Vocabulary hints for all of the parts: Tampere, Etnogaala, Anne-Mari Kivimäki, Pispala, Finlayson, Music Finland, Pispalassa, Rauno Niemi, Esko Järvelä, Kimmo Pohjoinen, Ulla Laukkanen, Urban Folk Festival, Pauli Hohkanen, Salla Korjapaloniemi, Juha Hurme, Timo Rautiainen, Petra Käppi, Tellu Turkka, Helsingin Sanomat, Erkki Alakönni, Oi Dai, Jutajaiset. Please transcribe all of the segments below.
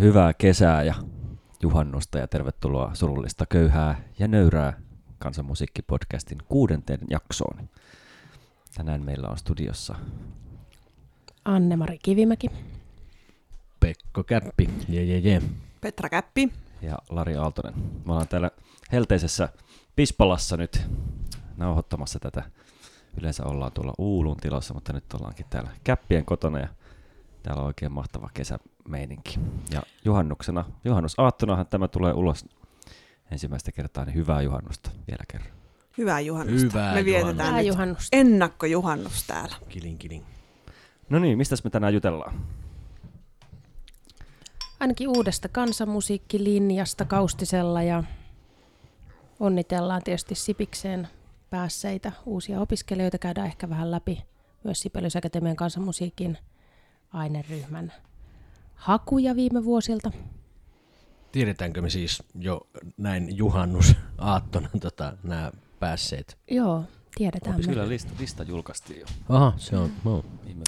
Hyvää kesää ja juhannusta ja tervetuloa Surullista, köyhää ja nöyrää kansanmusiikkipodcastin 6. jaksoon. Tänään meillä on studiossa Anne-Mari Kivimäki, Pekko Käppi, Petra Käppi ja Lari Aaltonen. Me ollaan täällä helteisessä Pispalassa nyt nauhoittamassa tätä. Yleensä ollaan tuolla Uulun tilassa, mutta nyt ollaankin täällä Käppien kotona ja täällä on oikein mahtava kesämeininki. Ja juhannusaattonahan tämä tulee ulos ensimmäistä kertaa, niin hyvää juhannusta vielä kerran. Hyvää juhannusta. Me vietetään nyt ennakkojuhannus täällä. Kilin, kilin. No niin, mistäs me tänään jutellaan? Ainakin uudesta kansanmusiikkilinjasta Kaustisella ja onnitellaan tietysti Sipikseen päässeitä uusia opiskelijoita. Käydään ehkä vähän läpi myös Sibelius-Akatemian kansanmusiikin aineryhmän hakuja viime vuosilta. Tiedetäänkö me siis jo näin juhannusaattona nämä päässeet? Joo, tiedetään. Kyllä lista julkaistiin jo. Aha, se on.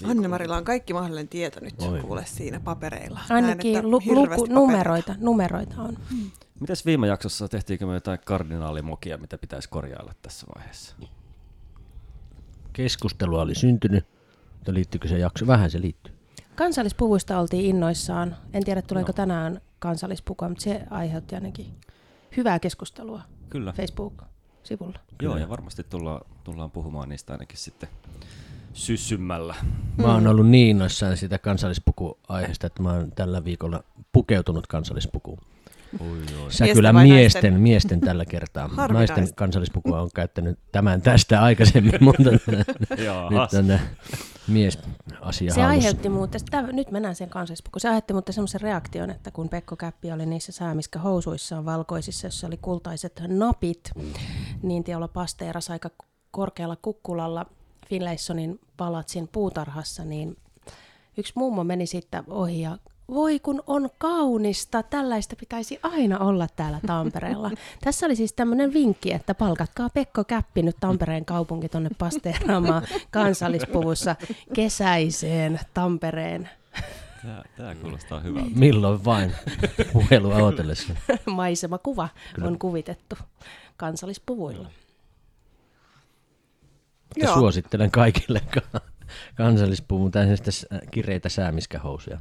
Anne-Marilla on kaikki mahdollinen tieto nyt, kuule siinä papereilla. Ainakin numeroita on. Mitäs viime jaksossa, tehtiinkö me jotain kardinaalimokia, mitä pitäisi korjailla tässä vaiheessa? Keskustelua oli syntynyt, mutta liittyykö se jakso? Vähän se liittyy. Kansallispuvuista oltiin innoissaan. En tiedä, tuleeko tänään kansallispukua, mutta se aiheutti ainakin hyvää keskustelua. Kyllä. Facebook-sivulla. Kyllä. Joo, ja varmasti tullaan puhumaan niistä ainakin sitten syssymmällä. Mä oon ollut niin innoissaan sitä kansallispuku-aiheesta, että mä oon tällä viikolla pukeutunut kansallispukuun. Säkylän miesten tällä kertaa. Naisten kansallispukua on käyttänyt tämän tästä aikaisemmin, mutta nyt on miesasia. Se aiheutti muuten, nyt mennään sen kansallispukuun, se aiheutti muuten semmoisen reaktion, että kun Pekko Käppi oli niissä säämiskähousuissaan valkoisissa, jossa oli kultaiset napit, niin Tiolo Pasteeras aika korkealla kukkulalla Finlaysonin palatsin puutarhassa, niin yksi mummo meni siitä ohi ja voi kun on kaunista, tällaista pitäisi aina olla täällä Tampereella. Tässä oli siis tämmöinen vinkki, että palkatkaa Pekko Käppi nyt Tampereen kaupunki tuonne pasteeraamaan kansallispuvussa kesäiseen Tampereen. Tämä kuulostaa hyvältä. Milloin vain puhelua odotellessa. Maisemakuva on kuvitettu kansallispuvuilla. Suosittelen kaikille kansallispuvun kireitä säämiskähousuja.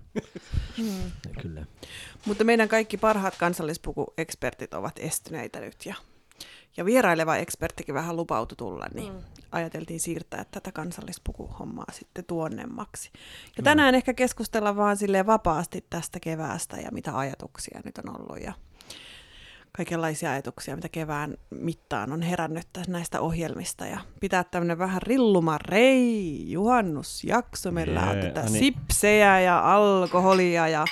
Kyllä. Mutta meidän kaikki parhaat kansallispukuekspertit ovat estyneitä nyt ja vieraileva eksperttikin vähän lupautui tulla, niin ajateltiin siirtää tätä kansallispukuhommaa sitten tuonnemmaksi. Ja tänään ehkä keskustellaan vaan silleen vapaasti tästä keväästä ja mitä ajatuksia nyt on ollut ja kaikenlaisia ajatuksia, mitä kevään mittaan on herännyt näistä ohjelmista. Ja pitää tämmöinen vähän rilluma-rei juhannusjakso. Meillä on tätä sipsejä ja alkoholia ja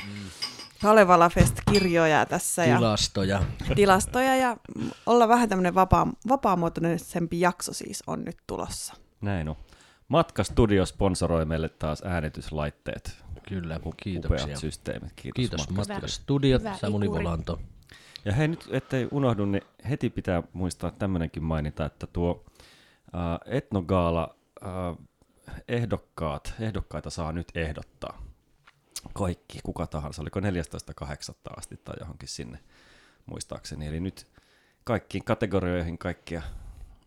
Kalevala-fest-kirjoja tässä. Tilastoja. Ja olla vähän tämmöinen vapaamuotoisempi jakso siis on nyt tulossa. Näin on. Matka Studio sponsoroi meille taas äänityslaitteet. Kyllä, kiitoksia. Upeat systeemit. Kiitos Matka Studio. Samuli Volanto. Ja hei, nyt ettei unohdu, niin heti pitää muistaa tämmöinenkin mainita, että tuo Etnogaala ehdokkaita saa nyt ehdottaa. Kaikki, kuka tahansa, oliko 14.8. asti tai johonkin sinne muistaakseni. Eli nyt kaikkiin kategorioihin kaikkia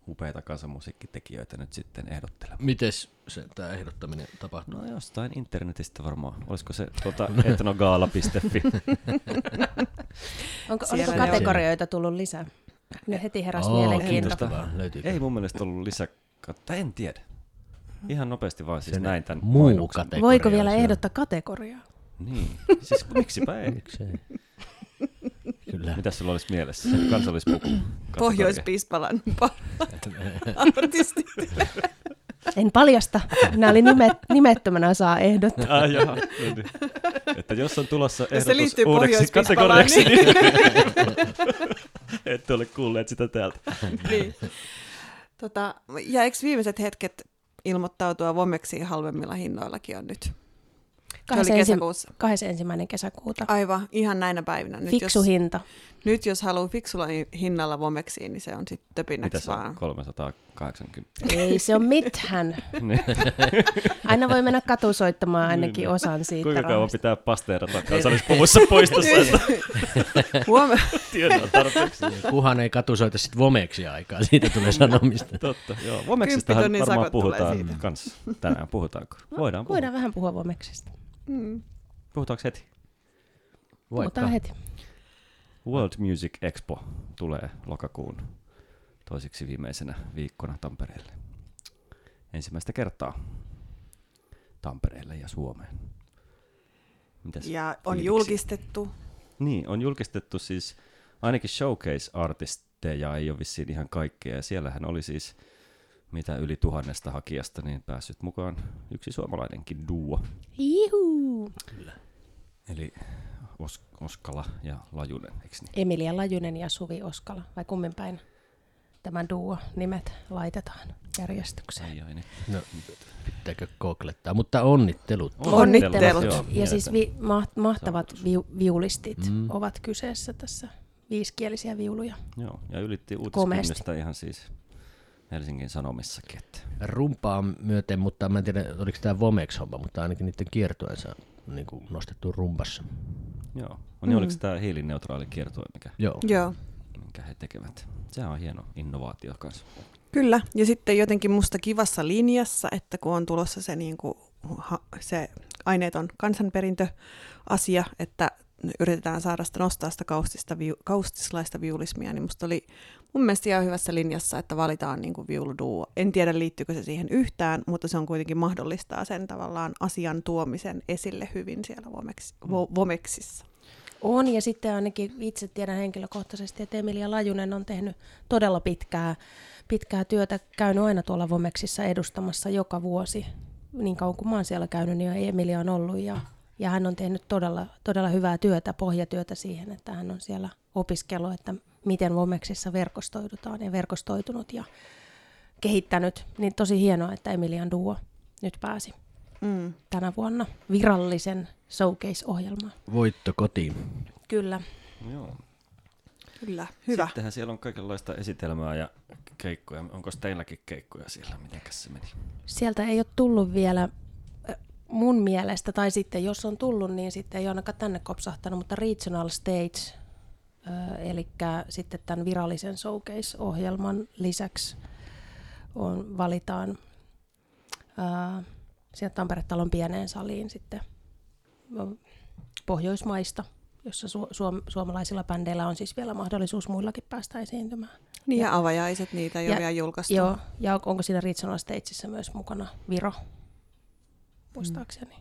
upeita kansanmusiikkitekijöitä nyt sitten ehdottelemaan. Mites tämä ehdottaminen tapahtuu? No jostain internetistä varmaan. Olisiko se etnogaala.fi? Oliko kategorioita tullut lisää? Ne heti heräsi mielenkiintoista. Ei mun mielestä ollut lisää, en tiedä. Ihan nopeasti vaan siis näin tämän mainoksen. Voiko vielä ehdottaa kategoriaa? Niin, siis miksipä ei? Kyllä. Mitäs sulla olisi mielessä? Kansallispuku. Pohjois-Pispalan artistit. En paljasta. Nämä oli nimettömänä saa ehdottaa. Jaha, no niin. Että jos on tulossa ehdotus uudeksi kategoriaksi, niin ette ole kuulleet sitä täältä. Niin. Ja eikö viimeiset hetket ilmoittautua vomeksi halvemmilla hinnoillakin on nyt? Se oli kesäkuussa. 21. kesäkuuta. Aivan, ihan näinä päivinä. Nyt fiksu hinta. Nyt jos haluaa fiksulla hinnalla vomeksiin, niin se on sitten töpinäksi vaan. Mitä se on? 380. Ei se on mitään. Aina voi mennä katusoittamaan ainakin osan siitä. Kuinka kauan pitää pasteerata kansallispuvussa poistossa? Tiedän tarpeeksi. Kuhan ei katusoita sitten vomeksi aikaa, siitä tulee sanomista. Totta, joo. Vomeksistahan varmaan puhutaan kanssa. Tänään puhutaanko? Voidaan puhua. Voidaan vähän puhua vomeksista. Mm. Puhutaanko heti? Puhutaan heti. World Music Expo tulee lokakuun toiseksi viimeisenä viikkona Tampereelle. Ensimmäistä kertaa Tampereelle ja Suomeen. Mitäs ja on fiiliksi? Julkistettu. Niin, on julkistettu siis ainakin showcase-artisteja, ei ole vissiin ihan kaikkea. Ja siellähän oli siis mitä yli 1000 hakijasta, niin päässyt mukaan yksi suomalainenkin duo. Juhu! Kyllä. Eli Oskala ja Lajunen, eikö niin? Emilia Lajunen ja Suvi Oskala, vai kummin päin tämän duo nimet laitetaan järjestykseen? Ai niin. No, pitääkö koklettaa, mutta onnittelut. Onnittelut. Joo, ja siis mahtavat viulistit ovat kyseessä tässä, viisikielisiä viuluja. Joo, ja ylitti uutiskynnystä ihan siis Helsingin Sanomissakin. Rumpaa myöten, mutta mä en tiedä, oliko tämä Vomex-homma, mutta ainakin niiden kiertueensa niin kuin nostettu rumpassa. Joo, niin oliko tämä hiilineutraali kiertue, minkä he tekevät. Sehän on hieno innovaatio kanssa. Kyllä, ja sitten jotenkin musta kivassa linjassa, että kun on tulossa se, niin kuin, se aineeton kansanperintöasia, että yritetään saada sitä nostaa sitä kaustislaista viulismia, niin musta oli mun mielestä ihan hyvässä linjassa, että valitaan niin kuin viuluduo. En tiedä liittyykö se siihen yhtään, mutta se on kuitenkin mahdollistaa sen tavallaan asian tuomisen esille hyvin siellä Vomeksissa. On, ja sitten ainakin itse tiedän henkilökohtaisesti, että Emilia Lajunen on tehnyt todella pitkää työtä, käynyt aina tuolla Vomeksissa edustamassa joka vuosi. Niin kauan kuin mä oon siellä käynyt, niin Emilia on ollut ja hän on tehnyt todella hyvää työtä, pohjatyötä siihen, että hän on siellä opiskellut, että miten Vomeksissa verkostoidutaan ja verkostoitunut ja kehittänyt. Niin tosi hienoa, että Emilian duo nyt pääsi tänä vuonna virallisen showcase-ohjelmaan. Voitto kotiin. Kyllä. Joo. Kyllä, hyvä. Sittenhän siellä on kaikenlaista esitelmää ja keikkoja. Onko teilläkin keikkoja siellä? Mitenkäs se meni? Sieltä ei ole tullut vielä mun mielestä, tai sitten jos on tullut, niin sitten ei ole ainakaan tänne kopsahtanut, mutta Regional Stage, eli sitten tämän virallisen showcase-ohjelman lisäksi valitaan sieltä Tampere-talon pieneen saliin sitten Pohjoismaista, jossa suomalaisilla bändeillä on siis vielä mahdollisuus muillakin päästä esiintymään. Niin ja avajaiset, niitä ei ole vielä julkaistu. Joo, ja onko siinä Regional Stagessa myös mukana Viro? Muistaakseni.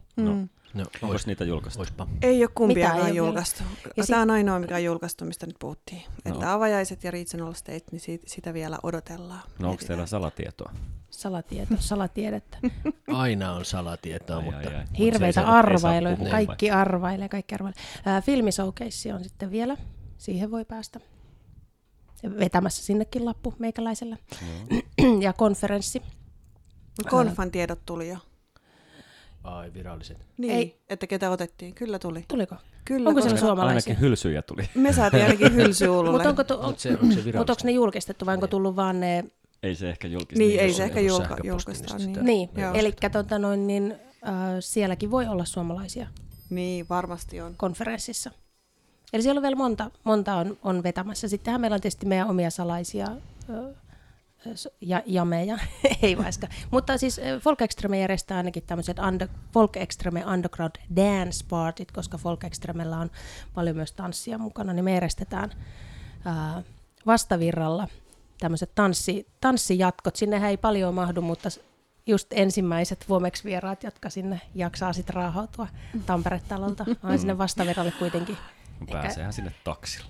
No, onko niitä julkaistu? Oispa. Ei ole kumpiakaan julkaistu. Tämä on ainoa, mikä on julkaistu, mistä nyt puhuttiin. No. Että avajaiset ja Regional State, niin sitä vielä odotellaan. No onko teillä salatietoa? Salatiedettä. Aina on salatietoa, mutta hirveitä arvailuja. Kaikki arvailee. Filmisokeissi on sitten vielä. Siihen voi päästä. Vetämässä sinnekin lappu meikäläisellä. No. Ja konferenssi. Konfan tiedot tuli jo. Ai, viralliset. Niin, ei. Että ketä otettiin. Kyllä tuli. Tuliko? Kyllä. Onko siellä suomalaisia? Ainakin hylsyjä tuli. Me saatiin ainakin hylsyä Uululle. Mutta onko ne julkistettu vai onko tullut vaan ne? Ei se ehkä julkistettu. Niin, ei se ehkä julkistaa. Niin, eli sielläkin voi olla suomalaisia. Niin, varmasti on. Konferenssissa. Eli siellä on vielä monta on vetämässä. Sittenhän meillä on tietysti meidän omia salaisia jameja, ei vaiska. Mutta siis Folk Extreme järjestää ainakin tämmöiset Folk Extreme Underground Dance Partit, koska Folk Extremellä on paljon myös tanssia mukana, niin me järjestetään Vastavirralla tämmöiset tanssijatkot. Sinnehän ei paljon mahdu, mutta just ensimmäiset Vomex-vieraat, jotka sinne jaksaa sitten raahautua Tampere-talolta, on sinne Vastavirralle kuitenkin. Pääseehän sinne taksilla.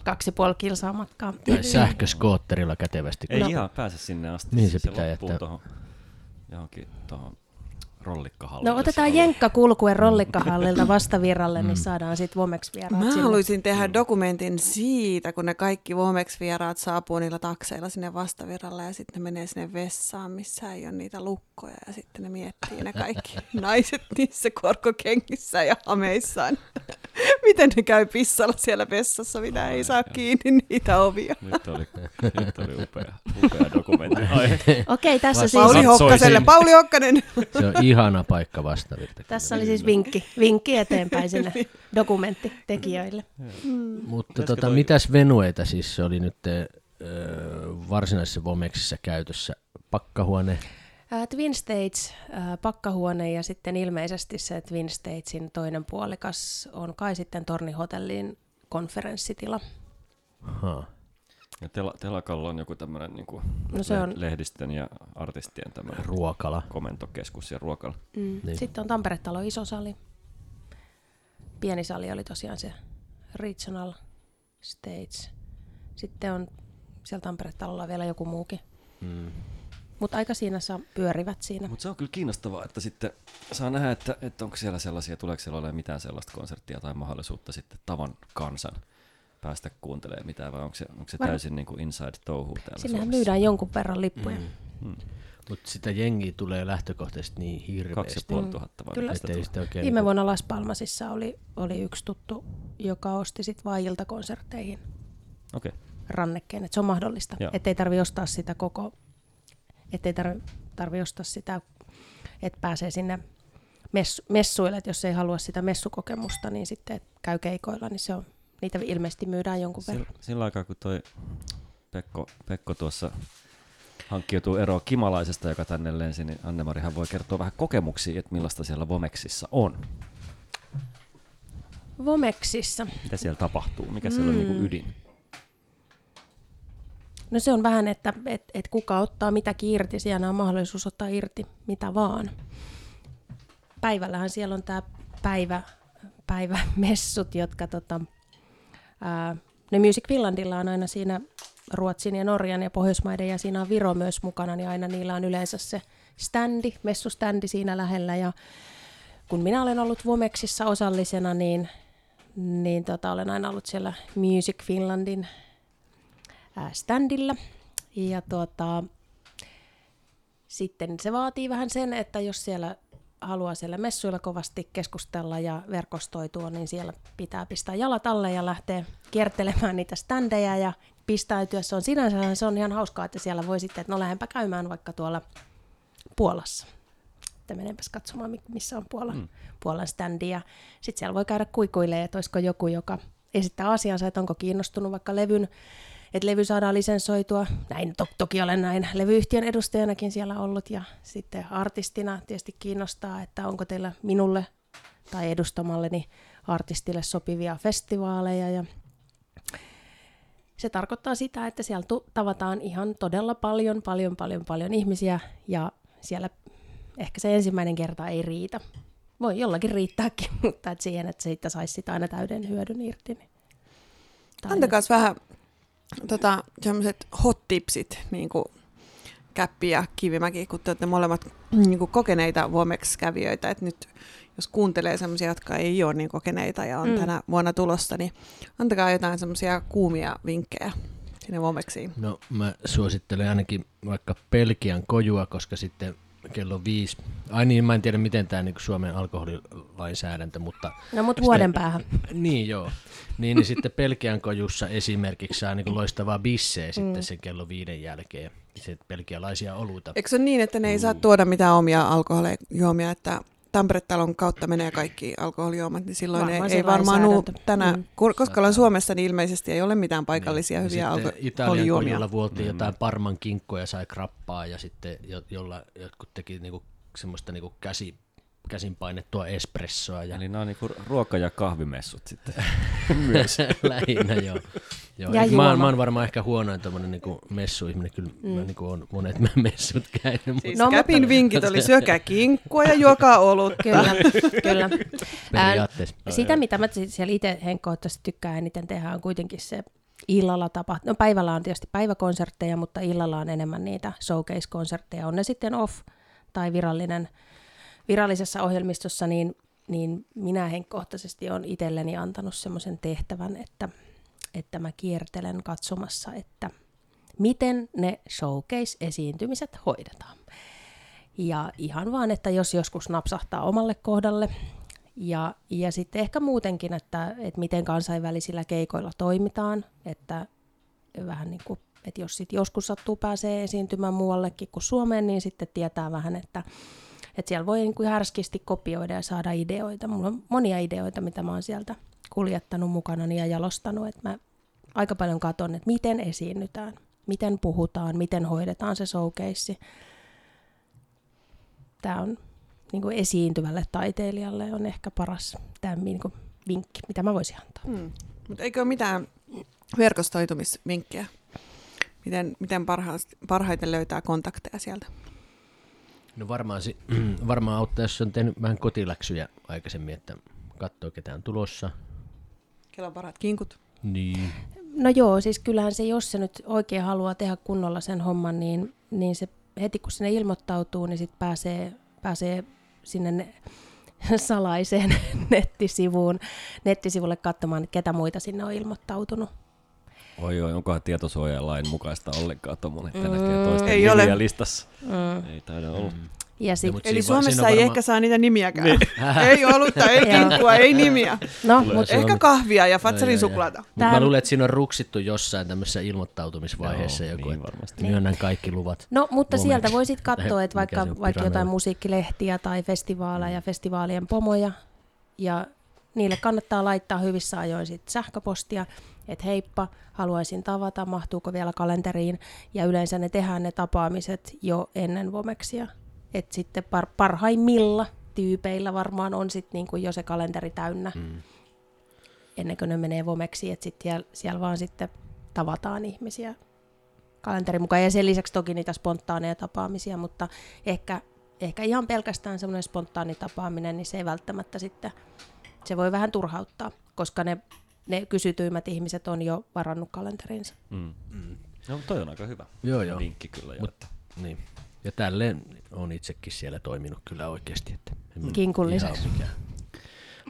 2,5 kilsaa matkaa. Tai sähköskootterilla kätevästi. Ei ihan pääse sinne asti. Niin se pitää jättää. Johonkin tuohon Rollikkahallilla. No otetaan Jenkka Kulkuen Rollikkahallilta Vastavirralle, niin saadaan sitten Vomex-vieraat. Mä haluaisin tehdä dokumentin siitä, kun ne kaikki Vomex-vieraat saapuu niillä takseilla sinne Vastavirralle ja sitten ne menee sinne vessaan, missä ei ole niitä lukkoja ja sitten ne miettii ne kaikki naiset niissä korkokengissä ja hameissaan. Miten ne käy pissalla siellä vessassa, mitä ei saa kiinni niitä ovia. Nyt oli upea dokumentti. Okei, tässä siis Pauli Hohkaselle. Pauli Hohkanen. Se on ihana paikka Vastavirta. Tässä oli siis vinkki eteenpäin sinne dokumenttitekijöille. Mutta mitäs venueita siis se oli nyt varsinaisessa Vomexissa käytössä? Pakkahuone? Twin Stage, Pakkahuone ja sitten ilmeisesti se Twin Stagein toinen puolikas on kai sitten Tornihotellin konferenssitila. Aha. Ja telakalla on joku tämmöinen niinku lehdisten ja artistien tämmöinen ruokala, komentokeskus ja ruokala. Niin. Sitten on Tampere-talo iso sali. Pieni sali oli tosiaan se Regional Stage. Sitten on siellä Tampere-talolla vielä joku muukin. Mutta aika siinä pyörivät siinä. Mutta se on kyllä kiinnostavaa, että sitten saa nähdä, että onko siellä sellaisia, tuleeko siellä olemaan mitään sellaista konserttia tai mahdollisuutta sitten tavan kansan päästä kuuntelemaan mitään, vai onko se täysin niin kuin inside-touhuu täällä Sinnehän Suomessa? Myydään jonkun verran lippuja. Mutta sitä jengiä tulee lähtökohtaisesti niin hirveästi. 2500 vai mistä tulee? Viime vuonna Las Palmasissa oli yksi tuttu, joka osti sit vaan iltakonserteihin rannekkeen, että se on mahdollista, ettei tarvitse ostaa sitä koko... Että ei tarvitse ostaa sitä, että pääsee sinne messuille, että jos ei halua sitä messukokemusta, niin sitten käy keikoilla, niin se on, niitä ilmeisesti myydään jonkun verran. Sillä aikaa, kun toi Pekko tuossa hankkiutuu eroa kimalaisesta, joka tänne lensi, niin Anne-Marihan voi kertoa vähän kokemuksia, että millaista siellä Vomexissa on. Vomexissa? Mitä siellä tapahtuu? Mikä siellä on niin ydin? No se on vähän, että et kuka ottaa mitäkin irti. Siellä on mahdollisuus ottaa irti mitä vaan. Päivällähän siellä on tämä päivämessut, jotka ne Music Finlandilla on aina siinä Ruotsin ja Norjan ja Pohjoismaiden ja siinä on Viro myös mukana, niin aina niillä on yleensä se messuständi siinä lähellä. Ja kun minä olen ollut Vomexissa osallisena, niin olen aina ollut siellä Music Finlandin standilla. Ja sitten se vaatii vähän sen, että jos siellä haluaa siellä messuilla kovasti keskustella ja verkostoitua, niin siellä pitää pistää jalat alle ja lähteä kiertelemään niitä standeja ja pistäytyä. Se on ihan hauskaa, että siellä voi sitten, että lähdenpä käymään vaikka tuolla Puolassa. Että menenpäs katsomaan, missä on Puolan standia. Sitten siellä voi käydä kuikuilemaan, että olisiko joku, joka esittää asiansa, että onko kiinnostunut vaikka levyn, että levy saadaan lisensoitua. Näin toki olen näin levyyhtiön edustajanakin siellä ollut ja sitten artistina tietysti kiinnostaa, että onko teillä minulle tai edustamalleni artistille sopivia festivaaleja. Ja se tarkoittaa sitä, että siellä tavataan ihan todella paljon ihmisiä ja siellä ehkä se ensimmäinen kerta ei riitä. Voi jollakin riittääkin, mutta et siihen, että siitä saisi sitä aina täyden hyödyn irti. Niin. Antakaas vähän... sellaiset hot tipsit, niin kuin Käppi ja Kivimäki, kun te olette molemmat niin kuin kokeneita Vomex-kävijöitä, että nyt jos kuuntelee sellaisia, jotka ei ole niin kokeneita ja on tänä vuonna tulossa, niin antakaa jotain semmoisia kuumia vinkkejä sinne Vomexiin. No mä suosittelen ainakin vaikka Belgian kojua, koska sitten kello 5. Ai niin, mä en tiedä miten tämä niinku Suomen alkoholilainsäädäntö, mutta... No mut vuoden päähän. Niin joo. Niin sitten Belgian kojussa esimerkiksi saa niinku loistavaa bisseä sitten sen kello 5 jälkeen. Sitten belgialaisia oluita. Eikö se ole niin, että ne ei saa tuoda mitään omia alkoholijuomia, että Tampere-talon kautta menee kaikki alkoholijuomat, niin silloin ei varmaan tänään, koska ollaan Suomessa, niin ilmeisesti ei ole mitään paikallisia hyviä alkoholijuomia. Italian kojulla vuoltiin jotain Parman kinkkoja, sai krappaa ja sitten jolla jotkut teki niinku semmoista niinku käsin painettua espressoa. Ja... Eli nämä on niinku ruoka- ja kahvimessut sitten myös. Lähinnä joo. Joo, mä oon varmaan ehkä huonoin tommonen niinku messuihminen, kyllä mä niinku oon monet messut käynyt. Siis no, Käpin vinkit oli syökää kinkkua ja juokaa olutta. Kyllä. Sitä mitä mä siellä itse henkkohtaisesti tykkään eniten tehdä on kuitenkin se illalla tapahtuu. No päivällä on tietysti päiväkonsertteja, mutta illalla on enemmän niitä showcase-konsertteja. On ne sitten off tai virallinen virallisessa ohjelmistossa, niin minä henkkohtaisesti olen itselleni antanut semmoisen tehtävän, että mä kiertelen katsomassa, että miten ne showcase-esiintymiset hoidetaan. Ja ihan vaan, että jos joskus napsahtaa omalle kohdalle. Ja sitten ehkä muutenkin, että miten kansainvälisillä keikoilla toimitaan, että vähän niin kuin, että jos sitten joskus sattuu pääsee esiintymään muuallekin kuin Suomeen, niin sitten tietää vähän, että siellä voi niin kuin härskisti kopioida ja saada ideoita. Mulla on monia ideoita, mitä mä oon sieltä kuljettanut mukanani ja jalostanut, että mä aika paljon katson, että miten esiinnytään, miten puhutaan, miten hoidetaan se showcase. Tämä on niin kuin esiintyvälle taiteilijalle on ehkä paras tämän niin kuin vinkki, mitä mä voisin antaa. Mutta eikö ole mitään verkostoitumisvinkkejä? Miten parhaiten löytää kontakteja sieltä? No varmaan auttaa, jos on tehnyt vähän kotiläksyjä aikaisemmin, että katsoo ketään tulossa. Kello on parhaat kinkut. Niin. No joo, siis kyllähän se, jos se nyt oikein haluaa tehdä kunnolla sen homman, niin se heti kun sinne ilmoittautuu, niin sitten pääsee sinne salaiseen nettisivulle katsomaan, ketä muita sinne on ilmoittautunut. Oi, onkohan tietosuojalain mukaista ollenkaan tuommoinen, että näkee toisten nimiä listassa. Ei taida olla. Eli Suomessa ei ehkä saa niitä nimiäkään. Niin. Ei olutta, ei kinkkua, ei nimiä. No, mutta ehkä kahvia ja Fatsarin suklaata. Mutta mä luulen, että siinä on ruksittu jossain tämmöisessä ilmoittautumisvaiheessa joku. Niin varmasti. Myönnän kaikki luvat. No, mutta sieltä voi sitten katsoa, että vaikka jotain musiikkilehtiä tai festivaaleja, festivaalien pomoja. Ja niille kannattaa laittaa hyvissä ajoin sitten sähköpostia, että heippa, haluaisin tavata, mahtuuko vielä kalenteriin. Ja yleensä ne tehdään ne tapaamiset jo ennen Vomexia. Että sitten parhaimmilla tyypeillä varmaan on sitten niinku jo se kalenteri täynnä, ennen kuin ne menee Vomeksiin, että sitten siellä vaan sitten tavataan ihmisiä kalenterin mukaan. Ja sen lisäksi toki niitä spontaaneja tapaamisia, mutta ehkä ihan pelkästään semmoinen spontaani tapaaminen, niin se ei välttämättä sitten, se voi vähän turhauttaa, koska ne kysytyimmät ihmiset on jo varannut kalenterinsa. No toi on aika hyvä. Joo. Vinkki kyllä. Niin. Ja tälleen on itsekin siellä toiminut kyllä oikeasti. Että kinkun lisäksi.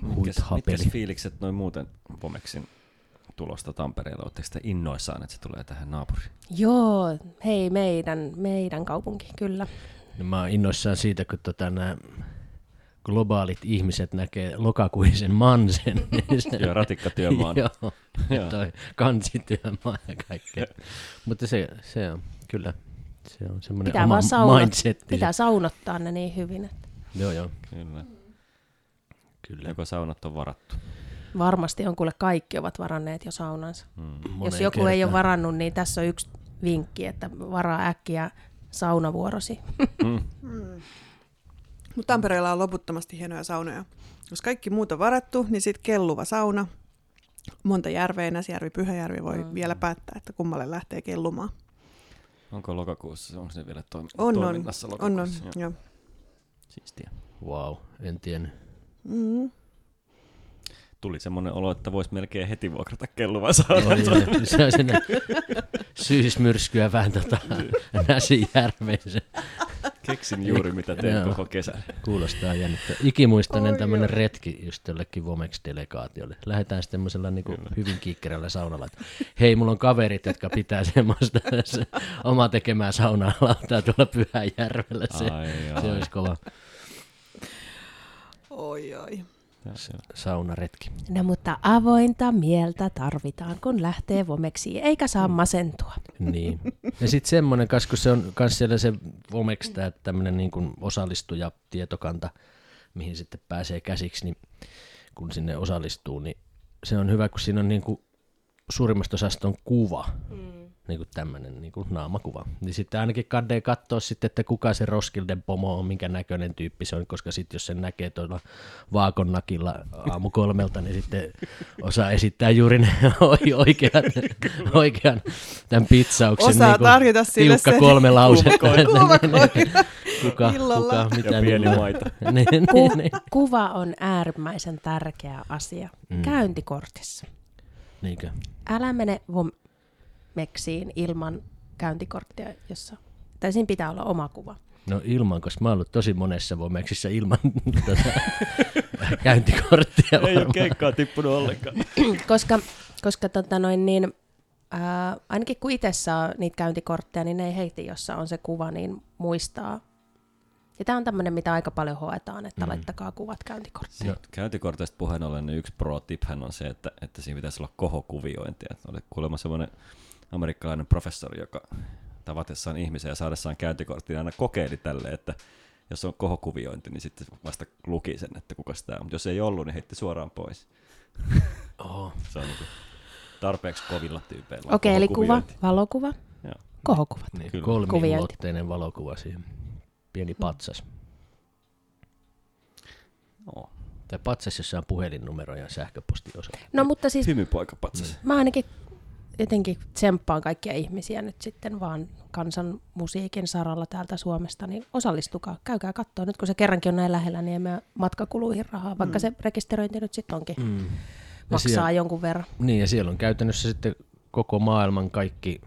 Mitkäs fiilikset noin muuten Vomexin tulosta Tampereella? Oletteko te innoissaan, että se tulee tähän naapuriin? Joo, hei meidän kaupunki, kyllä. No, mä oon innoissaan siitä, kun nämä globaalit ihmiset näkee lokakuisen mansen. Ja ratikkatyömaan. Joo, toi kansityömaa ja kaikkea. Mutta se on kyllä... Se on semmoinen oma mindsetti. Pitää saunottaa ne niin hyvin. Että. Joo. Kyllä. Joko saunat on varattu? Varmasti on, kuule kaikki ovat varanneet jo saunansa. Jos joku ei ole varannut, niin tässä on yksi vinkki, että varaa äkkiä saunavuorosi. Mutta Tampereella on loputtomasti hienoja saunoja. Jos kaikki muut on varattu, niin sitten kelluva sauna. Monta järveä, Näsijärvi, Pyhäjärvi voi vielä päättää, että kummalle lähtee kellumaan. Onko lokakuussa? Onko se vielä toiminnassa lokakuussa? On. Siistiä. Vau, en tiennyt. Tuli semmoinen olo, että voisi melkein heti vuokrata kelluvan saunan. Se on sinne syysmyrskyä vähän Näsijärveen. Keksin juuri mitä teen koko kesän. Kuulostaa jännittää. Ikimuistainen tämmöinen retki just jollekin Vomex-delegaatiolle. Lähdetään sitten tämmöisellä niin hyvin kiikkerällä saunalla, että hei, mulla on kaverit, jotka pitää semmoista omaa tekemää saunaa lautaa tuolla Pyhäjärvellä. Se olisi kova. Oi. Saunaretki. No mutta avointa mieltä tarvitaan, kun lähtee Vomeksiin, eikä saa masentua. Niin. Ja sitten semmoinen, kun se on myös siellä se Vomex, tämmöinen niin kuin osallistujatietokanta, mihin sitten pääsee käsiksi, niin kun sinne osallistuu, niin se on hyvä, kun siinä on niin kuin suurimmasta osasta on kuva, niin kuin tämmöinen niin kuin naamakuva. Niin sitten ainakin kannattaa katsoa sitten, että kuka se Roskilden pomo on, minkä näköinen tyyppi se on, koska sitten jos sen näkee tuolla Vaakonnakilla aamu 3, niin sitten osaa esittää juuri ne oikean tämän pitsauksen. Osaa niin tarjota sille tiukka se 3 lausetta. Kuka, mitä pieni maita. Kuva on äärimmäisen tärkeä asia käyntikortissa. Niinkö? Älä mene Meksiin ilman käyntikorttia, jossa... Tai siinä pitää olla oma kuva. No ilman, koska mä oon ollut tosi monessa Vomeksissa ilman käyntikorttia. Ei ole keikkaa tippunut ollenkaan. koska ainakin kun itse saa niitä käyntikortteja, niin ne ei heiti, jossa on se kuva, niin muistaa. Ja tämä on tämmöinen, mitä aika paljon hoetaan, että laittakaa kuvat käyntikorttiin. Käyntikorteista puheen ollen, niin yksi pro-tiphän on se, että siinä pitäisi olla kohokuviointia. Oli kuulemma semmoinen amerikkalainen professori, joka tavatessaan ihmisiä ja saadessaan käyntikorttiin aina kokeili tälle, että jos on kohokuviointi, niin sitten vasta luki sen, että kuka tämä on. Mutta jos ei ollut, niin heitti suoraan pois. Oho. Se on niin tarpeeksi kovilla tyypeillä. Okei, eli kuva, valokuva, ja kohokuvat. Niin, kolmiulotteinen valokuva siihen. Pieni patsas. No. Tai patsas, jossa on puhelinnumero ja sähköpostiosoite. No mutta siis hymypoikapatsas. Mä ainakin jotenkin tsemppaan kaikkia ihmisiä nyt sitten vaan kansan musiikin saralla täältä Suomesta, niin osallistukaa, käykää katsoa. Nyt kun se kerrankin on näin lähellä, niin ei mene matkakuluihin rahaa, vaikka se rekisteröinti nyt sitten onkin maksaa siellä, jonkun verran. Niin ja siellä on käytännössä sitten koko maailman kaikki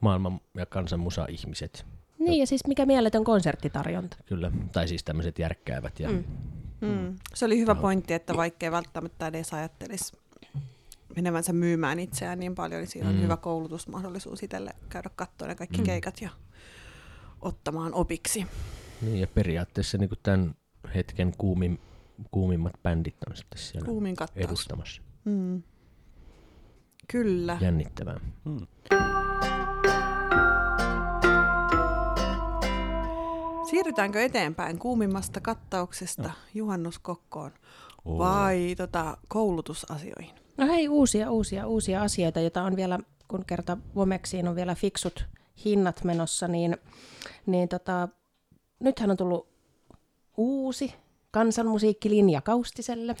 maailman ja kansan musa-ihmiset. Niin, ja siis mikä mieletön konserttitarjonta. Kyllä, tai siis tämmöiset järkkäävät. Ja Se oli hyvä pointti, että vaikkei välttämättä edes ajattelisi menevänsä myymään itseään niin paljon, niin siinä on hyvä koulutusmahdollisuus itselle käydä katsomaan ne kaikki keikat ja ottamaan opiksi. Niin, ja periaatteessa niin kuin tämän hetken kuumimmat bändit on sitten siellä edustamassa. Kyllä. Jännittävää. Siirrytäänkö eteenpäin kuumimmasta kattauksesta juhannuskokkoon vai koulutusasioihin? No hei, uusia asioita, joita on vielä, kun kerta Vomeksiin on vielä fiksut hinnat menossa, niin nythän on tullut uusi kansanmusiikkilinja Kaustiselle.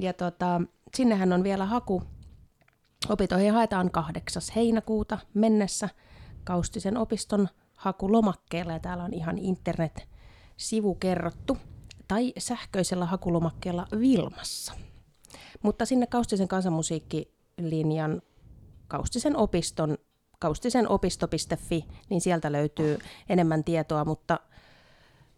Ja sinnehän on vielä haku. Opintoihin haetaan 8. heinäkuuta mennessä Kaustisen opiston hakulomakkeella, ja täällä on ihan internet-sivu kerrottu, tai sähköisellä hakulomakkeella Vilmassa. Mutta sinne Kaustisen kansanmusiikkilinjan Kaustisen opisto.fi, niin sieltä löytyy enemmän tietoa, mutta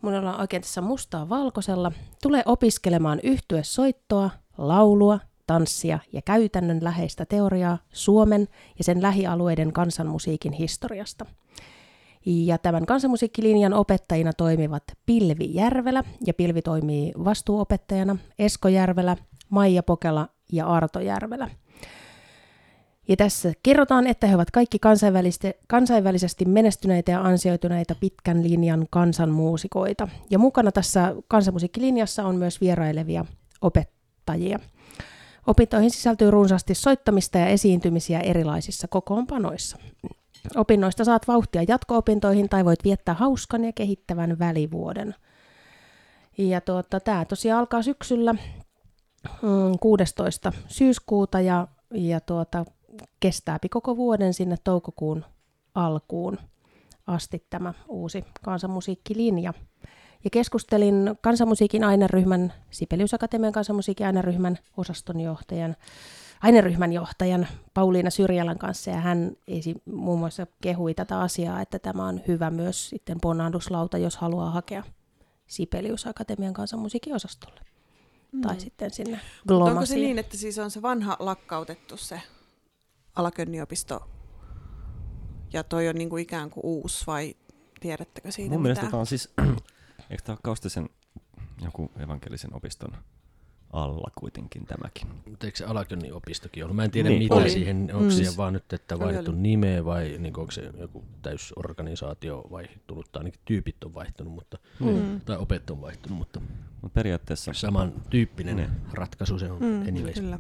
minulla on oikein tässä mustaa valkoisella. Tule opiskelemaan yhtyesoittoa, laulua, tanssia ja käytännönläheistä teoriaa Suomen ja sen lähialueiden kansanmusiikin historiasta. Ja tämän kansanmusiikkilinjan opettajina toimivat Pilvi Järvelä, ja Pilvi toimii vastuuopettajana, Esko Järvelä, Maija Pokela ja Arto Järvelä. Ja tässä kerrotaan, että he ovat kaikki kansainvälisesti menestyneitä ja ansioituneita pitkän linjan kansanmuusikoita. Ja mukana tässä kansanmusiikkilinjassa on myös vierailevia opettajia. Opintoihin sisältyy runsaasti soittamista ja esiintymisiä erilaisissa kokoonpanoissa. Opinnoista saat vauhtia jatko-opintoihin tai voit viettää hauskan ja kehittävän välivuoden. Ja tämä tosiaan alkaa syksyllä 16. syyskuuta ja kestääpi koko vuoden sinne toukokuun alkuun asti tämä uusi kansanmusiikkilinja. Ja keskustelin kansanmusiikin aineryhmän, Sibelius-Akatemian kansanmusiikin aineryhmän osastonjohtajan, aineryhmän johtajan Pauliina Syrjälän kanssa, ja hän muun muassa kehui tätä asiaa, että tämä on hyvä myös sitten ponnahduslauta, jos haluaa hakea Sibelius-Akatemian kansanmusiikin osastolle. Tai sitten sinne Glomasiin. Onko se niin, että siis on se vanha lakkautettu se Alakönniopisto, ja toi on niinku ikään kuin uusi, vai tiedättekö siitä mitään? Mun mielestä tämä on siis, eikö tämä ole Kaustisen joku evankelisen opiston alla kuitenkin tämäkin. Mutta eikö se Alakönnin opistokin ollut? Mä en tiedä niin, mitä siihen, onko siihen vaan nyt, että vaihdettu nimeä vai niin onko se joku täysorganisaatio vaihtunut, tai ainakin tyypit on vaihtunut, mutta, tai opet on vaihtunut, mutta periaatteessa samantyyppinen ratkaisu se on anyways. Kyllä.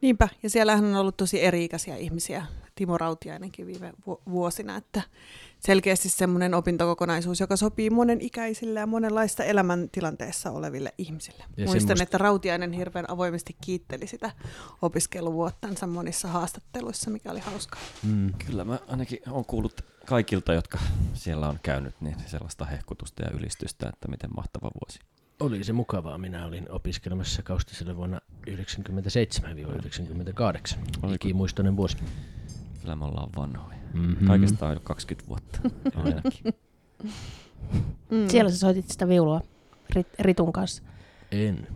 Niinpä, ja siellähän on ollut tosi eri-ikäisiä ihmisiä, Timo Rautiainenkin viime vuosina, että selkeästi semmoinen opintokokonaisuus, joka sopii monen ikäisille ja monenlaista elämäntilanteessa oleville ihmisille. Ja muistan, että Rautiainen hirveän avoimesti kiitteli sitä opiskeluvuottansa monissa haastatteluissa, mikä oli hauskaa. Kyllä, mä ainakin olen kuullut kaikilta, jotka siellä on käynyt, niin sellaista hehkutusta ja ylistystä, että miten mahtava vuosi. Oli se mukavaa. Minä olin opiskelemassa Kaustiselle vuonna 1997-1998. Ikimuistoinen vuosi. kyllä me ollaan vanhoja. Mm-hmm. Kaikesta on jo 20 vuotta ainakin. Mm. Siellä sä soitit sitä viulua Ritun kanssa. En.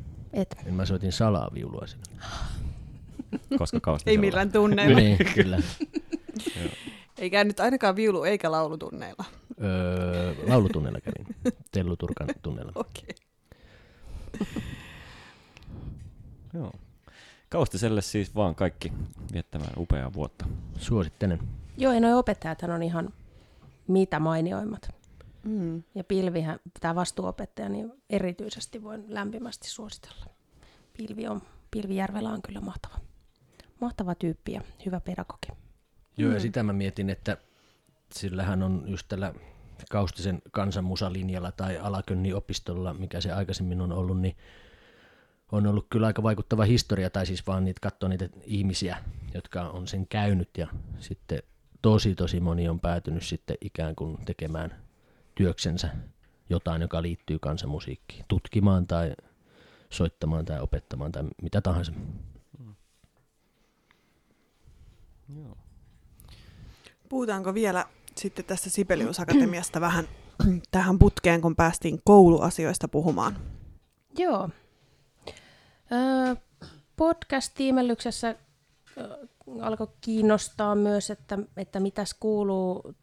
En mä soitin salaa viulua sinne. Koska Kaustisella. Ei millään tunneilla. Niin, kyllä. Ei käynyt ainakaan viulu- eikä laulutunneilla. Laulutunneilla kävin. Tellu Turkan tunneilla. Okei. Joo. Kaustiselle siis vaan kaikki viettämään upeaa vuotta. Suosittelen. Joo, ja noi opettajathan on ihan mitä mainioimmat. Mm. Ja Pilvihän, tämä vastuuopettaja, niin erityisesti voin lämpimästi suositella. Pilvi Järvelä on kyllä mahtava tyyppi ja hyvä pedagogi. Joo, ja sitä mä mietin, että sillähän on just tällä Kaustisen kansanmusalinjalla tai Alakönnin opistolla, mikä se aikaisemmin on ollut, niin on ollut kyllä aika vaikuttava historia, tai siis vaan niitä katsoo niitä ihmisiä, jotka on sen käynyt, ja sitten tosi moni on päätynyt sitten ikään kuin tekemään työksensä jotain, joka liittyy kansanmusiikkiin, tutkimaan tai soittamaan tai opettamaan tai mitä tahansa. Mm. Joo. Puhutaanko vielä sitten tästä Sibelius-akatemiasta vähän tähän putkeen, kun päästiin kouluasioista puhumaan? Joo. Podcast-tiimellyksessä alkoi kiinnostaa myös, että mitäs kuuluu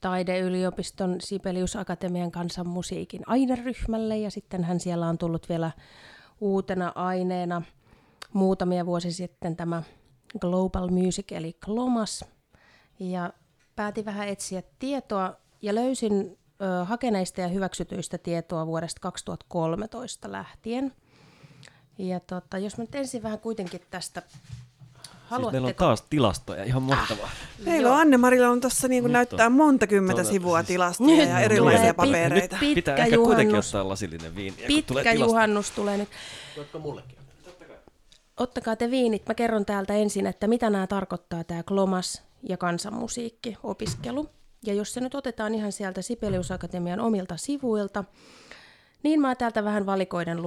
taideyliopiston Sibelius-akatemian kansanmusiikin aineryhmälle, ja sittenhän siellä on tullut vielä uutena aineena muutamia vuosia sitten tämä Global Music eli GLOMAS, ja päätin vähän etsiä tietoa ja löysin hakeneista ja hyväksytyistä tietoa vuodesta 2013 lähtien. Ja jos mä nyt ensin vähän kuitenkin tästä haluatte... Siis meillä on taas tilastoja, ihan mahtavaa. Meillä on Anne-Marilla on tuossa niin näyttää monta kymmentä sivua siis tilastoja ja erilaisia papereita. Nyt pitää ehkä kuitenkin ottaa lasillinen viiniä, kun tulee tilastoja. Pitkä juhannus tulee nyt. Ottakaa mullekin. Ottakaa te viinit. Mä kerron täältä ensin, että mitä nämä tarkoittaa tämä GLOMAS ja kansanmusiikki, opiskelu. Ja jos se nyt otetaan ihan sieltä Sibelius-akatemian omilta sivuilta, niin mä täältä vähän valikoiden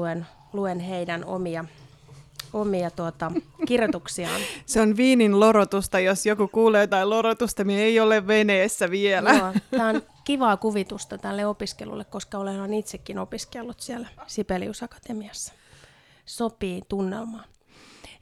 luen heidän omia kirjoituksiaan. Se on viinin lorotusta, jos joku kuulee jotain lorotusta, niin ei ole veneessä vielä. Joo, tämä on kivaa kuvitusta tälle opiskelulle, koska olen itsekin opiskellut siellä Sibelius-akatemiassa. Sopii tunnelmaan.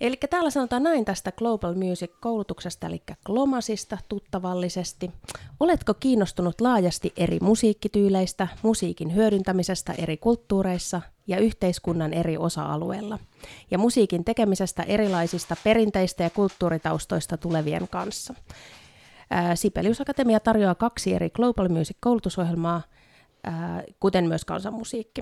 Eli täällä sanotaan näin tästä Global Music-koulutuksesta, eli GLOMASista tuttavallisesti. Oletko kiinnostunut laajasti eri musiikkityyleistä, musiikin hyödyntämisestä eri kulttuureissa ja yhteiskunnan eri osa-alueilla, ja musiikin tekemisestä erilaisista perinteistä ja kulttuuritaustoista tulevien kanssa? Sibelius-akatemia tarjoaa 2 eri Global Music-koulutusohjelmaa, kuten myös kansanmusiikki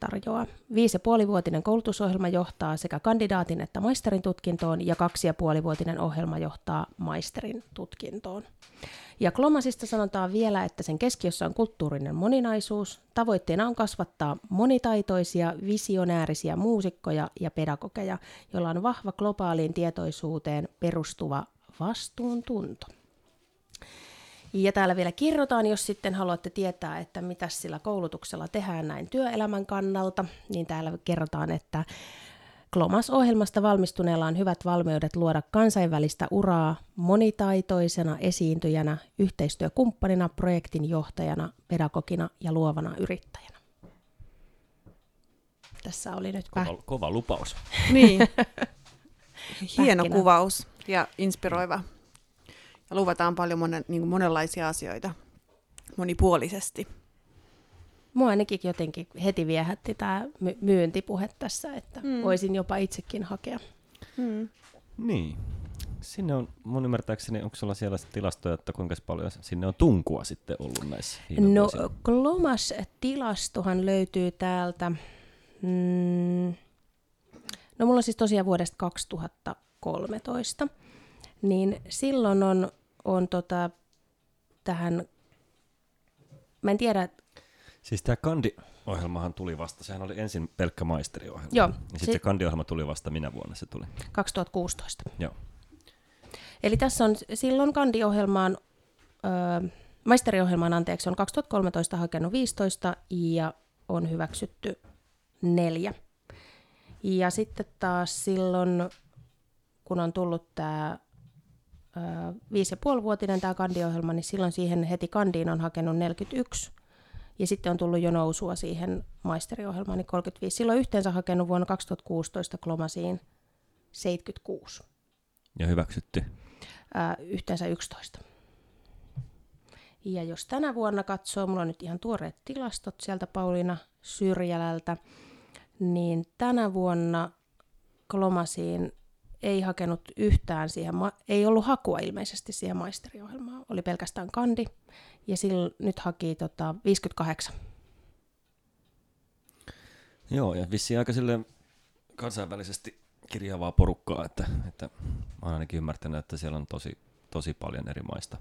tarjoaa. 5,5-vuotinen koulutusohjelma johtaa sekä kandidaatin että maisterin tutkintoon, ja 2,5-vuotinen ohjelma johtaa maisterin tutkintoon. Ja GLOMASista sanotaan vielä, että sen keskiössä on kulttuurinen moninaisuus. Tavoitteena on kasvattaa monitaitoisia, visionäärisiä muusikkoja ja pedagogeja, joilla on vahva globaaliin tietoisuuteen perustuva vastuuntunto. Ja täällä vielä kirjoitetaan, jos sitten haluatte tietää, että mitä sillä koulutuksella tehdään näin työelämän kannalta, niin täällä kerrotaan, että GLOMAS-ohjelmasta valmistuneella on hyvät valmiudet luoda kansainvälistä uraa monitaitoisena esiintyjänä, yhteistyökumppanina, projektin johtajana, pedagogina ja luovana yrittäjänä. Tässä oli nyt kova lupaus. Niin. Hieno kuvaus ja inspiroiva. Ja luvataan paljon monenlaisia asioita monipuolisesti. Mua ainakin jotenkin heti viehätti tämä myyntipuhe tässä, että voisin jopa itsekin hakea. Mm. Niin. Sinne on, mun ymmärtääkseni, onko sulla siellä tilastoja, että kuinka paljon sinne on tunkua sitten ollut näissä? No, GLOMAS-tilastohan löytyy täältä. No, mulla on siis tosiaan vuodesta 2013. Niin silloin on tähän, mä en tiedä. Siis tämä Kandi-ohjelmahan tuli vasta, sehän oli ensin pelkkä maisteriohjelma. Joo. Ja sitten se Kandi-ohjelma tuli vasta minä vuonna se tuli. 2016. Joo. Eli tässä on silloin Kandi-ohjelmaan, maisteriohjelmaan anteeksi, on 2013 hakenut 15 ja on hyväksytty 4. Ja sitten taas silloin, kun on tullut tämä 5,5-vuotinen tämä kandiohjelma, niin silloin siihen heti kandiin on hakenut 41. Ja sitten on tullut jo nousua siihen maisteriohjelmaan, niin 35. Silloin yhteensä hakenut vuonna 2016 Glomasiin 76. Ja hyväksyttiin? Yhteensä 11. Ja jos tänä vuonna katsoo, mulla on nyt ihan tuoreet tilastot sieltä Pauliina Syrjälältä, niin tänä vuonna Glomasiin ei hakenut yhtään siihen, ei ollut hakua ilmeisesti siihen maisteriohjelmaan, oli pelkästään kandi, ja nyt haki 58. Joo, ja vissiin aika silleen kansainvälisesti kirjaavaa porukkaa, että olen ainakin ymmärtänyt, että siellä on tosi paljon eri maista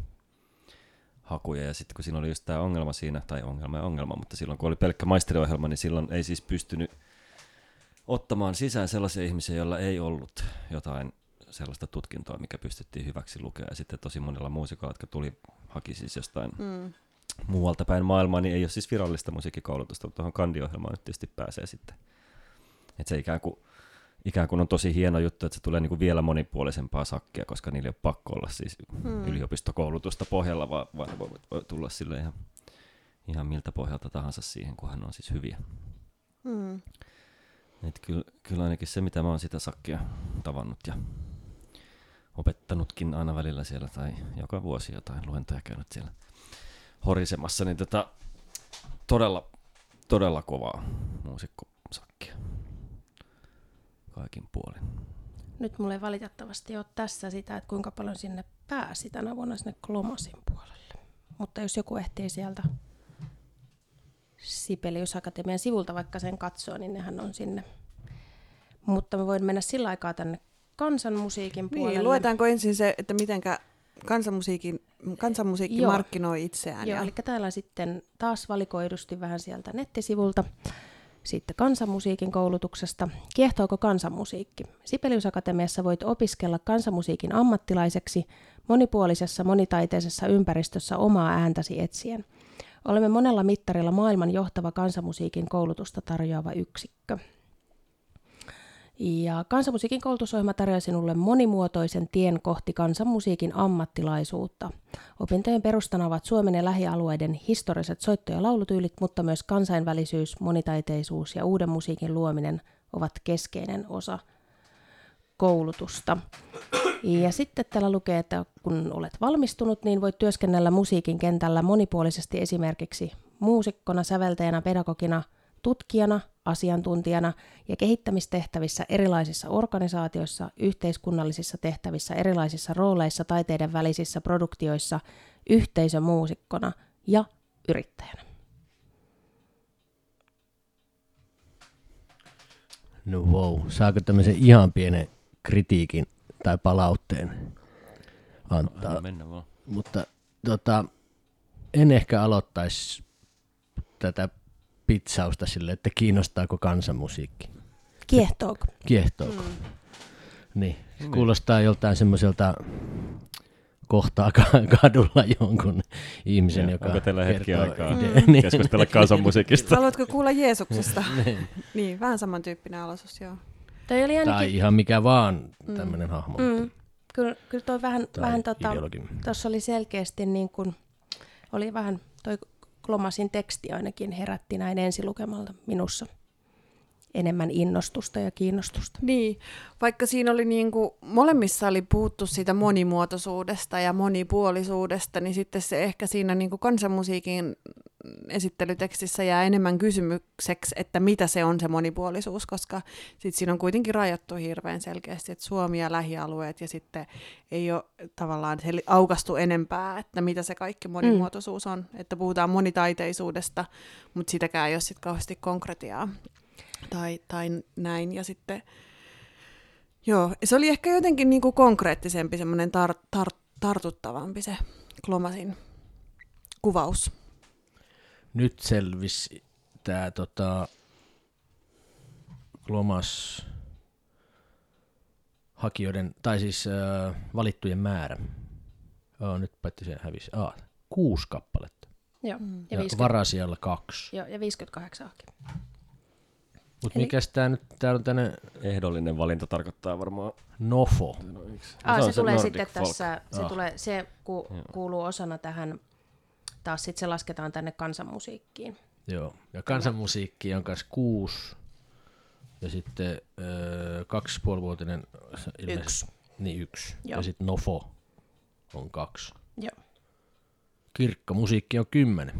hakuja, ja sitten kun siinä oli just tämä ongelma siinä, tai ongelma, mutta silloin kun oli pelkkä maisteriohjelma, niin silloin ei siis pystynyt ottamaan sisään sellaisia ihmisiä, joilla ei ollut jotain sellaista tutkintoa, mikä pystyttiin hyväksi lukea. Ja sitten tosi monilla muusikoilla, jotka haki siis jostain muualta päin maailmaa, niin ei ole siis virallista musiikkikoulutusta, mutta tuohon kandiohjelmaan nyt tietysti pääsee sitten. Että se ikään kuin on tosi hieno juttu, että se tulee niinku vielä monipuolisempaa sakkia, koska niillä ei ole pakko olla siis yliopistokoulutusta pohjalla, vaan voi tulla sille ihan miltä pohjalta tahansa siihen, kunhan on siis hyviä. Mm. Et kyllä ainakin se, mitä mä oon sitä sakkia tavannut ja opettanutkin aina välillä siellä tai joka vuosi jotain luentoja käynyt siellä horisemassa, niin todella, todella kovaa muusikkosakkia kaikin puolin. Nyt mulla ei valitettavasti ole tässä sitä, että kuinka paljon sinne pääsi tänä vuonna sinne Glomasin puolelle, mutta jos joku ehtii sieltä Sibelius-Akatemian sivulta vaikka sen katsoo, niin nehän on sinne. Mutta me voin mennä sillä aikaa tänne kansanmusiikin puolelle. Niin, luetaanko ensin se, että mitenkä kansanmusiikki markkinoi itseään? Joo, eli täällä on sitten taas valikoidusti vähän sieltä nettisivulta, sitten kansanmusiikin koulutuksesta. Kiehtoako kansanmusiikki? Sibelius-Akatemiassa voit opiskella kansanmusiikin ammattilaiseksi monipuolisessa, monitaiteisessa ympäristössä omaa ääntäsi etsien. Olemme monella mittarilla maailman johtava kansanmusiikin koulutusta tarjoava yksikkö. Ja kansanmusiikin koulutusohjelma tarjoaa sinulle monimuotoisen tien kohti kansanmusiikin ammattilaisuutta. Opintojen perustana ovat Suomen ja lähialueiden historiset soitto- ja laulutyylit, mutta myös kansainvälisyys, monitaiteisuus ja uuden musiikin luominen ovat keskeinen osa koulutusta. Ja sitten täällä lukee, että kun olet valmistunut, niin voit työskennellä musiikin kentällä monipuolisesti esimerkiksi muusikkona, säveltäjänä, pedagogina, tutkijana, asiantuntijana ja kehittämistehtävissä erilaisissa organisaatioissa, yhteiskunnallisissa tehtävissä, erilaisissa rooleissa, taiteiden välisissä produktioissa, yhteisömuusikkona ja yrittäjänä. No wow, saako tämmöisen ihan pienen kritiikin tai palautteen antaa, no, mutta en ehkä aloittaisi tätä pitsausta sille, että kiinnostaako kansanmusiikki. Kiehtooko. Niin, kuulostaa joltain semmoiselta kohtaa kadulla jonkun ihmisen, ja, joka onko teillä hetki aikaa keskustella kansanmusiikista? Haluatko kuulla Jeesuksesta? Niin, vähän samantyyppinen alaisuus, joo. Tai ihan mikä vaan tämmöinen hahmo. Kyllä toi vähän tuossa oli selkeästi niin kuin, oli vähän toi Glomasin teksti ainakin herätti näin ensilukemalta minussa enemmän innostusta ja kiinnostusta. Niin, vaikka siinä oli niin kuin, molemmissa oli puhuttu siitä monimuotoisuudesta ja monipuolisuudesta, niin sitten se ehkä siinä niin kuin kansanmusiikin esittelytekstissä jää enemmän kysymykseksi, että mitä se on se monipuolisuus, koska sit siinä on kuitenkin rajattu hirveän selkeästi, että Suomi ja lähialueet, ja sitten ei ole tavallaan aukastu enempää, että mitä se kaikki monimuotoisuus on, että puhutaan monitaiteisuudesta, mutta sitäkään ei ole sitten kauheasti konkretiaa. Tai näin, ja sitten, joo, se oli ehkä jotenkin niinku konkreettisempi, semmoinen tartuttavampi se Glomasin kuvaus. Nyt selvisi tämä Glomas hakijoiden, tai siis valittujen määrä. Nyt päätti se hävisi. 6 kappaletta. Joo, ja varasijalla 2. Joo, ja 58 hakijoita. Mutta mikäs tää nyt, tää on tänne ehdollinen valinta tarkoittaa varmaan nofo. Se tulee sitten tässä, kuuluu osana tähän, taas sitten se lasketaan tänne kansanmusiikkiin. Joo, ja kansanmusiikki on kanssa 6 ja sitten 2,5-vuotinen ilmeisesti. 1. Joo. Ja sitten nofo on 2. Joo. Kirkkomusiikki on 10.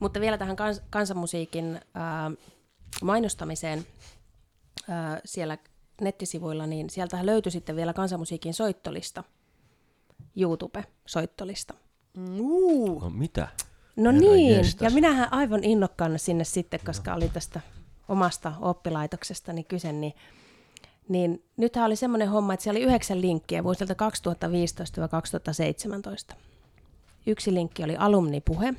Mutta vielä tähän kansanmusiikin mainostamiseen siellä nettisivuilla, niin sieltähän löytyi sitten vielä kansanmusiikin soittolista, YouTube-soittolista. No mitä? No niin, ja minähän aivan innokkaana sinne sitten, koska oli tästä omasta oppilaitoksestani kyse, niin nythän oli semmoinen homma, että siellä oli 9 linkkiä vuosilta 2015-2017. Yksi linkki oli alumnipuhe.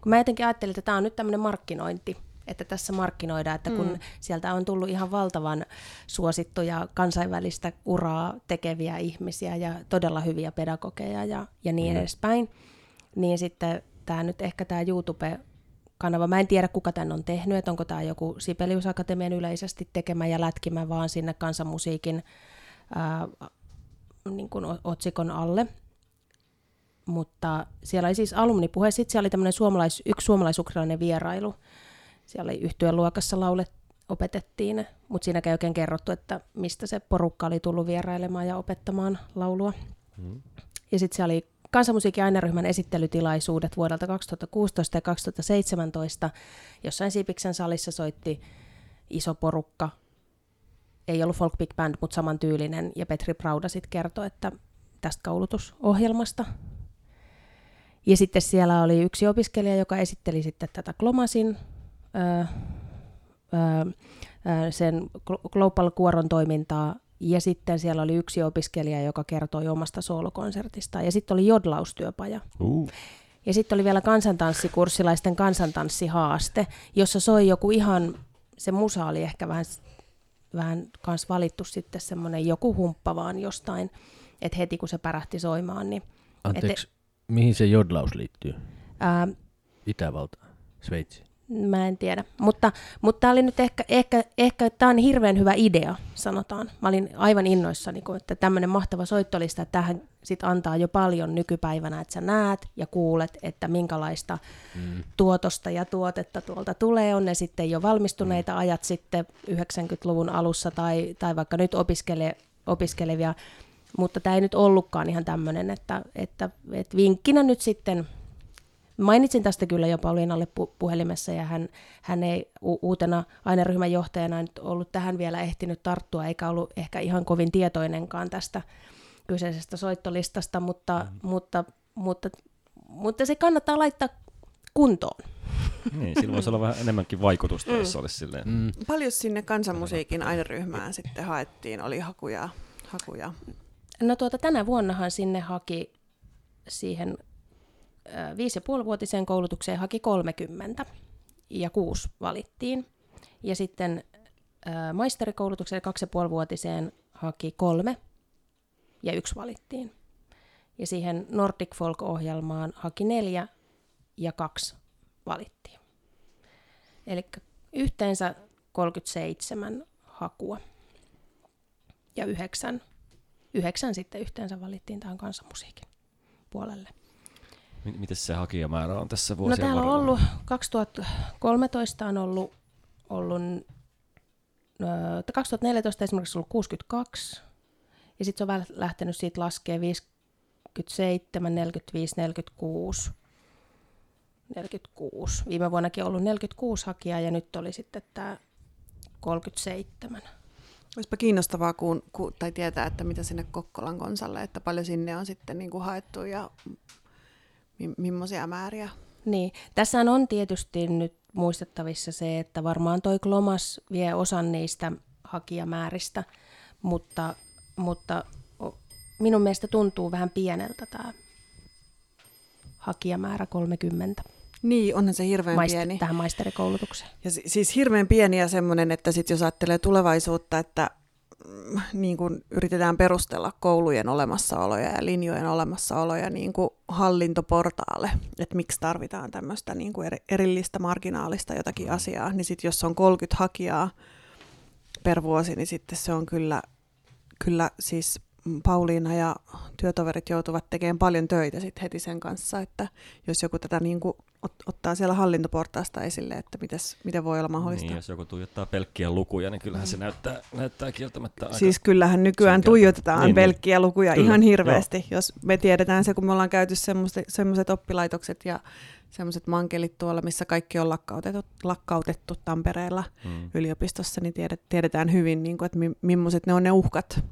Kun mä jotenkin ajattelin, että tämä on nyt tämmöinen markkinointi, että tässä markkinoidaan, että kun sieltä on tullut ihan valtavan suosittuja kansainvälistä uraa tekeviä ihmisiä ja todella hyviä pedagogeja ja niin edespäin, niin sitten tämä nyt ehkä tämä YouTube-kanava, mä en tiedä kuka tämän on tehnyt, että onko tämä joku Sibelius-Akatemian yleisesti tekemä ja lätkimä vaan sinne kansanmusiikin niin kuin otsikon alle. Mutta siellä oli siis alumnipuhe, sitten siellä oli tämmöinen yksi suomalais-ukrainainen vierailu. Siellä oli yhtyeluokassa opetettiin, mutta siinäkään ei oikein kerrottu, että mistä se porukka oli tullut vierailemaan ja opettamaan laulua. Ja sitten siellä oli kansanmusiikin aineryhmän esittelytilaisuudet vuodelta 2016 ja 2017. Jossain Siipiksen salissa soitti iso porukka, ei ollut folk big band, mutta samantyylinen. Ja Petri Prauda sitten kertoi, että tästä koulutusohjelmasta. Ja sitten siellä oli yksi opiskelija, joka esitteli sitten tätä Glomasin, sen Global Kuoron toimintaa, ja sitten siellä oli yksi opiskelija, joka kertoi omasta soolokonsertistaan, ja sitten oli jodlaustyöpaja. Ja sitten oli vielä kansantanssikurssilaisten kansantanssihaaste, jossa soi joku ihan, se musa oli ehkä vähän kans valittu sitten semmoinen joku humppa vaan jostain, että heti kun se pärähti soimaan, niin... Anteeksi. Mihin se jodlaus liittyy? Itävaltaan, Sveitsiin. Mä en tiedä, mutta tämä oli nyt ehkä tämä on hirveän hyvä idea, sanotaan. Mä olin aivan innoissani, että tämmöinen mahtava soittolista, että tähän sit antaa jo paljon nykypäivänä, että sä näet ja kuulet, että minkälaista tuotosta ja tuotetta tuolta tulee. On ne sitten jo valmistuneita ajat sitten 90-luvun alussa tai vaikka nyt opiskelevia. Mutta tämä ei nyt ollutkaan ihan tämmöinen, että vinkkinä nyt sitten, mainitsin tästä kyllä jo Pauliinalle puhelimessa, ja hän ei uutena aineryhmän johtajana nyt ollut tähän vielä ehtinyt tarttua, eikä ollut ehkä ihan kovin tietoinenkaan tästä kyseisestä soittolistasta, mutta se kannattaa laittaa kuntoon. Niin, sillä voisi olla vähän enemmänkin vaikutusta, jos se olisi silleen. Paljon sinne kansanmusiikin aineryhmään sitten haettiin, oli hakuja? No tänä vuonnahan sinne haki siihen 5,5-vuotiseen koulutukseen haki 30 ja 6 valittiin. Ja sitten maisterikoulutukseen 2,5-vuotiseen haki 3 ja 1 valittiin. Ja siihen Nordic Folk-ohjelmaan haki 4 ja 2 valittiin. Eli yhteensä 37 hakua ja 9 sitten yhteensä valittiin tähän kansanmusiikin puolelle. Mites se hakijamäärä on tässä vuosien varrella? No täällä on ollut, 2013 on ollut 2014 esimerkiksi ollut 62, ja sitten se on lähtenyt siitä laskee 57, 45, 46. Viime vuonnakin on ollut 46 hakijaa, ja nyt oli sitten tämä 37. Olisipa kiinnostavaa tai tietää, että mitä sinne Kokkolan konsalle, että paljon sinne on sitten niin kuin haettu ja millaisia määriä. Niin, tässä on tietysti nyt muistettavissa se, että varmaan toi Glomas vie osan niistä hakijamääristä, mutta minun mielestä tuntuu vähän pieneltä tämä hakijamäärä 30. Niin, onhan se hirveän pieni. Tähän maisterikoulutukseen. Ja siis hirveän pieni ja semmoinen, että sit jos ajattelee tulevaisuutta, että niin kuin yritetään perustella koulujen olemassaoloja ja linjojen olemassaoloja niin kuin hallintoportaalle, että miksi tarvitaan tämmöistä niin kuin erillistä marginaalista jotakin asiaa, niin sitten jos on 30 hakijaa per vuosi, niin sitten se on kyllä siis Pauliina ja työtoverit joutuvat tekemään paljon töitä sit heti sen kanssa, että jos joku tätä niin kuin ottaa siellä hallintoportaasta esille, että miten voi olla mahdollista. Niin, jos joku tuijottaa pelkkiä lukuja, niin kyllähän se näyttää kieltämättä aika... Siis kyllähän nykyään tuijotetaan pelkkiä lukuja kyllä, ihan hirveästi, joo. Jos me tiedetään se, kun me ollaan käyty semmoiset oppilaitokset ja semmoiset mankelit tuolla, missä kaikki on lakkautettu Tampereella yliopistossa, niin tiedetään hyvin, niin kuin, että millaiset ne on ne uhkat.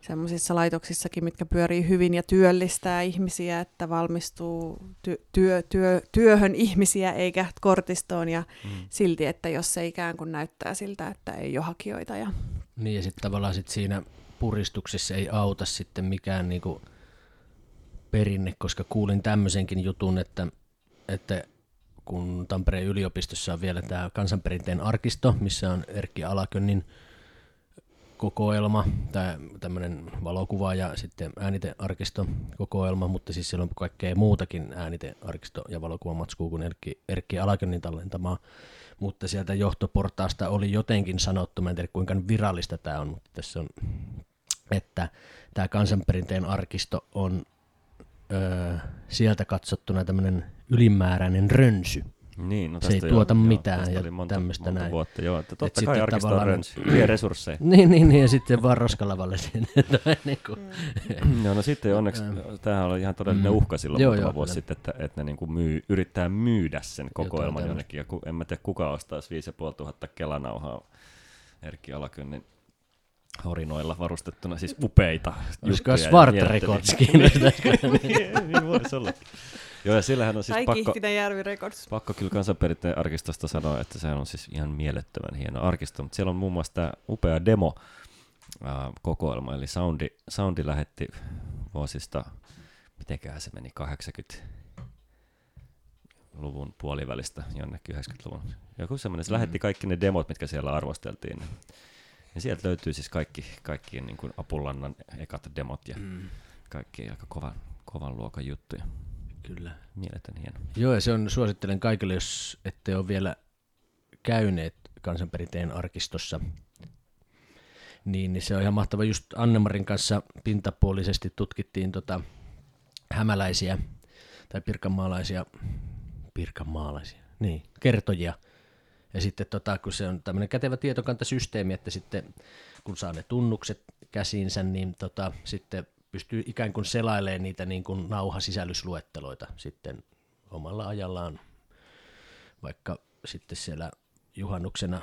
Sellaisissa laitoksissakin, mitkä pyörii hyvin ja työllistää ihmisiä, että valmistuu työhön ihmisiä eikä kortistoon ja silti, että jos se ikään kuin näyttää siltä, että ei ole hakijoita. Ja... Niin ja sitten tavallaan sit siinä puristuksessa ei auta sitten mikään niinku perinne, koska kuulin tämmöisenkin jutun, että kun Tampereen yliopistossa on vielä tämä kansanperinteen arkisto, missä on Erkki Alakönnin kokoelma, tai tämmöinen valokuva ja sitten äänitearkistokokoelma, mutta siis siellä on kaikkea muutakin äänitearkisto- ja valokuvamatskua kuin Erkki Alakönnin tallentamaa, mutta sieltä johtoportaasta oli jotenkin sanottu, mä en tiedä kuinka virallista tämä on, mutta tässä on, että tämä kansanperinteen arkisto on sieltä katsottuna tämmöinen ylimääräinen rönsy. Niin, no se ei tuota mitään ja tämmöistä näin. Vuotta, joo, että totta kai arkisto on resursseja. Niin, ja sitten vaan roskalavalle sinne. No sitten onneksi, tämähän oli ihan todellinen uhka silloin muutama vuosi sitten, että ne niinku yrittää myydä sen kokoelman jonnekin. En mä tiedä, kuka ostaisi 5 500 kelanauhaa Erkki Alakönnin horinoilla varustettuna, siis upeita juttuja. Olisiko Svart-Rekotski? Niin voisi ollakin. Joo, ja sillähän on siis pakko kyllä kansanperinteen arkistosta sanoa, että sehän on siis ihan mielettömän hieno arkisto, mutta siellä on muun muassa tämä upea demo-kokoelma, eli Soundi lähetti vuosista, mitenkään se meni 80-luvun puolivälistä jonnekin 90-luvun. Joku semmoinen, se lähetti kaikki ne demot, mitkä siellä arvosteltiin, ja sieltä löytyy siis kaikki niin kuin Apulannan ekat demot ja kaikki aika kovan luokan juttuja. Kyllä. Mieletön hieno. Joo, ja se on, suosittelen kaikille, jos ette ole vielä käyneet kansanperinteen arkistossa, niin se on ihan mahtava. Just Anne-Marin kanssa pintapuolisesti tutkittiin hämäläisiä tai pirkanmaalaisia, niin, kertojia. Ja sitten kun se on tämmöinen kätevä tietokantasysteemi, että sitten kun saa ne tunnukset käsiinsä, niin sitten pystyy ikään kuin selailemaan niitä niin kuin nauhasisällysluetteloita sitten omalla ajallaan, vaikka sitten siellä juhannuksena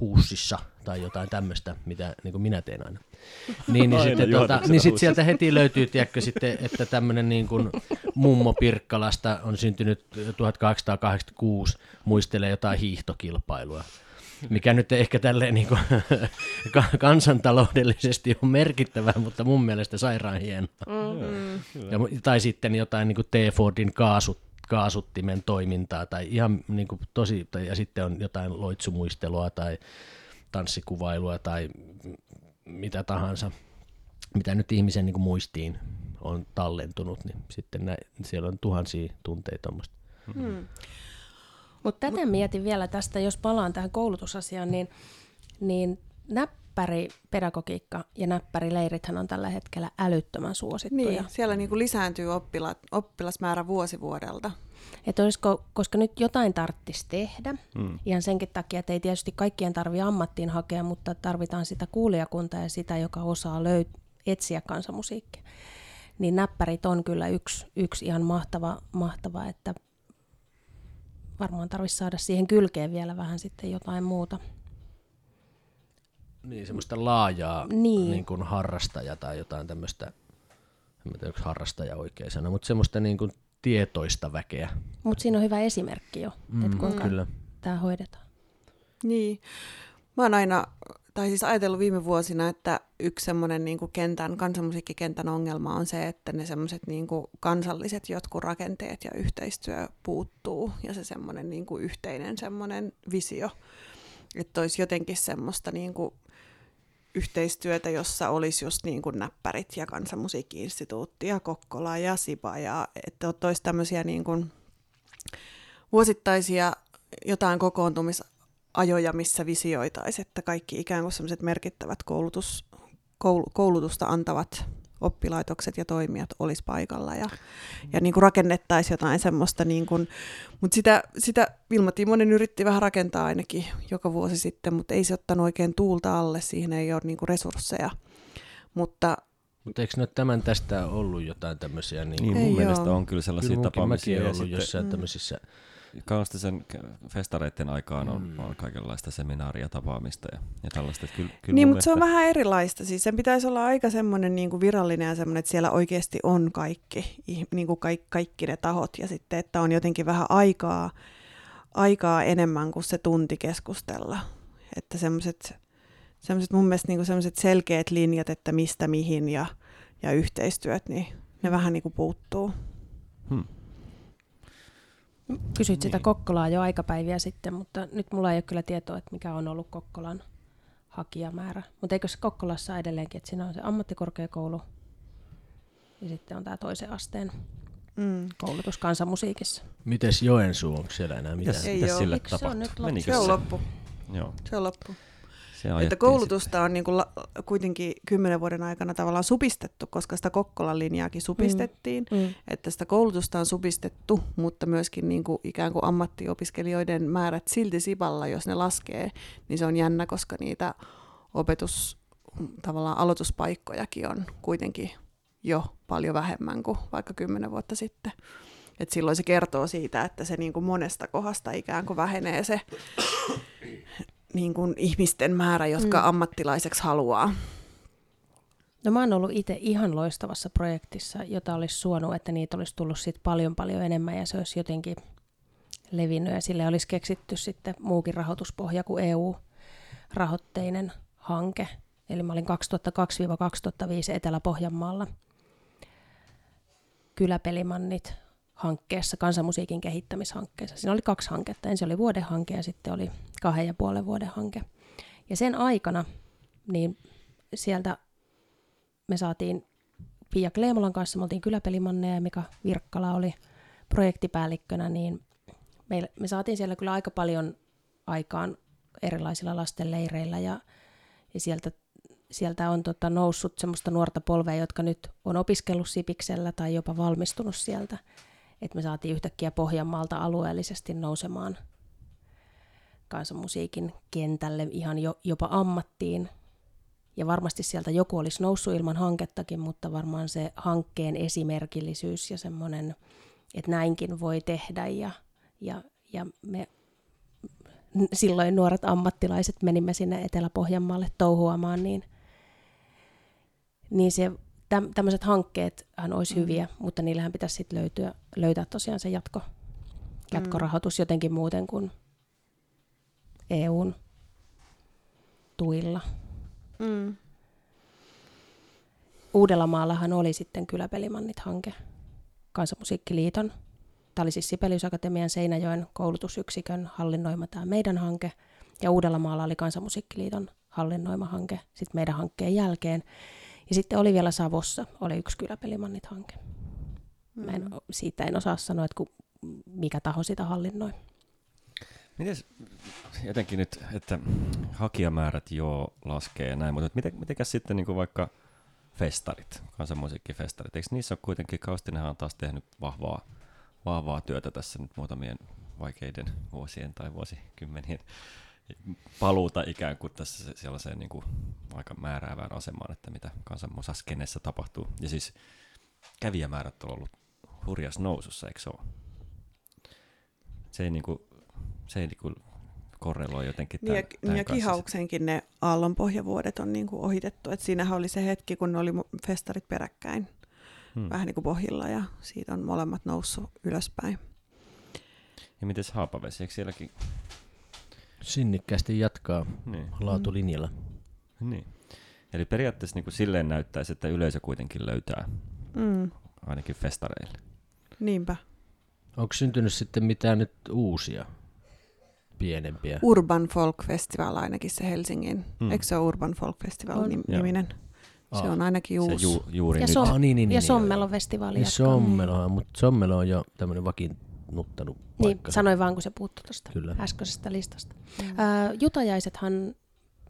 Huussissa tai jotain tämmöistä, mitä niin kuin minä teen aina. Niin sitten sieltä heti löytyy, tiedätkö, sitten, että tämmöinen niin kuin mummo Pirkkalasta on syntynyt 1886, muistelee jotain hiihtokilpailua. Mikä nyt ehkä tälleen niin kuin kansantaloudellisesti on merkittävää, mutta mun mielestä sairaan hienoa. Tai sitten jotain niin kuin T-Fordin kaasuttimen toimintaa tai ihan niin kuin tosi, ja sitten on jotain loitsumuistelua tai tanssikuvailua tai mitä tahansa, mitä nyt ihmisen niin kuin muistiin on tallentunut, niin sitten siellä on tuhansia tunteja tuommoista. Mutta tätä mietin vielä tästä, jos palaan tähän koulutusasiaan, niin näppäripedagogiikka ja näppärileirithän on tällä hetkellä älyttömän suosittuja. Niin, siellä niinku lisääntyy oppilasmäärä vuodelta. Et olisiko, koska nyt jotain tarvitsisi tehdä, ihan senkin takia, että ei tietysti kaikkien tarvitse ammattiin hakea, mutta tarvitaan sitä kuulijakuntaa ja sitä, joka osaa etsiä kansanmusiikkia. Niin näppärit on kyllä yksi ihan mahtava, että varmaan tarvitsisi saada siihen kylkeen vielä vähän sitten jotain muuta. Niin, semmoista laajaa niin kuin harrastaja tai jotain tämmöistä, en tiedä onko harrastaja oikein sana, mutta semmoista niin kuin tietoista väkeä. Mutta siinä on hyvä esimerkki jo, että kuinka tämä hoidetaan. Niin, mä oon aina, tai siis ajatellut viime vuosina, että yksi semmoinen niin kuin kansanmusiikkikentän ongelma on se, että ne semmoiset niin kuin kansalliset jotkut rakenteet ja yhteistyö puuttuu ja se semmoinen niin kuin yhteinen semmoinen visio, että olisi jotenkin semmoista niin kuin yhteistyötä, jossa olisi just niin kuin näppärit ja kansanmusiikki-instituutti ja Kokkola ja Siba ja että olisi tämmöisiä niin kuin vuosittaisia jotain kokoontumisajoja, missä visioitaisiin, että kaikki ikään kuin sellaiset merkittävät koulutusta antavat oppilaitokset ja toimijat olisi paikalla ja niin kuin rakennettaisiin jotain semmoista, niin kuin, mutta sitä Vilma Timonen yritti vähän rakentaa ainakin joka vuosi sitten, mutta ei se ottanut oikein tuulta alle, siihen ei ole niin kuin resursseja, mutta eikö nyt tämän tästä ollut jotain tämmöisiä? Niin mun mielestä on kyllä sellaisia tapaamisia. Mäkin ollut jossain tämmöisissä. Kaustisen festareiden aikaan on kaikenlaista seminaaria, tapaamista ja tällaista. Kyllä niin, mutta se on vähän erilaista. Siis sen pitäisi olla aika semmoinen niin kuin virallinen ja semmoinen, että siellä oikeasti on kaikki, niin kuin kaikki ne tahot. Ja sitten, että on jotenkin vähän aikaa enemmän kuin se tunti keskustella. Että semmoiset mun mielestä niin kuin selkeät linjat, että mistä mihin ja yhteistyöt, niin ne vähän niin kuin puuttuu. Kysyit sitä Kokkolaa jo aikapäiviä sitten, mutta nyt mulla ei ole kyllä tietoa, että mikä on ollut Kokkolan hakijamäärä. Mutta eikö se Kokkolassa edelleenkin, että siinä on se ammattikorkeakoulu ja sitten on tämä toisen asteen koulutus kansanmusiikissa. Mites Joensuu, onko siellä enää mitään? Mitäs sille tapahtuu? Se on loppu. Että koulutusta on niin kuin kuitenkin 10 vuoden aikana tavallaan supistettu, koska sitä Kokkolan linjaakin supistettiin. Että sitä koulutusta on supistettu, mutta myöskin niin kuin ikään kuin ammattiopiskelijoiden määrät silti Siballa, jos ne laskee, niin se on jännä, koska niitä tavallaan aloituspaikkojakin on kuitenkin jo paljon vähemmän kuin vaikka 10 vuotta sitten. Et silloin se kertoo siitä, että se niin kuin monesta kohdasta ikään kuin vähenee se niin kuin ihmisten määrä, jotka ammattilaiseksi haluaa. No mä oon ollut itse ihan loistavassa projektissa, jota olisi suonut, että niitä olisi tullut sit paljon enemmän ja se olisi jotenkin levinnyt ja sille olisi keksitty sitten muukin rahoituspohja kuin EU-rahoitteinen hanke. Eli mä olin 2002-2005 Etelä-Pohjanmaalla Kyläpelimannit hankkeessa, kansanmusiikin kehittämishankkeessa. Siinä oli 2 hanketta. Ensin oli vuoden hanke ja sitten oli 2,5 vuoden hanke. Ja sen aikana niin sieltä me saatiin Pia Kleemolan kanssa, me oltiin Kyläpelimanneja ja Mika Virkkala oli projektipäällikkönä, niin me saatiin siellä kyllä aika paljon aikaan erilaisilla lastenleireillä ja sieltä on noussut semmoista nuorta polvea, jotka nyt on opiskellut Sipiksellä tai jopa valmistunut sieltä. Että me saatiin yhtäkkiä Pohjanmaalta alueellisesti nousemaan kansanmusiikin kentälle ihan jopa ammattiin. Ja varmasti sieltä joku olisi noussut ilman hankettakin, mutta varmaan se hankkeen esimerkillisyys ja semmoinen, että näinkin voi tehdä. Ja me silloin nuoret ammattilaiset menimme sinne Etelä-Pohjanmaalle touhuamaan, niin se tämmöiset hankkeethan olisi hyviä, mutta niillähän pitäisi sitten löytää tosiaan se jatkorahoitus jotenkin muuten kuin EUn tuilla. Uudellamaallahan oli sitten Kyläpelimannit-hanke Kansanmusiikkiliiton. Tämä oli siis Sibelius-Akatemian Seinäjoen koulutusyksikön hallinnoima tämä meidän hanke. Ja Uudellamaalla oli Kansanmusiikkiliiton hallinnoima hanke sitten meidän hankkeen jälkeen. Ja sitten oli vielä Savossa, oli yksi Kyläpelimannit-hanke. Mä siitä en osaa sanoa, että mikä taho sitä hallinnoi. Mites jotenkin nyt, että hakijamäärät jo laskee ja näin, mutta mitenkäs sitten niin kuin vaikka festarit, kansanmusiikkifestarit, eikö niissä ole kuitenkin, Kaustinenhan on taas tehnyt vahvaa työtä tässä nyt muutamien vaikeiden vuosien tai vuosikymmenien paluuta ikään kuin tässä sellaiseen niin kuin aika määräävään asemaan, että mitä kansanmusaskenessä tapahtuu. Ja siis kävijämäärät on ollut hurjas nousussa, eikö se ole? Se ei niin kuin korreloi jotenkin tämän kanssa. Ja Kihauksenkin ne aallonpohjavuodet on niin kuin ohitettu. Et siinähän oli se hetki, kun ne oli festarit peräkkäin vähän niin kuin pohjilla ja siitä on molemmat noussut ylöspäin. Ja mites Haapavesi, eikö sielläkin? Sinnikkäästi jatkaa laatulinjalla. Niin. Eli periaatteessa niin kuin silleen näyttäisi, että yleisö kuitenkin löytää ainakin festareille. Niinpä. Onko syntynyt sitten mitään nyt uusia pienempiä. Urban Folk Festival ainakin se Helsingin. Eikö se ole Urban Folk Festival niminen? Se on ainakin uusi. Juuri nyt. Ja Sommelo-festivaali jatkaa. Sommelo, mutta Sommelo on jo tämmöinen vakiinnuttanut paikka. Niin, sanoin vaan kun se puuttui tuosta äskeisestä listasta. Jutajaisethan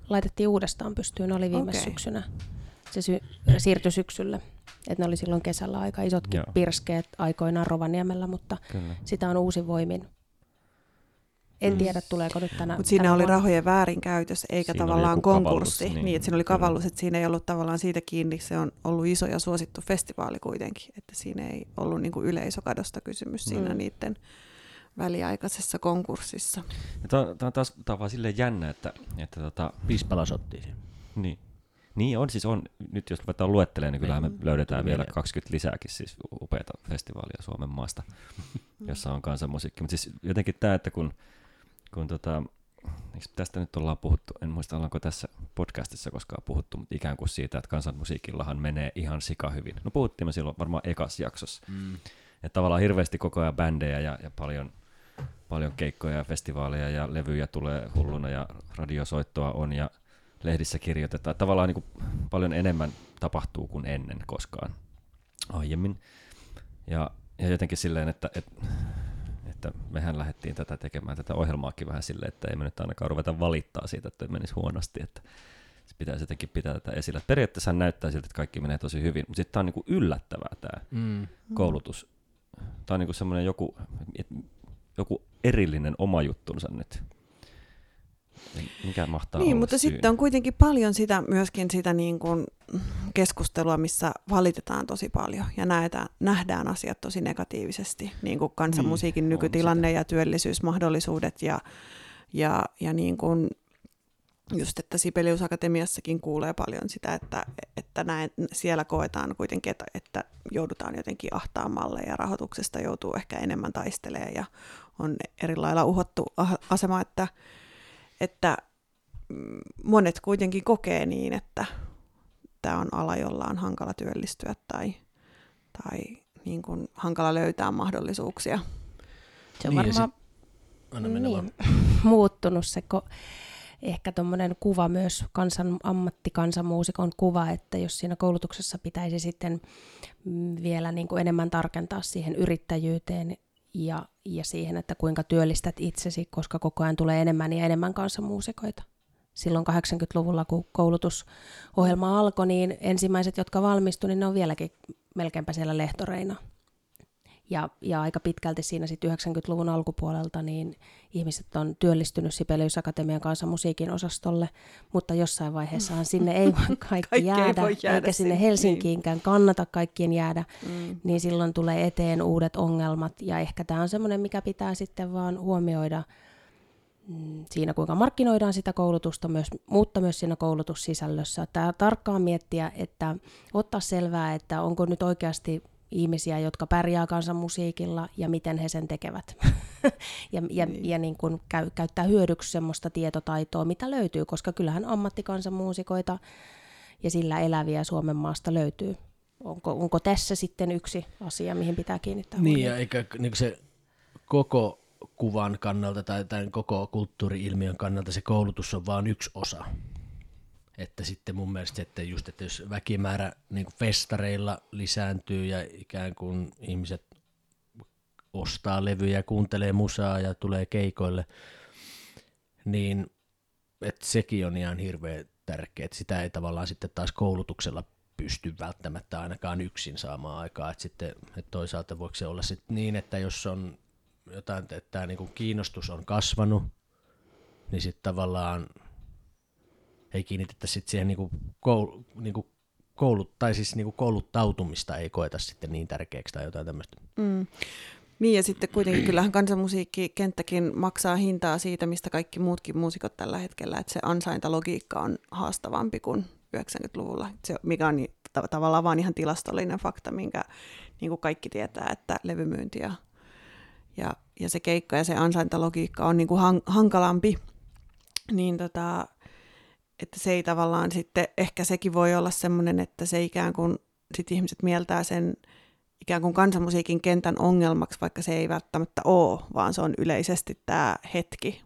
laitettiin uudestaan pystyyn, oli viime syksynä. Se siirtyi syksylle. Et ne oli silloin kesällä aika isotkin pirskeet aikoinaan Rovaniemellä, mutta sitä on uusi voimin. En tiedä, tuleeko nyt tänään. Mutta siinä oli rahojen väärinkäytös, eikä siinä tavallaan konkurssi. Niin, että siinä oli kavallus, että siinä ei ollut tavallaan siitä kiinni. Se on ollut iso ja suosittu festivaali kuitenkin. Että siinä ei ollut niinku yleisökadosta kysymys siinä niiden väliaikaisessa konkurssissa. Tämä on vaan silleen jännä, että Pispalassa otti sen. Niin. Niin on, siis on. Nyt jos ruvetaan luettelemaan, niin kyllähän me löydetään vielä 20 lisääkin siis upeita festivaalia Suomen maasta, jossa on kansanmusiikki. Mutta siis jotenkin tämä, että kun tästä nyt ollaan puhuttu, en muista ollaanko tässä podcastissa koskaan puhuttu, mutta ikään kuin siitä, että kansanmusiikillahan menee ihan sika hyvin. No puhuttiin me silloin varmaan ekassa jaksossa. Että tavallaan hirveästi koko ajan bändejä ja paljon keikkoja ja festivaaleja ja levyjä tulee hulluna ja radiosoittoa on ja lehdissä kirjoitetaan. Tavallaan niin kuin paljon enemmän tapahtuu kuin ennen koskaan aiemmin. Ja jotenkin silleen, että mehän lähdettiin tätä tekemään, tätä ohjelmaakin vähän silleen, että ei me nyt ainakaan ruveta valittaa siitä, että menisi huonosti, että se pitäisi jotenkin pitää tätä esillä. Periaatteessa näyttää siltä, että kaikki menee tosi hyvin, mutta sitten tämä on niin kuin yllättävää tämä koulutus. Tämä on niin kuin semmoinen joku erillinen oma juttunsa nyt. Mikä mahtaa olla mutta syyn? Sitten on kuitenkin paljon sitä, myöskin sitä niin kuin keskustelua, missä valitetaan tosi paljon ja nähdään asiat tosi negatiivisesti, niin kuin kansanmusiikin nykytilanne ja työllisyysmahdollisuudet ja niin kuin just, että Sibelius-Akatemiassakin kuulee paljon sitä, että siellä koetaan kuitenkin, että joudutaan jotenkin ahtaamalle ja rahoituksesta joutuu ehkä enemmän taistelemaan ja on eri lailla uhottu asema, että monet kuitenkin kokee niin, että tämä on ala, jolla on hankala työllistyä tai niin kuin hankala löytää mahdollisuuksia. Se on niin varmaan muuttunut se, ehkä tuommoinen kuva myös, ammattikansanmuusikon kuva, että jos siinä koulutuksessa pitäisi sitten vielä niin kuin enemmän tarkentaa siihen yrittäjyyteen, ja siihen, että kuinka työllistät itsesi, koska koko ajan tulee enemmän ja enemmän kansanmuusikoita. Silloin 80-luvulla, kun koulutusohjelma alkoi, niin ensimmäiset, jotka valmistuivat, niin ne on vieläkin melkeinpä siellä lehtoreina. Ja aika pitkälti siinä sitten 90-luvun alkupuolelta niin ihmiset on työllistynyt Sibelius-Akatemian kansanmusiikin osastolle, mutta jossain vaiheessahan sinne ei voi kaikki jäädä, eikä sinne Helsinkiinkään kannata kaikkien jäädä, niin silloin tulee eteen uudet ongelmat, ja ehkä tämä on semmoinen, mikä pitää sitten vaan huomioida siinä, kuinka markkinoidaan sitä koulutusta, mutta myös siinä koulutussisällössä. Tämä tarkkaan miettiä, että ottaa selvää, että onko nyt oikeasti ihmisiä, jotka pärjää kansanmusiikilla ja miten he sen tekevät. ja niin kuin käyttää hyödyksi semmoista tietotaitoa, mitä löytyy, koska kyllähän ammattikansanmuusikoita ja sillä eläviä Suomen maasta löytyy. Onko tässä sitten yksi asia, mihin pitää kiinnittää huomiota? Niin, ja eikä niin se koko kuvan kannalta tai tämän koko kulttuuri-ilmiön kannalta se koulutus on vain yksi osa. Että sitten mun mielestä, että jos väkimäärä niin kuin festareilla lisääntyy ja ikään kuin ihmiset ostaa levyjä, kuuntelee musaa ja tulee keikoille, niin että sekin on ihan hirveän tärkeää. Että sitä ei tavallaan sitten taas koulutuksella pysty välttämättä ainakaan yksin saamaan aikaa. Että sitten, että toisaalta voiko se olla sitten niin, että jos on jotain, että tämä niin kuin kiinnostus on kasvanut, niin sitten tavallaan ei kiinnitetä sitten siihen kouluttautumista ei koeta sitten niin tärkeäksi tai jotain tämmöistä. Niin, ja sitten kuitenkin kyllähän kansanmusiikkikenttäkin maksaa hintaa siitä, mistä kaikki muutkin muusikot tällä hetkellä, että se ansaintalogiikka on haastavampi kuin 90-luvulla, se, mikä on niin, tavallaan vaan ihan tilastollinen fakta, minkä niin kuin kaikki tietää, että levymyynti ja se keikka ja se ansaintalogiikka on niin kuin hankalampi, niin että se ei tavallaan sitten, ehkä sekin voi olla semmoinen, että se ikään kuin sit ihmiset mieltää sen ikään kuin kansanmusiikin kentän ongelmaksi, vaikka se ei välttämättä ole, vaan se on yleisesti tämä hetki.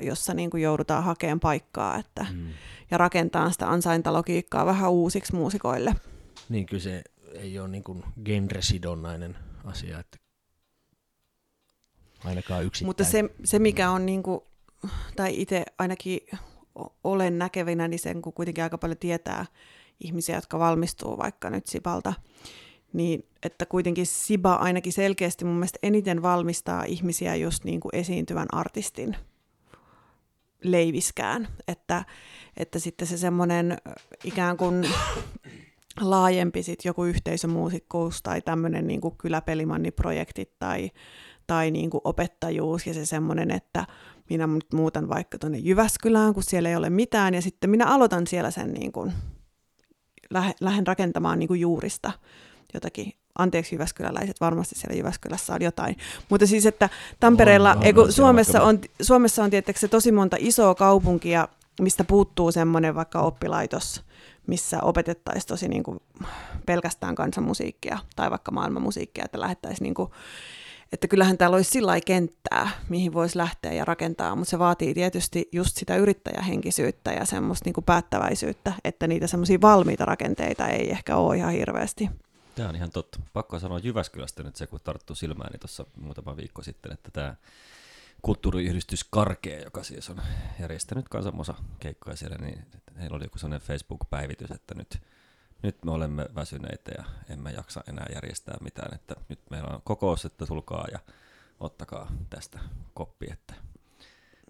jossa niin kuin joudutaan hakemaan paikkaa että, ja rakentamaan sitä ansaintalogiikkaa vähän uusiksi muusikoille. Niin, kyllä se ei ole niin kuin genresidonnainen asia, että ainakaan yksittäin. Mutta se mikä on, niin kuin, tai itse ainakin olen näkevinä, niin sen kun kuitenkin aika paljon tietää ihmisiä, jotka valmistuu vaikka nyt Sibalta, niin että kuitenkin Siba ainakin selkeästi mun mielestä eniten valmistaa ihmisiä just niin kuin esiintyvän artistin leiviskään, että sitten se semmoinen ikään kuin laajempi sit joku yhteisömuusikkuus tai tämmöinen niin kuin kyläpelimanniprojektit tai niin kuin opettajuus ja se semmoinen, että minä nyt muutan vaikka tuonne Jyväskylään, kun siellä ei ole mitään ja sitten minä aloitan siellä sen niin kuin, lähden rakentamaan niin kuin juurista jotakin. Anteeksi jyväskyläläiset, varmasti siellä Jyväskylässä on jotain. Mutta siis, että Tampereella, Suomessa on tietysti tosi monta isoa kaupunkia, mistä puuttuu semmoinen vaikka oppilaitos, missä opetettaisiin tosi niin kuin pelkästään kansanmusiikkia tai vaikka maailmanmusiikkia, että lähettäisiin, niin kuin, että kyllähän täällä olisi sillä lailla kenttää, mihin voisi lähteä ja rakentaa, mutta se vaatii tietysti just sitä yrittäjähenkisyyttä ja semmoista niin kuin päättäväisyyttä, että niitä semmoisia valmiita rakenteita ei ehkä ole ihan hirveästi. Tämä on ihan totta. Pakko sanoa Jyväskylästä nyt se, kun tarttuu silmääni tuossa muutama viikko sitten, että tämä kulttuuriyhdistys Karkea, joka siis on järjestänyt kansanmusakeikkoja siellä, niin heillä oli joku sellainen Facebook-päivitys, että nyt me olemme väsyneitä ja emme jaksa enää järjestää mitään, että nyt meillä on kokous, että tulkaa ja ottakaa tästä koppi, että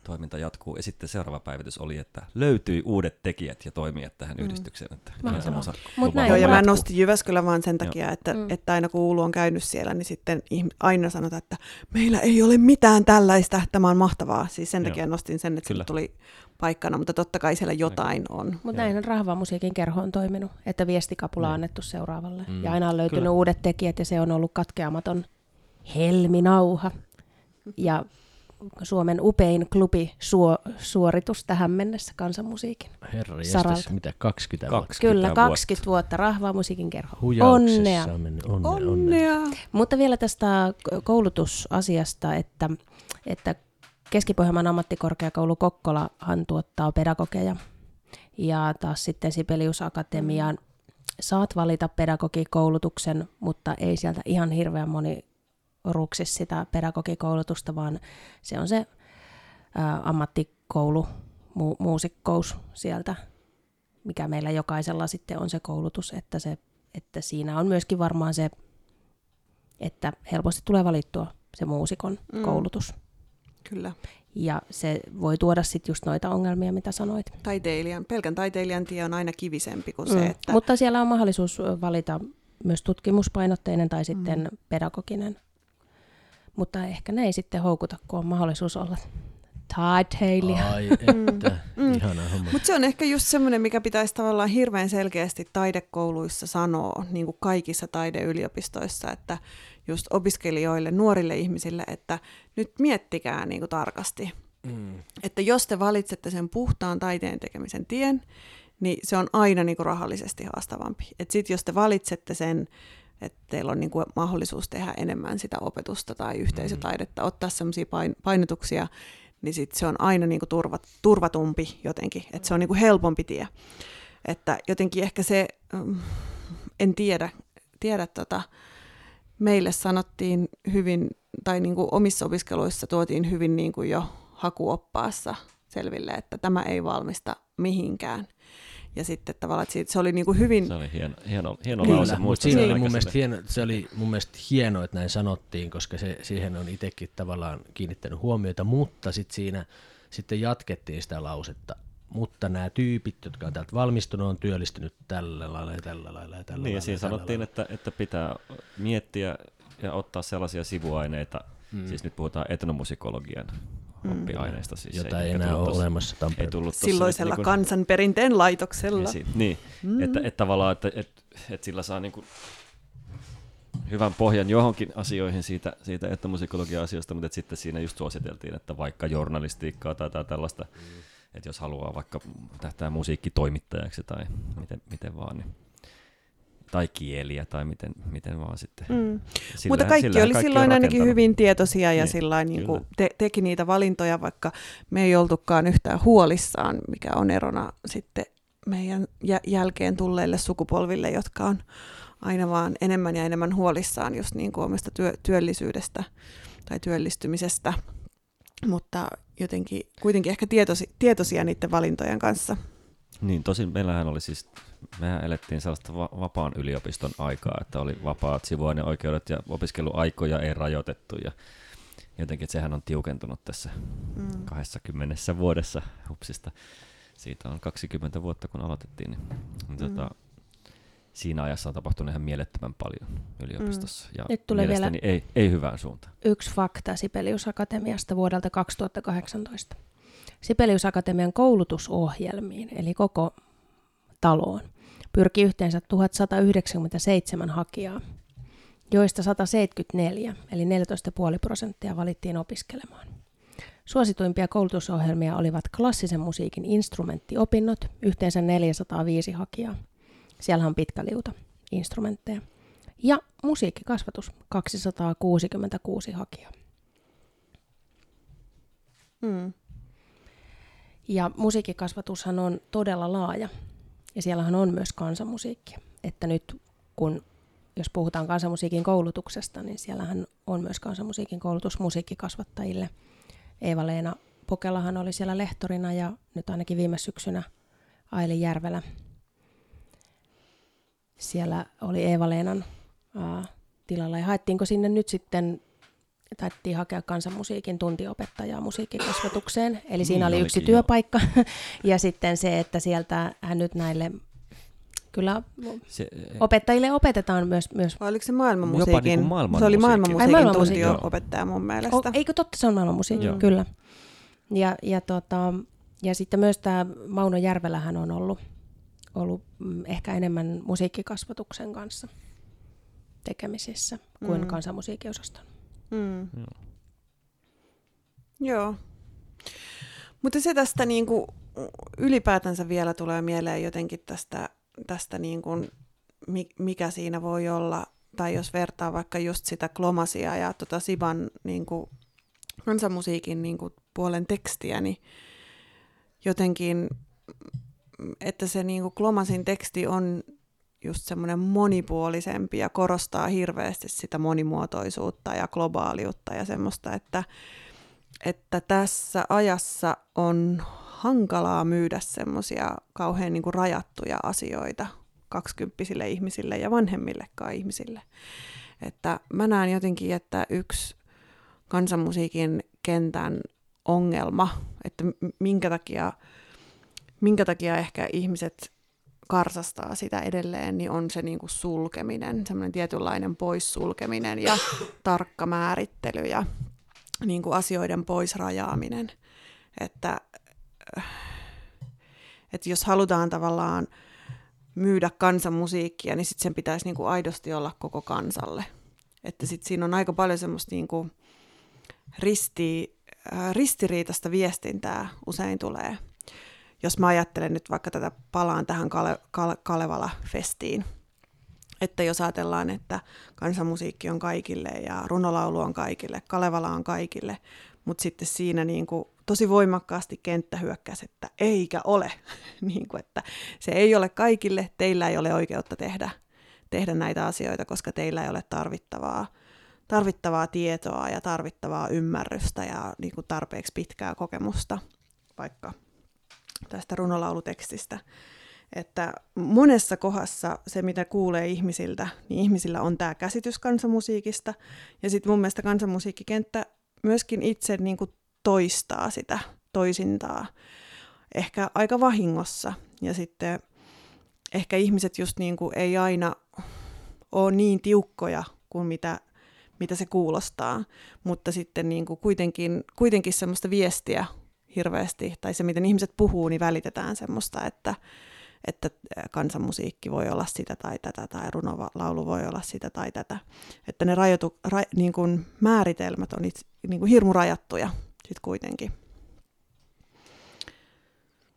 toiminta jatkuu. Ja sitten seuraava päivitys oli, että löytyi uudet tekijät ja toimijat tähän yhdistykseen. Mutta mä nostin Jyväskylän vaan sen takia, että aina kun Uulu on käynyt siellä, niin sitten aina sanotaan, että meillä ei ole mitään tällaista, tämä on mahtavaa. Siis sen takia nostin sen, että se tuli paikkana, mutta totta kai siellä jotain on. Mutta näin on Rahvaanmusiikin kerho on toiminut, että viestikapula on annettu seuraavalle. Ja aina on löytynyt uudet tekijät ja se on ollut katkeamaton helminauha. Ja Suomen upein klubi suoritus tähän mennessä kansanmusiikin saralta. Mitä, 20 vuotta? Kyllä, 20 vuotta Rahvaanmusiikin kerho. Onnea. Onnea. Mutta vielä tästä koulutusasiasta, että Keski-Pohjanmaan ammattikorkeakoulu Kokkolahan tuottaa pedagogeja. Ja taas sitten Sibelius-Akatemiaan saat valita pedagogikoulutuksen, mutta ei sieltä ihan hirveän moni ruksissa sitä pedagogikoulutusta, vaan se on se ammattikoulu, muusikkous sieltä, mikä meillä jokaisella sitten on se koulutus, että siinä on myöskin varmaan se, että helposti tulee valittua se muusikon koulutus. Kyllä. Ja se voi tuoda sitten just noita ongelmia, mitä sanoit. Pelkän taiteilijan tie on aina kivisempi kuin se, että... Mutta siellä on mahdollisuus valita myös tutkimuspainotteinen tai sitten pedagoginen. Mutta ehkä ne ei sitten houkuta, kun on mahdollisuus olla taiteilija. Ai että, ihanaa homma. Mutta se on ehkä just semmoinen, mikä pitäisi tavallaan hirveän selkeästi taidekouluissa sanoa, niin kuin kaikissa taideyliopistoissa, että just opiskelijoille, nuorille ihmisille, että nyt miettikää niin kuin tarkasti. Että jos te valitsette sen puhtaan taiteen tekemisen tien, niin se on aina niin kuin rahallisesti haastavampi. Että sitten jos te valitsette sen, että teillä on niin kuin mahdollisuus tehdä enemmän sitä opetusta tai yhteisötaidetta, ottaa sellaisia painotuksia, niin sit se on aina niin kuin turvatumpi jotenkin, että se on niin kuin helpompi tie. Että jotenkin ehkä se, en tiedä meille sanottiin hyvin, tai niin kuin omissa opiskeluissa tuotiin hyvin niin kuin jo hakuoppaassa selville, että tämä ei valmista mihinkään. Ja sitten tavallaan, että se oli niin kuin hyvin... Se oli hieno lause. Siinä oli mun mielestä hieno, että näin sanottiin, koska se, siihen on itsekin tavallaan kiinnittänyt huomiota, mutta sitten jatkettiin sitä lausetta. Mutta nämä tyypit, jotka on täältä valmistunut, on työllistynyt tällä lailla ja tällä lailla ja tällä lailla. Niin, siinä sanottiin, että pitää miettiä ja ottaa sellaisia sivuaineita, siis nyt puhutaan etnomusikologian oppiaineista. Siis jota ei enää ole olemassa Tampereella. Silloisella niin kansanperinteen laitoksella. Niin, että tavallaan, että sillä saa niin kuin hyvän pohjan johonkin asioihin siitä etnomusikologian asioista, mutta sitten siinä just suositeltiin, että vaikka journalistiikkaa tai tällaista, että jos haluaa vaikka tähtää musiikkitoimittajaksi tai miten vaan, niin tai kieliä tai miten vaan sitten. Mm. Mutta kaikki oli silloin ainakin hyvin tietoisia ja sillain niinku teki niitä valintoja, vaikka me ei oltukaan yhtään huolissaan, mikä on erona sitten meidän jälkeen tulleille sukupolville, jotka on aina vaan enemmän ja enemmän huolissaan just niin kuin omasta työllisyydestä tai työllistymisestä, mutta jotenkin kuitenkin ehkä tietoisia niiden valintojen kanssa. Niin, tosin meillähän oli siis, mehän elettiin sellaista vapaan yliopiston aikaa, että oli vapaat sivuaineoikeudet ja opiskeluaikoja ei rajoitettu ja jotenkin sehän on tiukentunut tässä 20 vuodessa hupsista. Siitä on 20 vuotta, kun aloitettiin, niin siinä ajassa on tapahtunut ihan mielettömän paljon yliopistossa, ja mielestäni ei hyvään suuntaan. Yksi fakta Sibelius-Akatemiasta vuodelta 2018. Sibelius-Akatemian koulutusohjelmiin, eli koko taloon, pyrki yhteensä 1197 hakijaa, joista 174, eli 14,5% valittiin opiskelemaan. Suosituimpia koulutusohjelmia olivat klassisen musiikin instrumenttiopinnot, yhteensä 405 hakijaa. Siellä on pitkä liuta instrumentteja. Ja musiikkikasvatus, 266 hakijaa. Mm. Ja musiikkikasvatushan on todella laaja. Ja siellähän on myös kansanmusiikki. Että nyt kun, jos puhutaan kansanmusiikin koulutuksesta, niin siellähän on myös kansanmusiikin koulutus musiikkikasvattajille. Eeva-Leena Pokelahan oli siellä lehtorina ja nyt ainakin viime syksynä Aili Järvelä. Siellä oli Eeva-Leenan tilalla ja haettiinko sinne nyt sitten, taittiin hakea kansanmusiikin tuntiopettajaa musiikkikasvatukseen. Eli siinä oli yksi työpaikka ja sitten se, että sieltä hän nyt näille kyllä opettajille opetetaan myös. Oliko se maailmanmusiikin? Niin maailmanmusiikin. Se oli maailmanmusiikin tuntiopettaja mun mielestä. Eikö totta, se on maailmanmusiikin, kyllä. Ja sitten myös tämä Mauno Järvelähän on ollut ehkä enemmän musiikkikasvatuksen kanssa tekemisissä kuin kansanmusiikkiosaston. Mm. Joo. Mutta se tästä niinku ylipäätänsä vielä tulee mieleen jotenkin tästä niinku, mikä siinä voi olla, tai jos vertaa vaikka just sitä Klomasia ja Siban niinku kansanmusiikin niinku puolen tekstiä, niin jotenkin että se niinku Klomasin teksti on just semmoinen monipuolisempi ja korostaa hirveästi sitä monimuotoisuutta ja globaaliutta ja semmoista, että tässä ajassa on hankalaa myydä semmoisia kauhean niinku rajattuja asioita kaksikymppisille ihmisille ja vanhemmillekaan ihmisille. Että mä näen jotenkin, että yksi kansanmusiikin kentän ongelma, että minkä takia ehkä ihmiset karsastaa sitä edelleen, niin on se niinku sulkeminen, semmoinen tietynlainen poissulkeminen ja tarkka määrittely ja niinku asioiden poisrajaaminen. Että jos halutaan tavallaan myydä kansanmusiikkia, niin sitten sen pitäisi niinku aidosti olla koko kansalle. Että sitten siinä on aika paljon semmoista niinku ristiriitaista viestintää usein tulee. Jos mä ajattelen nyt vaikka tätä, palaan tähän Kalevala-festiin, että jos ajatellaan, että kansanmusiikki on kaikille ja runolaulu on kaikille, Kalevala on kaikille, mutta sitten siinä niin kuin tosi voimakkaasti kenttä hyökkäsi, että eikä ole, niin kuin, että se ei ole kaikille, teillä ei ole oikeutta tehdä näitä asioita, koska teillä ei ole tarvittavaa tietoa ja tarvittavaa ymmärrystä ja niin kuin tarpeeksi pitkää kokemusta, vaikka tästä runolaulutekstistä, että monessa kohdassa se, mitä kuulee ihmisiltä, niin ihmisillä on tämä käsitys kansanmusiikista, ja sitten mun mielestä kansanmusiikkikenttä myöskin itse niin kuin toistaa sitä toisintaa, ehkä aika vahingossa, ja sitten ehkä ihmiset just niin kuin ei aina ole niin tiukkoja kuin mitä se kuulostaa, mutta sitten niin kuin kuitenkin semmoista viestiä hirveästi, tai se miten ihmiset puhuu, niin välitetään semmoista, että kansanmusiikki voi olla sitä tai tätä, tai runolaulu voi olla sitä tai tätä. Että ne niin kuin määritelmät on niin kuin hirmu rajattuja sitten kuitenkin.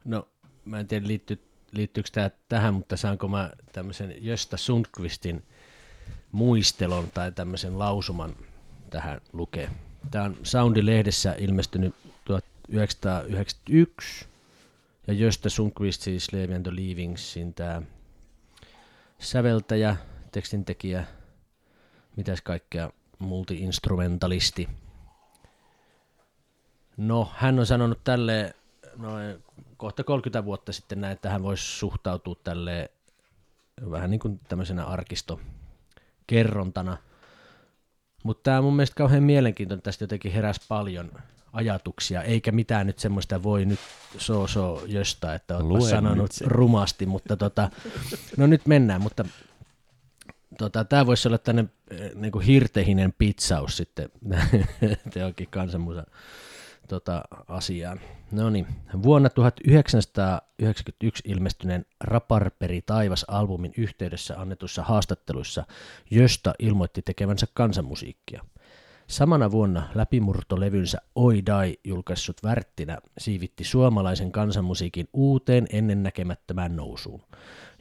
No, mä en tiedä, liittyy liittyykö tämä tähän, mutta saanko mä tämmöisen Jösta Sundqvistin muistelon tai tämmöisen lausuman tähän lukee. Tämä on Soundi-lehdessä ilmestynyt 1991, ja Jösta Sundqvist siis Levi and the Leavingsin tämä säveltäjä, tekstintekijä, mitäs kaikkea, multi-instrumentalisti. No, hän on sanonut tälleen, noin kohta 30 vuotta sitten näin, että hän voisi suhtautua tälleen vähän niin kuin tämmöisenä arkistokerrontana. Mutta tämä on mun mielestä kauhean mielenkiintoinen, tästä jotenkin heräsi paljon ajatuksia, eikä mitään nyt semmoista voi nyt Jösta, että oletpa sanonut rumasti, mutta no nyt mennään, mutta tämä voisi olla tämmöinen niinku hirtehinen pitsaus sitten teokin kansanmusa asiaan. No niin, vuonna 1991 ilmestyneen Raparperi Taivas-albumin yhteydessä annetussa haastatteluissa Jösta ilmoitti tekevänsä kansanmusiikkia. Samana vuonna läpimurtolevynsä Oi Dai julkaissut Värttinä siivitti suomalaisen kansanmusiikin uuteen ennennäkemättömään nousuun.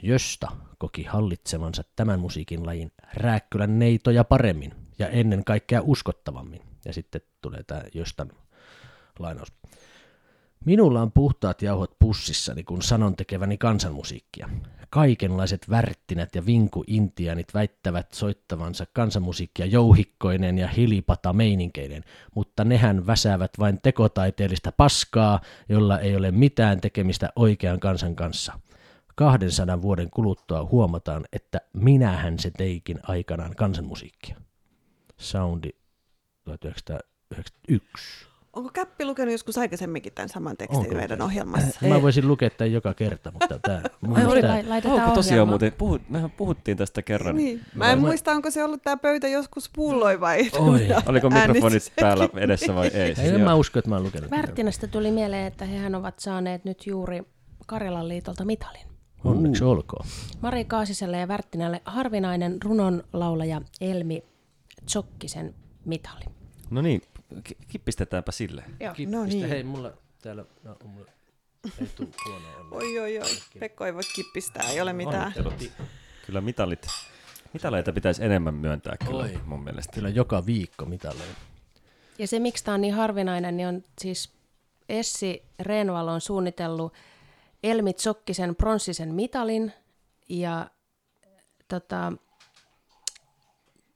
Jösta koki hallitsevansa tämän musiikin lajin Rääkkylän neitoja paremmin ja ennen kaikkea uskottavammin. Ja sitten tulee tämä Jöstan lainaus. Minulla on puhtaat jauhot pussissani, kun sanon tekeväni kansanmusiikkia. Kaikenlaiset värttinät ja vinkuintianit väittävät soittavansa kansanmusiikkia jouhikkoinen ja hilipata meininkeinen, mutta nehän väsäävät vain tekotaiteellista paskaa, jolla ei ole mitään tekemistä oikean kansan kanssa. 200 vuoden kuluttua huomataan, että minähän se teikin aikanaan kansanmusiikkia. Soundi 1991. Onko Käppi lukenut joskus aikaisemminkin tämän saman tekstin meidän ohjelmassa? Mä voisin lukea tämän joka kerta, mutta tämä... Onko tosiaan muuten? Mehän puhuttiin tästä kerran. Niin. Mä en muista, onko se ollut tämä pöytä joskus pulloi vai... Oliko mikrofonit täällä edessä vai ei? Ei, mä usko, että mä oon lukenut. Värttinästä tuli mieleen, että hehän ovat saaneet nyt juuri Karjalan liitolta mitalin. Onneksi olkoon. Mari Kaasiselle ja Värttinälle harvinainen runonlaulaja Elmi Tsokkisen mitali. No niin. Kippistetäänpä sille. Joo, no niin. Hei, mulla täällä... No, mulla ei tule huonoa onnea. Oi. Pekko ei voi kippistää, ei ole mitään. Kyllä mitaleita pitäisi enemmän myöntää kyllä mun mielestä. Kyllä joka viikko mitaleita. Ja se, miksi tämä on niin harvinainen, niin on siis Essi Reenval on suunnitellut Elmi Tsokkisen pronssisen mitalin, ja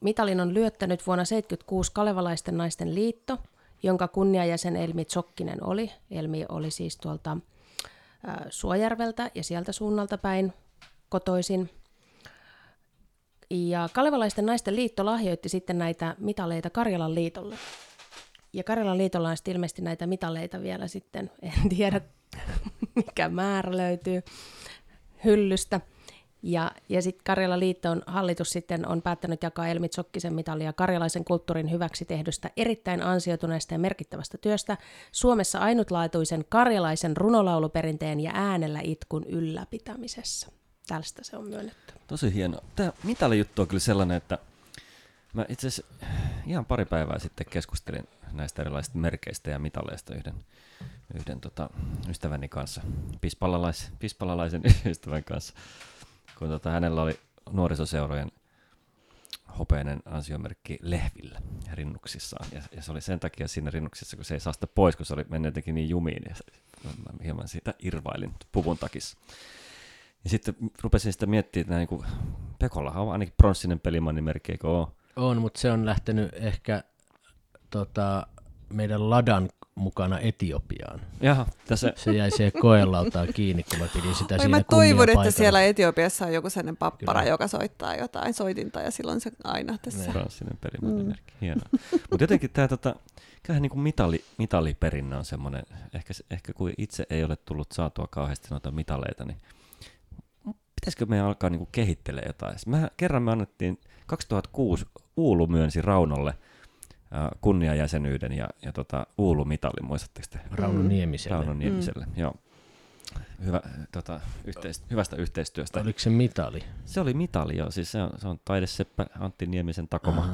mitalin on lyöttänyt vuonna 1976 Kalevalaisten naisten liitto, jonka kunniajäsen Elmi Tsokkinen oli. Elmi oli siis tuolta Suojärveltä ja sieltä suunnalta päin kotoisin. Ja Kalevalaisten naisten liitto lahjoitti sitten näitä mitaleita Karjalan liitolle. Ja Karjalan liitolla on sitten ilmeisesti näitä mitaleita vielä sitten, en tiedä mikä määrä löytyy hyllystä. Ja sitten Karjalan liiton hallitus sitten on päättänyt jakaa Elmi Tsokkisen mitalia karjalaisen kulttuurin hyväksi tehdystä erittäin ansioituneesta ja merkittävästä työstä Suomessa ainutlaatuisen karjalaisen runolauluperinteen ja äänellä itkun ylläpitämisessä. Tästä se on myönnetty. Tosi hienoa. Tämä mitalijuttu on kyllä sellainen, että mä itse asiassa ihan pari päivää sitten keskustelin näistä erilaisista merkeistä ja mitaleista yhden ystäväni kanssa, pispalalaisen ystävän kanssa. Kun hänellä oli nuorisoseurojen hopeinen ansiomerkki lehvillä rinnuksissaan. Ja se oli sen takia siinä rinnuksissa, kun se ei saa sitä pois, kun se oli mennyt jotenkin niin jumiin. Ja mä hieman siitä irvailin puvun takissa. Ja sitten rupesin sitä miettimään, että niin Pekollahan on ainakin pronssinen pelimannimerkki, eikö ole? On, mutta se on lähtenyt ehkä meidän ladan mukana Etiopiaan. Jaha, se jäi siihen koelautaan kiinni, kun mä pidin sitä siinä kunnian toivon, paikalla. Että siellä Etiopiassa on joku sellainen pappara, kyllä, joka soittaa jotain soitinta, ja silloin se aina tässä. Pranssinen pelimannimerkki, hienoa. Mutta jotenkin tämä kyllähän niin kuin mitaliperinnä on semmoinen, ehkä kun itse ei ole tullut saatua kauheasti noita mitaleita, niin pitäisikö meidän alkaa niin kuin kehittelemään jotain? Kerran me annettiin 2006 Uulu myönsi Raunolle kunniajäsenyyden ja Uulu-mitalin, muistatteko te? Rauno Niemiselle. Joo. Hyvä, hyvästä yhteistyöstä. Oliko se mitali? Se oli mitali, joo. Siis se on taideseppä Antti Niemisen takoma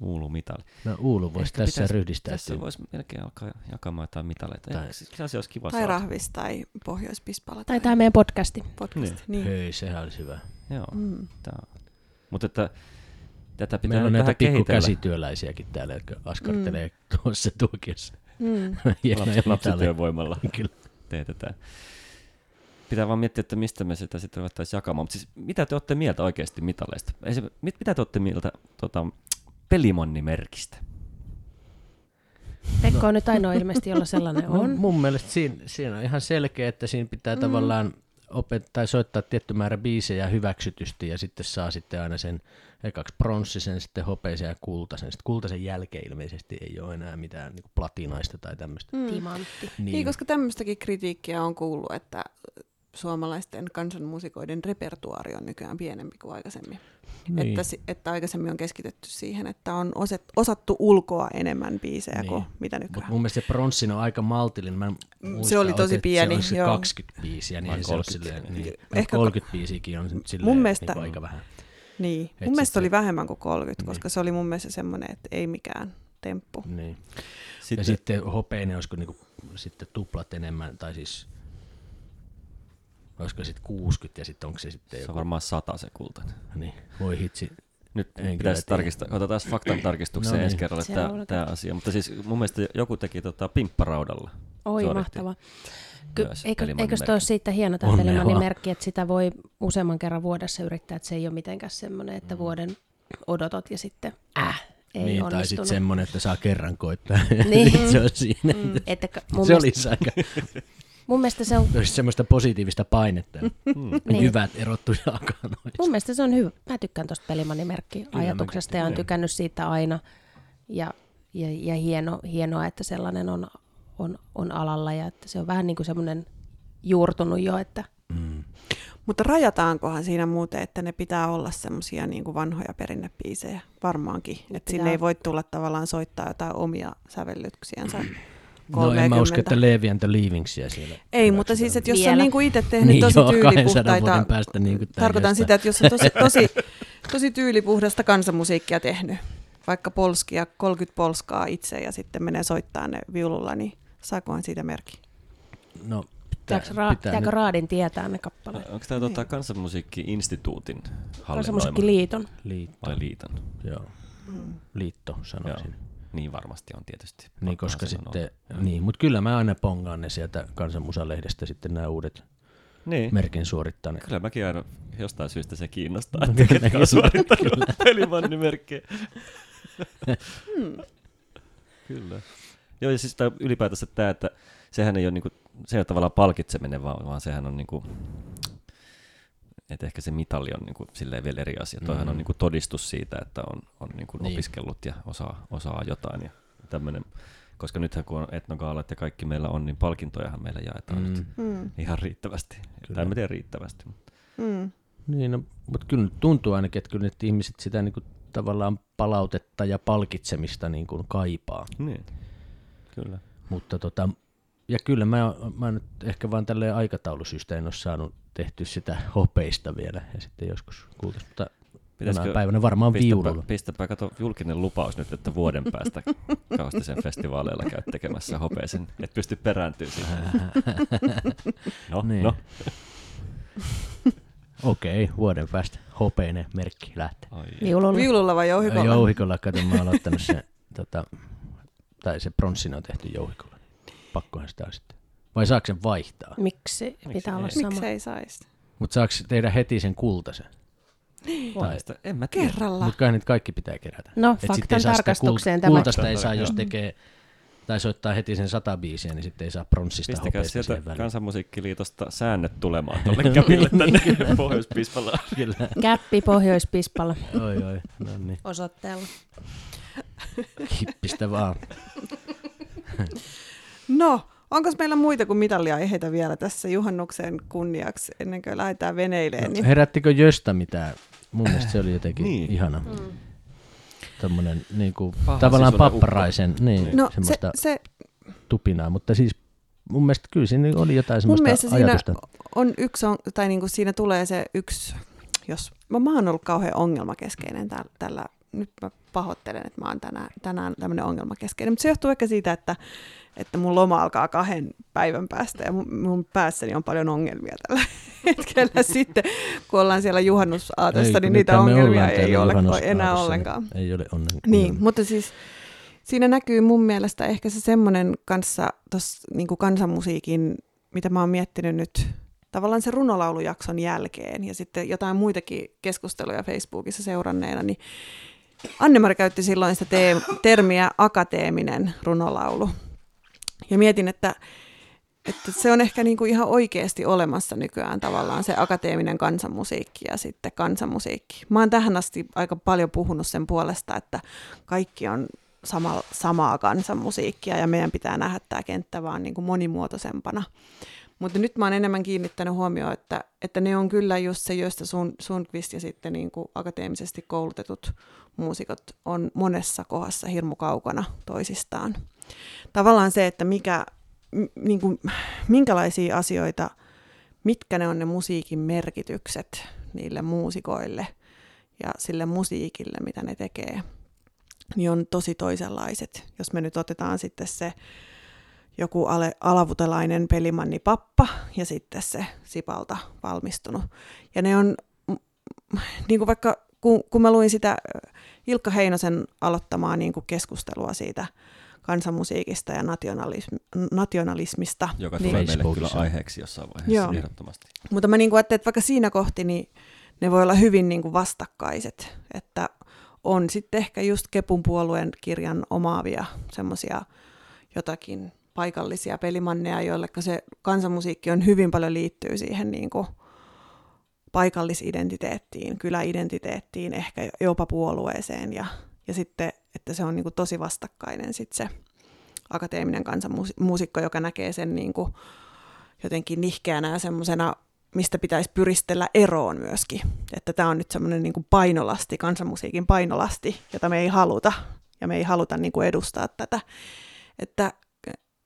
Uulu-mitali. No Uulu voisi tässä ryhdistää. Tässä voisi melkein alkaa jakamaan jotain mitaleita. Tai olisi kiva saada. Rahvis tai Pohjois-Pispala. Tai tämä meidän podcasti. Niin. Hei, sehän olisi hyvä. Joo. Mm. Mutta että tätä pitää vähän kehitellä. Meillä on näitä pikkukäsityöläisiäkin täällä, jotka askartelee tuossa tuokiossa. Mm. Lapsityövoimalla teetetään. Pitää vaan miettiä, että mistä me sitä sitten ruvettaisiin jakamaan. Mutta siis, mitä te olette mieltä oikeasti mitaleista? Mitä te olette mieltä pelimonnimerkistä? Pekko on nyt ainoa ilmeisesti, jolla sellainen on. No, mun mielestä siinä on ihan selkeä, että siinä pitää tavallaan opettaa soittaa tietty määrä biisejä hyväksytysti ja sitten saa sitten aina sen ekaksi pronssisen, sitten hopeisen ja kultaisen. Sitten kultaisen jälkeen ilmeisesti ei ole enää mitään niin kuin platinaista tai tämmöistä. Timantti. Niin, koska tämmöistäkin kritiikkiä on kuullut, että suomalaisten kansanmuusikoiden repertuaari on nykyään pienempi kuin aikaisemmin. Niin. Että aikaisemmin on keskitetty siihen, että on osattu ulkoa enemmän biisejä niin kuin mitä nykyään. Mutta mun mielestä se pronssin on aika maltillinen. Mä se oli tosi pieni. Se oli 20 biisiä, niin se on silleen. Niin. Ehkä 30 biisiäkin on nyt silleen niin aika vähän. Niin. Mun mielestä oli vähemmän kuin 30, niin, koska se oli mun mielestä semmoinen, että ei mikään temppu. Niin. Sitten hopeinen olisiko niinku, sitten tuplat enemmän, tai siis olisiko sitten 60 ja sitten onko se sitten joku? Se on varmaan 100 se kultainen. Niin, voi hitsi. Nyt pitäisi tarkistaa. Otetaan faktan tarkistukseen ensi kerralla tämä asia. Mutta siis mun mielestä joku teki pimpparaudalla. Oi, mahtavaa. Eikö se ole siitä hieno tämä pelimannimerkki, että sitä voi useamman kerran vuodessa yrittää, että se ei ole mitenkään semmoinen, että vuoden odotot ja sitten ei niin, onnistunut. Tai sitten semmoinen, että saa kerran koittaa. Niin. Se on siinä. Se olisi aika. Mun mielestä se on semmoista positiivista painetta. Niin. Hyvät erottuja akanoista. Mun mielestä se on hyvä. Mä tykkään tosta pelimannimerkki ajatuksesta ja olen tykännyt siitä aina. Ja hienoa, että sellainen on alalla ja että se on vähän niin kuin semmoinen juurtunut jo. Että. Mutta rajataankohan siinä muuten, että ne pitää olla semmoisia niin kuin vanhoja perinnebiisejä varmaankin. Että sinne ei voi tulla tavallaan soittaa jotain omia sävellyksiänsä. 30. No en mä usko, että Levi and the Leavingsia siellä. Ei, mutta siis, että jos sä niinku itse tehnyt niin tosi tyylipuhtaita, niin tarkoitan sitä, että jos sä tosi tyylipuhdasta kansanmusiikkia tehnyt, vaikka polskia, 30 polskaa itse ja sitten menee soittamaan ne viululla, niin saakohan siitä merkki? No, pitääkö raadin tietää ne kappaleet? Onko tämä Kansanmusiikki-instituutin hallinnoima? Kansanmusiikkiliiton. Vai liiton? Joo. Liitto sanoisin. Joo. Niin varmasti on tietysti. Niin, koska sitten, niin, mutta kyllä mä aina pongaan ne sieltä Kansanmusa-lehdestä sitten nämä uudet merkin suorittaneet. Kyllä mäkin aina jostain syystä se kiinnostaa, että ketkä on suorittanut pelimannimerkkejä. Kyllä. Joo, ja siis ylipäätänsä tämä, että sehän ei ole niinku, se ei ole tavallaan palkitseminen, vaan sehän on niinku, että ehkä se mitali on niinku silleen vielä eri asia. Toihan on niinku todistus siitä, että on niinku opiskellut ja osaa jotain ja tämmöinen. Koska nythän kun on etnogaalat ja kaikki meillä on, niin palkintojahan meillä jaetaan nyt ihan riittävästi. Tai en tiedä riittävästi. Niin, no, mutta kyllä tuntuu ainakin, että kyllä nyt ihmiset sitä niinku tavallaan palautetta ja palkitsemista niinku kaipaa. Niin, kyllä. Mutta ja kyllä mä nyt ehkä vaan tälleen aikataulusystä en ole saanut tehty sitä hopeista vielä ja sitten joskus kuultaisiin, mutta tänä päivänä varmaan viululla. Pistäpä kato julkinen lupaus nyt, että vuoden päästä Kaustisen festivaaleilla käy tekemässä hopeisen, et pysty perääntyä siihen. No. Okei, vuoden päästä hopeinen merkki lähtee. Viululla vai jouhikolla? Jouhikolla, kato mä oon aloittanut sen, tai se pronssina on tehty jouhikolla. Pakkohan sitä on sitten. Vai saako sen vaihtaa? Miksi? Pitää olla sama. Miksi ei saisi? Mutta saako tehdä heti sen kultaisen? En mä tiedä. Kerralla. Mutta kai nyt kaikki pitää kerätä. No, faktan tarkastukseen tämä. Kultaista ei saa, jos tekee, tai soittaa heti sen 100 biisiä, niin sitten ei saa pronssista hopeista siihen väliin. Pistäkää sieltä Kansanmusiikkiliitosta säännöt tulemaan tuolle Käpille tänne Pohjois-Pispalaan. Käppi Pohjois-Pispala. Oi, no niin. Osoitteella. Kippistä vaan. No, onko meillä muita kuin mitalliaiheita vielä tässä juhannuksen kunniaksi, ennen kuin lähdetään veneileen? Niin. Herättikö Jöstä mitään? Mun mielestä se oli jotenkin ihana. Tommonen niinku, tavallaan papparaisen semmoista tupinaa, mutta siis mun mielestä kyllä siinä oli jotain semmoista ajatusta. Mun mielestä siinä tulee se yksi, jos mä oon ollut kauhean ongelmakeskeinen tällä nyt mä pahoittelen, että mä oon tänään tämmöinen ongelmakeskeinen. Mutta se johtuu ehkä siitä, että mun loma alkaa 2 päivän päästä ja mun päässäni on paljon ongelmia tällä hetkellä sitten. Kun ollaan siellä juhannusaatossa, niin niitä ongelmia ei ole enää ollenkaan. Ei ole ongelmia. Niin, mutta siis siinä näkyy mun mielestä ehkä se semmoinen niin kuin kansanmusiikin, mitä mä oon miettinyt nyt tavallaan se runolaulujakson jälkeen ja sitten jotain muitakin keskusteluja Facebookissa seuranneena, niin Anne-Mari käytti silloin sitä termiä akateeminen runolaulu. Ja mietin, että se on ehkä niin kuin ihan oikeasti olemassa nykyään tavallaan se akateeminen kansanmusiikki ja sitten kansanmusiikki. Mä oon tähän asti aika paljon puhunut sen puolesta, että kaikki on samaa kansanmusiikkia ja meidän pitää nähdä tämä kenttä vaan niin kuin monimuotoisempana. Mutta nyt mä oon enemmän kiinnittänyt huomioon, että ne on kyllä just se, josta Sundqvist ja sitten niin kuin akateemisesti koulutetut muusikot on monessa kohdassa hirmu kaukana toisistaan. Tavallaan se, että niin kuin, minkälaisia asioita, mitkä ne on ne musiikin merkitykset niille muusikoille ja sille musiikille, mitä ne tekee, niin on tosi toisenlaiset. Jos me nyt otetaan sitten se joku alavutelainen pelimanni pappa ja sitten se Sipalta valmistunut. Ja ne on, niin kuin vaikka kun mä luin sitä Ilkka Heinosen aloittamaa niin kuin keskustelua siitä kansanmusiikista ja nationalismista. Joka tulee niin, meille kyllä aiheeksi jossain vaiheessa ehdottomasti. Mutta mä niin kuin ajattelin, että vaikka siinä kohti niin ne voi olla hyvin niin kuin vastakkaiset. Että on sitten ehkä just Kepun puolueen kirjan omaavia semmoisia jotakin paikallisia pelimanneja, joille se kansanmusiikki on hyvin paljon liittyy siihen niin kuin paikallisidentiteettiin, kyläidentiteettiin, ehkä jopa puolueeseen ja sitten, että se on niin kuin tosi vastakkainen sitten se akateeminen kansanmuusikko, joka näkee sen niin kuin jotenkin nihkeänä ja semmoisena, mistä pitäisi pyristellä eroon myöskin, että tämä on nyt semmoinen niin kuin painolasti, kansanmusiikin painolasti, jota me ei haluta ja me ei haluta niin kuin edustaa tätä, että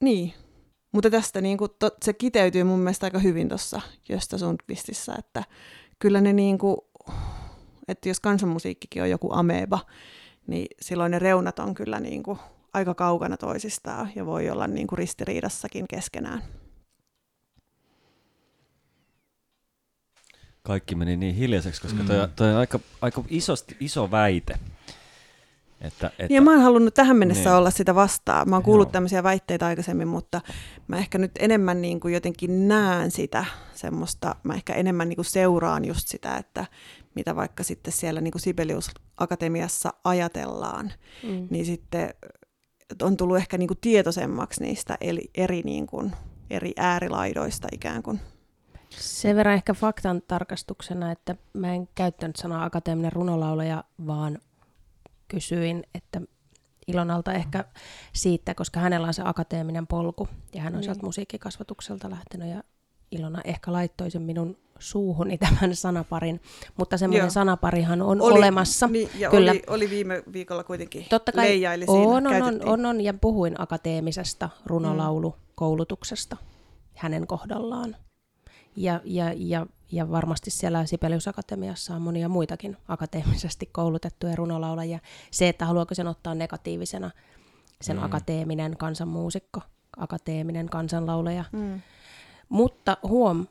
niin, mutta tästä niin kuin se kiteytyy mun mielestä aika hyvin tuossa Jösta Sundqvistissä, että kyllä ne niin kuin, että jos kansanmusiikkikin on joku ameba, niin silloin ne reunat on kyllä niin kuin aika kaukana toisistaan ja voi olla niin kuin ristiriidassakin keskenään. Kaikki meni niin hiljaiseksi, koska toi on aika iso väite. Että... Ja mä oon halunnut tähän mennessä olla sitä vastaan. Mä oon kuullut tämmöisiä väitteitä aikaisemmin, mutta mä ehkä nyt enemmän niin kuin jotenkin näen sitä semmoista, mä ehkä enemmän niin kuin seuraan just sitä, että mitä vaikka sitten siellä niin kuin Sibelius-akatemiassa ajatellaan, niin sitten on tullut ehkä niin kuin tietoisemmaksi niistä eri, niin kuin, eri äärilaidoista ikään kuin. Sen verran ehkä faktan tarkastuksena, että mä en käyttänyt sanaa akateeminen runolaulaja, vaan kysyin, että Ilonalta ehkä siitä, koska hänellä on se akateeminen polku ja hän on sieltä musiikkikasvatukselta lähtenyt ja Ilona ehkä laittoi sen minun suuhuni tämän sanaparin, mutta semmoinen sanaparihan on olemassa. Kyllä. Oli viime viikolla kuitenkin totta kai leijaili siinä. On, ja puhuin akateemisesta runolaulukoulutuksesta hänen kohdallaan. Ja varmasti siellä Sibelius-akatemiassa on monia muitakin akateemisesti koulutettuja runolaulajia. Se, että haluaako sen ottaa negatiivisena, sen akateeminen kansanmuusikko, akateeminen kansanlaulaja. Mutta huom,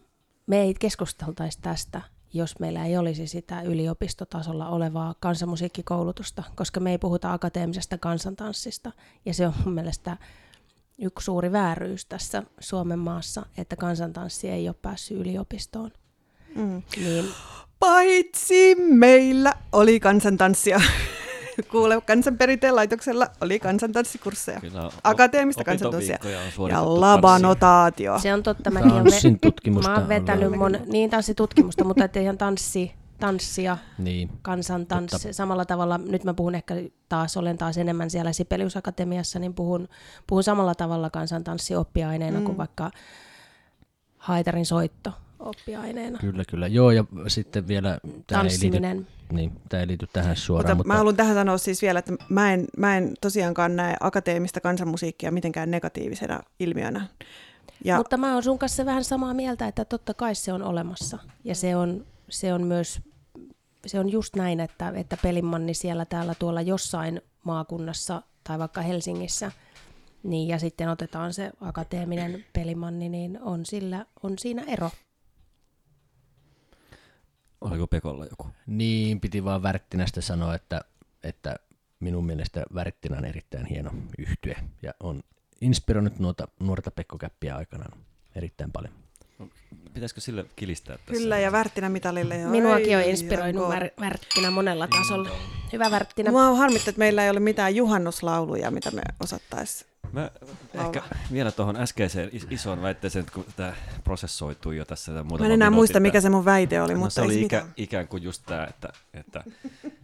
me ei keskusteltaisi tästä, jos meillä ei olisi sitä yliopistotasolla olevaa kansanmusiikkikoulutusta, koska me ei puhuta akateemisesta kansantanssista. Ja se on mun mielestä yksi suuri vääryys tässä Suomen maassa, että kansantanssi ei ole päässyt yliopistoon. Niin. Paitsi meillä oli kansantanssia. Kuule, kansanperinteen laitoksella oli kansantanssikursseja. Akateemista kansantanssia ja labanotaatio. Se on totta. Mäkin mä oon vetänyt tanssitutkimusta, mutta ettei ihan tanssia, niin. Kansantanssi. Samalla tavalla, nyt mä puhun ehkä olen taas enemmän siellä Sibelius-akatemiassa, niin puhun samalla tavalla kansantanssi-oppiaineena kuin vaikka haitarin soitto. Oppiaineena. Kyllä. Joo, ja sitten vielä tämä ei liity tähän suoraan. Mutta mä haluan tähän sanoa siis vielä, että mä en tosiaankaan näe akateemista kansanmusiikkia mitenkään negatiivisena ilmiönä. Mutta mä oon sun kanssa vähän samaa mieltä, että totta kai se on olemassa. Ja se on myös se on just näin, että pelimanni siellä täällä tuolla jossain maakunnassa tai vaikka Helsingissä, niin, ja sitten otetaan se akateeminen pelimanni, niin on siinä ero. Oliko Pekolla joku? Niin, piti vaan Värttinästä sanoa, että minun mielestä Värttinä on erittäin hieno yhtye ja on inspiroinut nuorta Pekko Käppiä aikanaan erittäin paljon. Pitäisikö sille kilistää tässä? Kyllä, ja Värttinä mitalille. Minuakin on inspiroinut Värttinä monella tasolla. Hyvä Värttinä. Mua on harmittaa, että meillä ei ole mitään juhannuslauluja, mitä me osattaisiin. Mä ehkä vielä tuohon äskeiseen isoon väitteeseen, kun tämä prosessoitui jo tässä muutama minuutti. Mä en enää muista, mikä se mun väite oli, mutta se oli ikään kuin just tämä,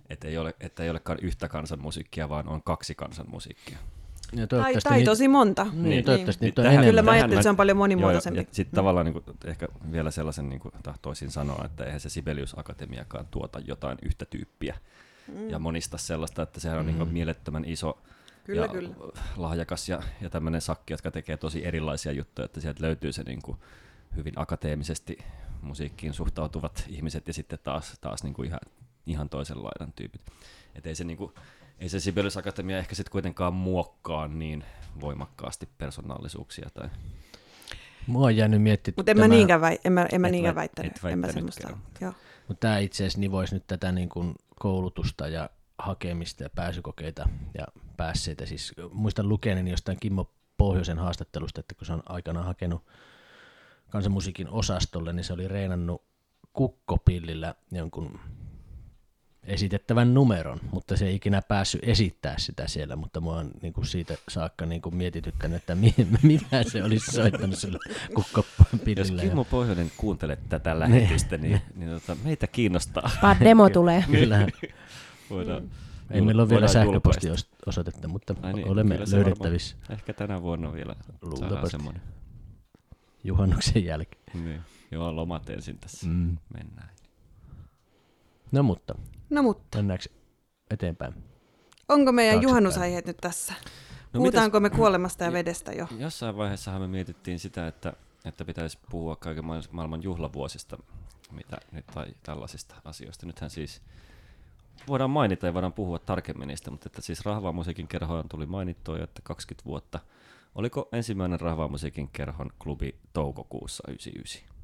että ei olekaan yhtä kansanmusiikkia, vaan on kaksi kansanmusiikkia. Tai tosi monta. Niin, toivottavasti niitä on enemmän. Kyllä mä ajattelin, että se on paljon monimuotoisempi. Ja sitten tavallaan niin kuin, ehkä vielä sellaisen niin kuin tahtoisin sanoa, että eihän se Sibelius-Akatemiakaan tuota jotain yhtä tyyppiä. Ja monista sellaista, että sehän on niin kuin mielettömän iso kyllä, ja kyllä lahjakas ja tämmöinen sakki, jotka tekee tosi erilaisia juttuja, että sieltä löytyy se niin kuin hyvin akateemisesti musiikkiin suhtautuvat ihmiset ja sitten taas niin kuin ihan toisenlainen tyypit. Että ei se niin kuin, ei se Sibelius-Akatemia ehkä sitten kuitenkaan muokkaa niin voimakkaasti persoonallisuuksia tai. Mua on jäänyt miettimään. Mutta en mä niinkään väittänyt. En mä semmoista. Mutta tämä itse asiassa nivoisi nyt tätä niin kuin koulutusta ja hakemista ja pääsykokeita ja päässeitä. Siis muistan lukeneeni jostain Kimmo Pohjoisen haastattelusta, että kun se on aikanaan hakenut kansanmusiikin osastolle, niin se oli reenannut kukkopillillä jonkun esitettävän numeron, mutta se ei ikinä päässyt esittää sitä siellä, mutta mua on niin kuin siitä saakka niin kuin mietityttänyt, että mitä se olisi soittanut sillä kukkopillillä. Jos Kimmo Pohjoinen kuuntelee tätä lähetystä, niin meitä kiinnostaa. Vaan demo tulee. Kyllä. Voidaan, ei meillä ole vielä sähköpostiosoitetta, mutta olemme löydettävissä. Ehkä tänä vuonna vielä saadaan semmoinen. Juhannuksen jälkeen. Niin. Joo, lomat ensin tässä. Mennään. No mutta. Mennäänkö eteenpäin? Onko meidän juhannusaiheet nyt tässä? No puhutaanko me kuolemasta ja vedestä jo? Jossain vaiheessahan me mietittiin sitä, että pitäisi puhua kaiken maailman juhlavuosista mitä nyt, tai tällaisista asioista. Nythän siis voidaan mainita ja voidaan puhua tarkemmin niistä, mutta että siis Rahvaanmusiikin kerhoon tuli mainittua jo, että 20 vuotta. Oliko ensimmäinen Rahvaanmusiikin kerhon klubi toukokuussa 1999?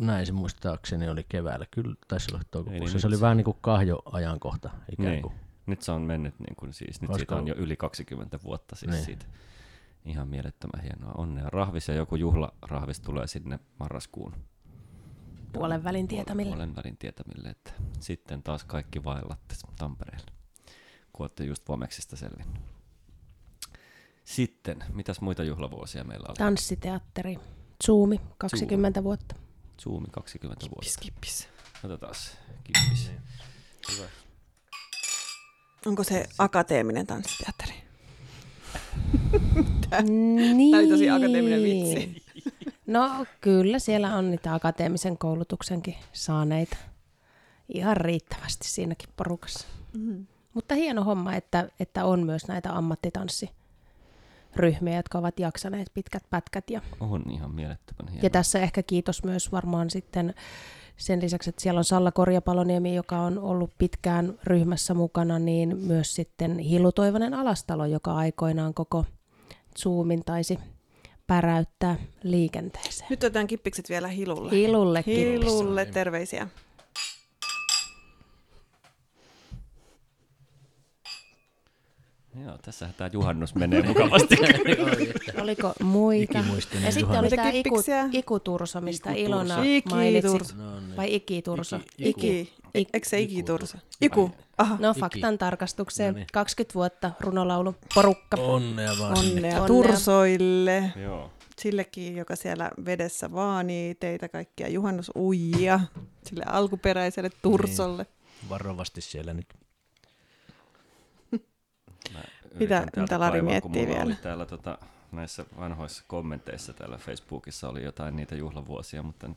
Näin se muistaakseni oli keväällä, kyllä taisi olla toukokuussa. Se oli vähän niin kuin kahjoajankohta ikään kuin. Nyt se on mennyt, niin kuin, siis nyt siitä on jo yli 20 vuotta siis niin siitä. Ihan mielettömän hienoa. Onnea rahvis ja joku juhlarahvis tulee sinne marraskuun puolen välin tietämille, että sitten taas kaikki vaellatte Tampereelle, kun olette just Vomeksista selvinnyt. Sitten, mitäs muita juhlavuosia meillä oli? Tanssiteatteri, Zoomi, 20 vuotta. Zoomi 20 vuotta. Kippis. Otetaan kippis. Hyvä. Onko se akateeminen tanssiteatteri? Tämä oli tosi akateeminen vitsi. No kyllä, siellä on niitä akateemisen koulutuksenkin saaneita ihan riittävästi siinäkin porukassa. Mutta hieno homma, että on myös näitä ammattitanssiryhmiä, jotka ovat jaksaneet pitkät pätkät. Ja on ihan mielettömän hienoa. Ja tässä ehkä kiitos myös varmaan sitten sen lisäksi, että siellä on Salla Korjapaloniemi, joka on ollut pitkään ryhmässä mukana, niin myös sitten Hillu Toivonen Alastalo, joka aikoinaan koko Zoomin taisi päräyttää liikenteeseen. Nyt otetaan kippikset vielä Hilulle. Hilulle terveisiä. Joo, tässähän tämä juhannus menee mukavasti. Oliko muita? Ja sitten oli tämä ikuturso, mistä Ilona mainitsi. Vai ikiturso? Eikö se ikiturso? No faktan tarkastukseen. No niin. 20 vuotta runolaulu porukka. Onnea vaan. Onnea Tursoille. Joo. Sillekin, joka siellä vedessä vaanii teitä kaikkia juhannusuijia. Sille alkuperäiselle Tursolle. Niin. Varovasti siellä nyt. Mitä Lari miettii vielä? Täällä näissä vanhoissa kommenteissa täällä Facebookissa oli jotain niitä juhlavuosia, mutta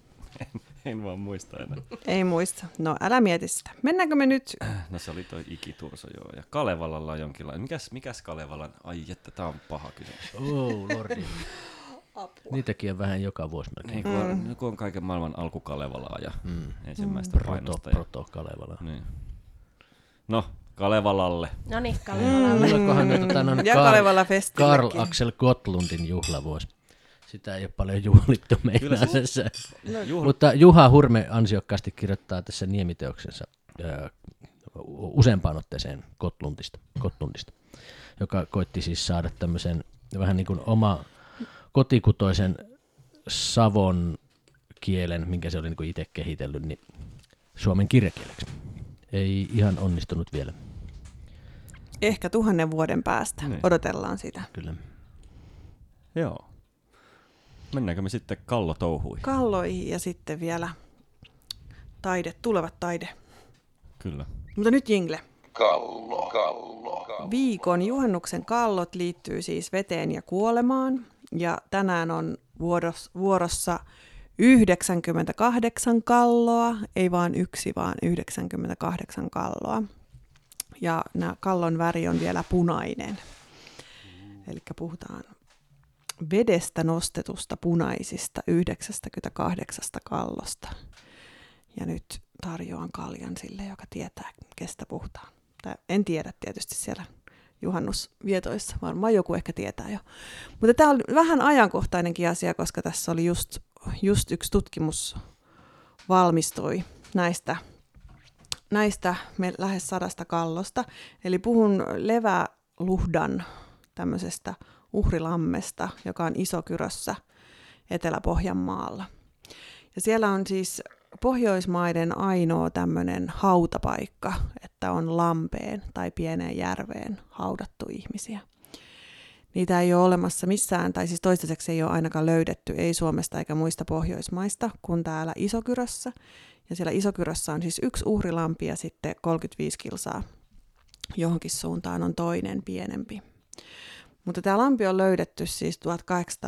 en vaan muista enää. Ei muista. No älä mieti sitä. Mennäänkö me nyt? No se oli toi ikiturso joo. Ja Kalevalalla on jonkinlainen. Mikäs Kalevalan? Ai että, tää on paha kysymys. Oh lordi. Apua. Niitäkin on vähän joka vuosi melkein. Niin, kun on kaiken maailman alkukalevalaa ja ensimmäistä painosta. Proto-Kalevalaa. Niin. No, Kalevalalle. No niin, Kalevalalle. Ja Kalevala-festillekin. Karl Axel Gotlundin juhlavuosi. Sitä ei ole paljon juhlittu meillä tässä. Mutta Juha Hurme ansiokkaasti kirjoittaa tässä niemiteoksensa useampaan otteeseen Gotlundista, joka koitti siis saada tämmöisen vähän niin kuin oma kotikutoisen savon kielen, minkä se oli niin kuin itse kehitellyt, niin suomen kirjakieleksi. Ei ihan onnistunut vielä. Ehkä 1000 vuoden päästä. Niin. Odotellaan sitä. Kyllä. Joo. Mennäänkö me sitten kallotouhuihin? Kalloihin ja sitten vielä tulevat taide. Kyllä. Mutta nyt jingle. Kallo. Viikon juhannuksen kallot liittyy siis veteen ja kuolemaan. Ja tänään on vuorossa 98 kalloa, ei vaan yksi, vaan 98 kalloa. Ja kallon väri on vielä punainen. Eli puhutaan vedestä nostetusta punaisista 98 kallosta. Ja nyt tarjoan kaljan sille, joka tietää, kestä puhutaan. Tai en tiedä tietysti siellä juhannusvietoissa, varmaan joku ehkä tietää jo. Mutta tämä on vähän ajankohtainenkin asia, koska tässä oli just yksi tutkimus valmistui näistä lähes 100 kallosta. Eli puhun leväluhdan tämmöisestä uhrilammesta, joka on Isokyrössä Etelä-Pohjanmaalla. Ja siellä on siis Pohjoismaiden ainoa tämmöinen hautapaikka, että on lampeen tai pieneen järveen haudattu ihmisiä. Niitä ei ole olemassa missään, tai siis toistaiseksi ei ole ainakaan löydetty, ei Suomesta eikä muista Pohjoismaista, kuin täällä Isokyrössä. Ja siellä Isokyrössä on siis yksi uhrilampi ja sitten 35 kilsaa johonkin suuntaan on toinen pienempi. Mutta tämä lampi on löydetty siis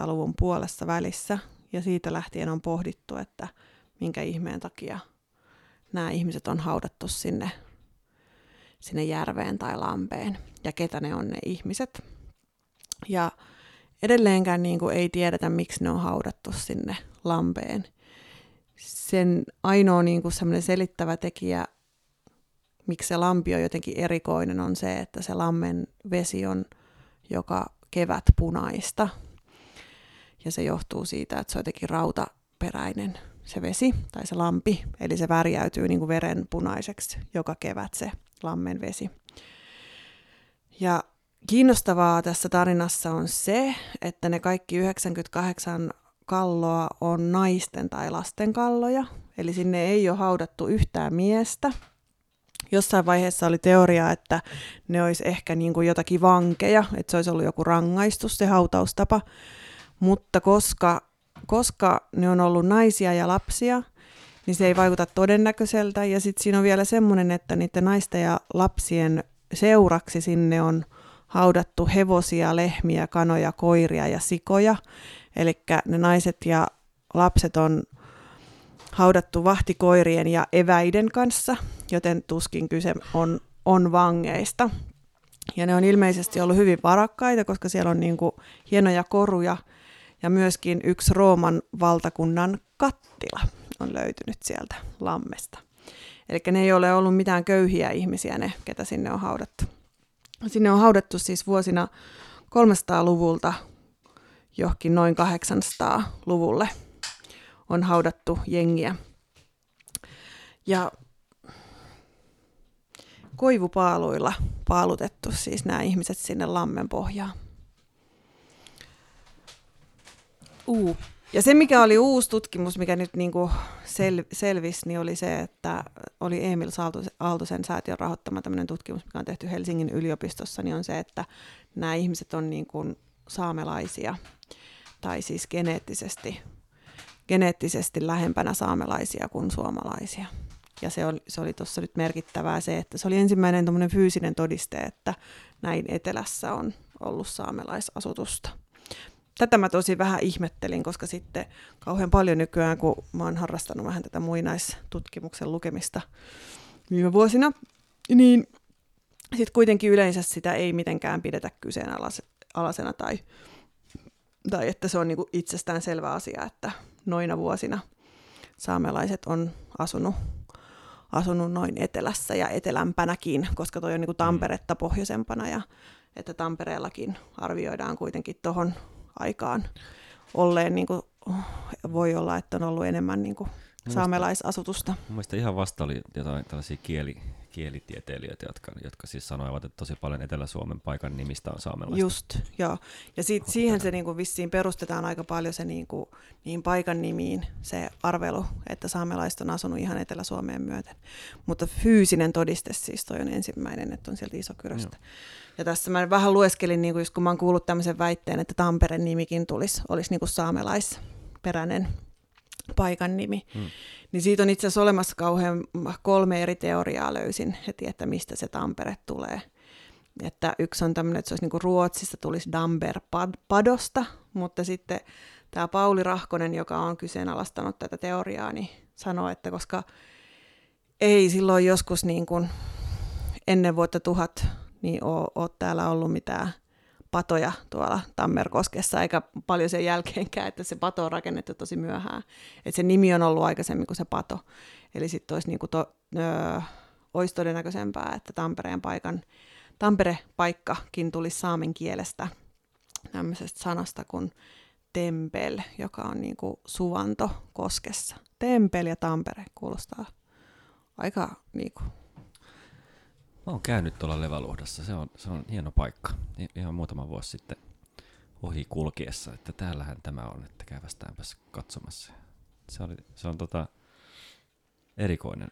1800-luvun puolessa välissä, ja siitä lähtien on pohdittu, että minkä ihmeen takia nämä ihmiset on haudattu sinne järveen tai lampeen, ja ketä ne on ne ihmiset. Ja edelleenkään niin kuin ei tiedetä, miksi ne on haudattu sinne lampeen. Sen ainoa niin kuin sellainen selittävä tekijä, miksi se lampi on jotenkin erikoinen, on se, että se lammen vesi on joka kevät punaista. Ja se johtuu siitä, että se on jotenkin rautaperäinen se vesi tai se lampi. Eli se värjäytyy niin kuin verenpunaiseksi joka kevät se lammen vesi. Ja kiinnostavaa tässä tarinassa on se, että ne kaikki 98 kalloa on naisten tai lasten kalloja. Eli sinne ei ole haudattu yhtään miestä. Jossain vaiheessa oli teoria, että ne olisi ehkä niin kuin jotakin vankeja, että se olisi ollut joku rangaistus, se hautaustapa. Mutta koska ne on ollut naisia ja lapsia, niin se ei vaikuta todennäköiseltä. Ja sitten siinä on vielä semmoinen, että niiden naisten ja lapsien seuraksi sinne on haudattu hevosia, lehmiä, kanoja, koiria ja sikoja. Eli ne naiset ja lapset on haudattu vahtikoirien ja eväiden kanssa, joten tuskin kyse on vangeista. Ja ne on ilmeisesti ollut hyvin varakkaita, koska siellä on niin kuin hienoja koruja ja myöskin yksi Rooman valtakunnan kattila on löytynyt sieltä lammesta. Eli ne ei ole ollut mitään köyhiä ihmisiä ne, ketä sinne on haudattu. Sinne on haudattu siis vuosina 300-luvulta johonkin noin 800-luvulle on haudattu jengiä. Ja koivupaaluilla paalutettu siis nämä ihmiset sinne lammen pohjaan. Ja se, mikä oli uusi tutkimus, mikä nyt niinku selvisi, niin oli se, että oli Emil Aaltosen säätiön rahoittama tämmöinen tutkimus, mikä on tehty Helsingin yliopistossa, niin on se, että nämä ihmiset on niin kuin saamelaisia tai siis geneettisesti lähempänä saamelaisia kuin suomalaisia. Ja se oli tuossa nyt merkittävää se, että se oli ensimmäinen tämmöinen fyysinen todiste, että näin etelässä on ollut saamelaisasutusta. Tätä mä tosi vähän ihmettelin, koska sitten kauhean paljon nykyään, kun mä oon harrastanut vähän tätä muinaistutkimuksen lukemista viime vuosina, niin sitten kuitenkin yleensä sitä ei mitenkään pidetä kyseenalaisena tai tai että se on niin kuin itsestään selvä asia, että noina vuosina saamelaiset on asunut noin etelässä ja etelämpänäkin, koska toi on niin kuin Tamperetta pohjoisempana ja että Tampereellakin arvioidaan kuitenkin tohon aikaan olleen, niin kuin, voi olla, että on ollut enemmän niin kuin saamelaisasutusta. Mun mielestä ihan vasta oli jotain tällaisia kielitieteilijöitä, jotka siis sanoivat, että tosi paljon Etelä-Suomen paikan nimistä on saamelaista. Just, joo. Ja siihen se niinku vissiin perustetaan aika paljon se niinku, niin paikan nimiin se arvelu, että saamelaiset on asunut ihan Etelä-Suomeen myöten. Mutta fyysinen todiste siis toi on ensimmäinen, että on sieltä Isokyröstä. Joo. Ja tässä mä vähän lueskelin, niinku, kun mä oon kuullut tämmöisen väitteen, että Tampereen nimikin olisi niinku saamelaisperäinen paikan nimi, niin siitä on itse asiassa olemassa kolme eri teoriaa löysin heti, että mistä se Tampere tulee. Että yksi on tämmöinen, että se olisi niin kuin Ruotsista tulisi Damber-padosta, mutta sitten tämä Pauli Rahkonen, joka on kyseenalaistanut tätä teoriaa, niin sanoo, että koska ei silloin joskus niin kuin ennen vuotta 1000 niin ole täällä ollut mitään patoja tuolla Tammerkoskessa, eikä paljon sen jälkeenkään, että se pato on rakennettu tosi myöhään. Että se nimi on ollut aikaisemmin kuin se pato. Eli sitten olisi, niinku olisi todennäköisempää, että Tampere-paikkakin tulisi saamen kielestä tämmöisestä sanasta kuin tempel, joka on niinku suvanto koskessa. Tempel ja Tampere kuulostaa aika niinku... Mä oon käynyt tuolla Leväluhdassa, se on hieno paikka. Ihan muutama vuosi sitten ohi kulkiessa, että täällähän tämä on, että kävästäänpäs katsomassa. Se on erikoinen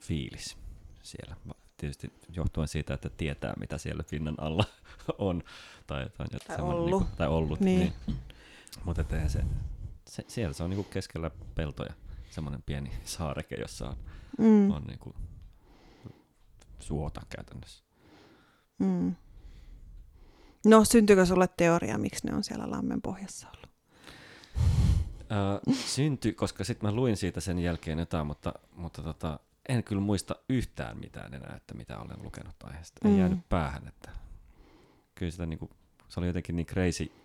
fiilis siellä. Tietysti johtuen siitä, että tietää mitä siellä pinnan alla on. Tai ollut. Niin. Mutta siellä se on niinku keskellä peltoja, semmoinen pieni saareke, jossa on niinku... suota käytännössä. Mm. No, syntyykö sulle teoria, miksi ne on siellä lammen pohjassa ollut? Syntyi, koska sitten mä luin siitä sen jälkeen jotain, mutta en kyllä muista yhtään mitään enää, että mitä olen lukenut aiheesta. Ei jäänyt päähän. Että kyllä sitä niinku, se oli jotenkin niin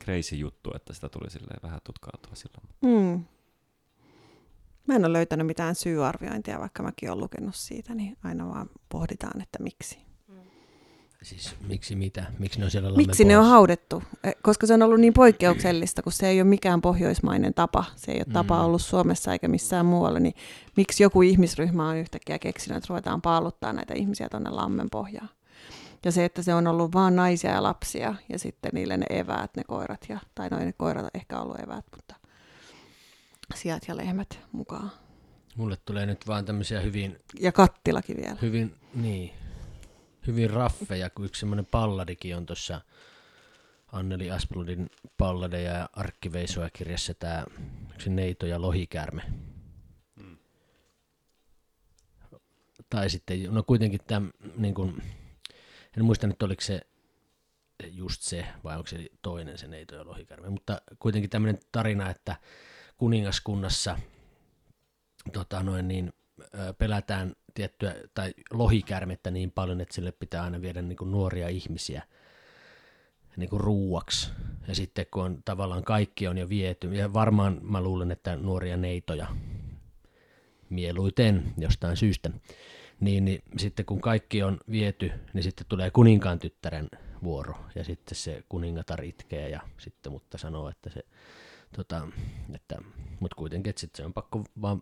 crazy juttu, että sitä tuli silleen vähän tutkautua silloin. Mä en ole löytänyt mitään syyarviointia, vaikka mäkin olen lukenut siitä, niin aina vaan pohditaan, että miksi. Siis miksi mitä? Miksi ne on siellä lammen pohjassa? Ne on haudettu? Koska se on ollut niin poikkeuksellista, kun se ei ole mikään pohjoismainen tapa. Se ei ole tapa ollut Suomessa eikä missään muualla. Niin miksi joku ihmisryhmä on yhtäkkiä keksinyt, että ruvetaan paaluttaa näitä ihmisiä tuonne lammen pohjaan? Ja se, että se on ollut vaan naisia ja lapsia ja sitten niille ne eväät, ne koirat. Tai ne koirat ehkä ollut eväät, mutta... siat ja lehmät mukaan. Mulle tulee nyt vaan tämmöisiä hyvin... ja kattilakin vielä. Hyvin raffeja, kun yksi semmoinen palladikin on tuossa Anneli Asplundin Palladeja ja Arkkiveisoja kirjassa tämä yksi neito ja lohikäärme. Tai sitten, no kuitenkin tämä, niin kuin, en muista nyt oliko se just se, vai onko se toinen se neito ja lohikäärme, mutta kuitenkin tämmöinen tarina, että kuningaskunnassa pelätään tiettyä tai lohikärmettä niin paljon, että sille pitää aina viedä niin kuin nuoria ihmisiä niin kuin ruuaksi. Ja sitten kun on, tavallaan kaikki on jo viety, ja varmaan mä luulen, että nuoria neitoja mieluiten jostain syystä, niin sitten kun kaikki on viety, niin sitten tulee kuninkaan tyttären vuoro. Ja sitten se kuningatar itkee ja sitten mutta sanoo, että se... mutta kuitenkin, että sit se on pakko vaan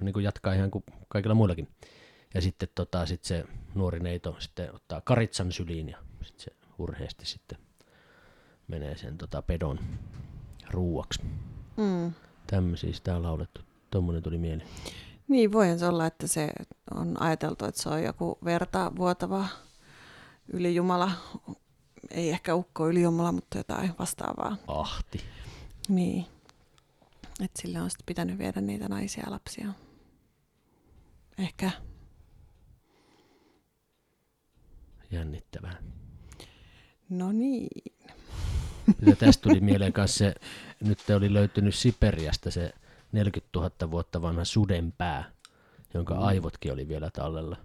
niin jatkaa ihan kuin kaikilla muillakin. Ja sitten sit se nuori neito sitten ottaa karitsan syliin ja sit se urheasti sitten menee sen pedon ruuaksi. Tämmöisiä sitä on laulettu. Tuommoinen tuli mieleen. Niin, voihan se olla, että se on ajateltu, että se on joku verta vuotava ylijumala. Ei ehkä ukko ylijumala, mutta jotain vastaavaa. Ahti. Niin, että sillä on sitten pitänyt viedä niitä naisia ja lapsia. Ehkä. Jännittävää. No niin. Ja tästä tuli mieleen kanssa se, nyt oli löytynyt Siperiasta se 40 000 vuotta vanha sudenpää, jonka aivotkin oli vielä tallella.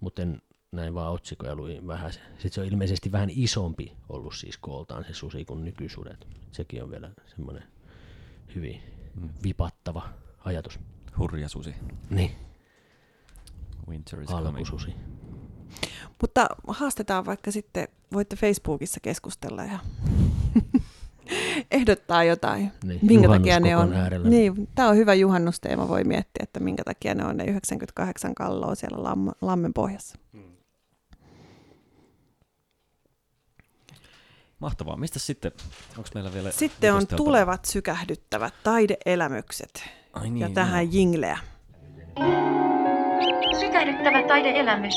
Mutta en näin vaan otsikoja luin vähän. Sitten se on ilmeisesti vähän isompi ollut siis kooltaan se susi kuin nykysudet. Sekin on vielä semmoinen hyvin vipattava ajatus. Hurja susi. Niin. Winter is alkususi. Coming. Mutta haastetaan vaikka sitten, voitte Facebookissa keskustella ja ehdottaa jotain, niin, minkä takia ne on. Niin, tämä on hyvä juhannusteema, voi miettiä, että minkä takia ne on ne 98 kalloa siellä lammen pohjassa. Mahtavaa. Mistä sitten? Onko meillä vielä sitten on tulevat sykähdyttävät taideelämykset. Ai niin, ja tähän no. jingleä. Sykähdyttävä taideelämys.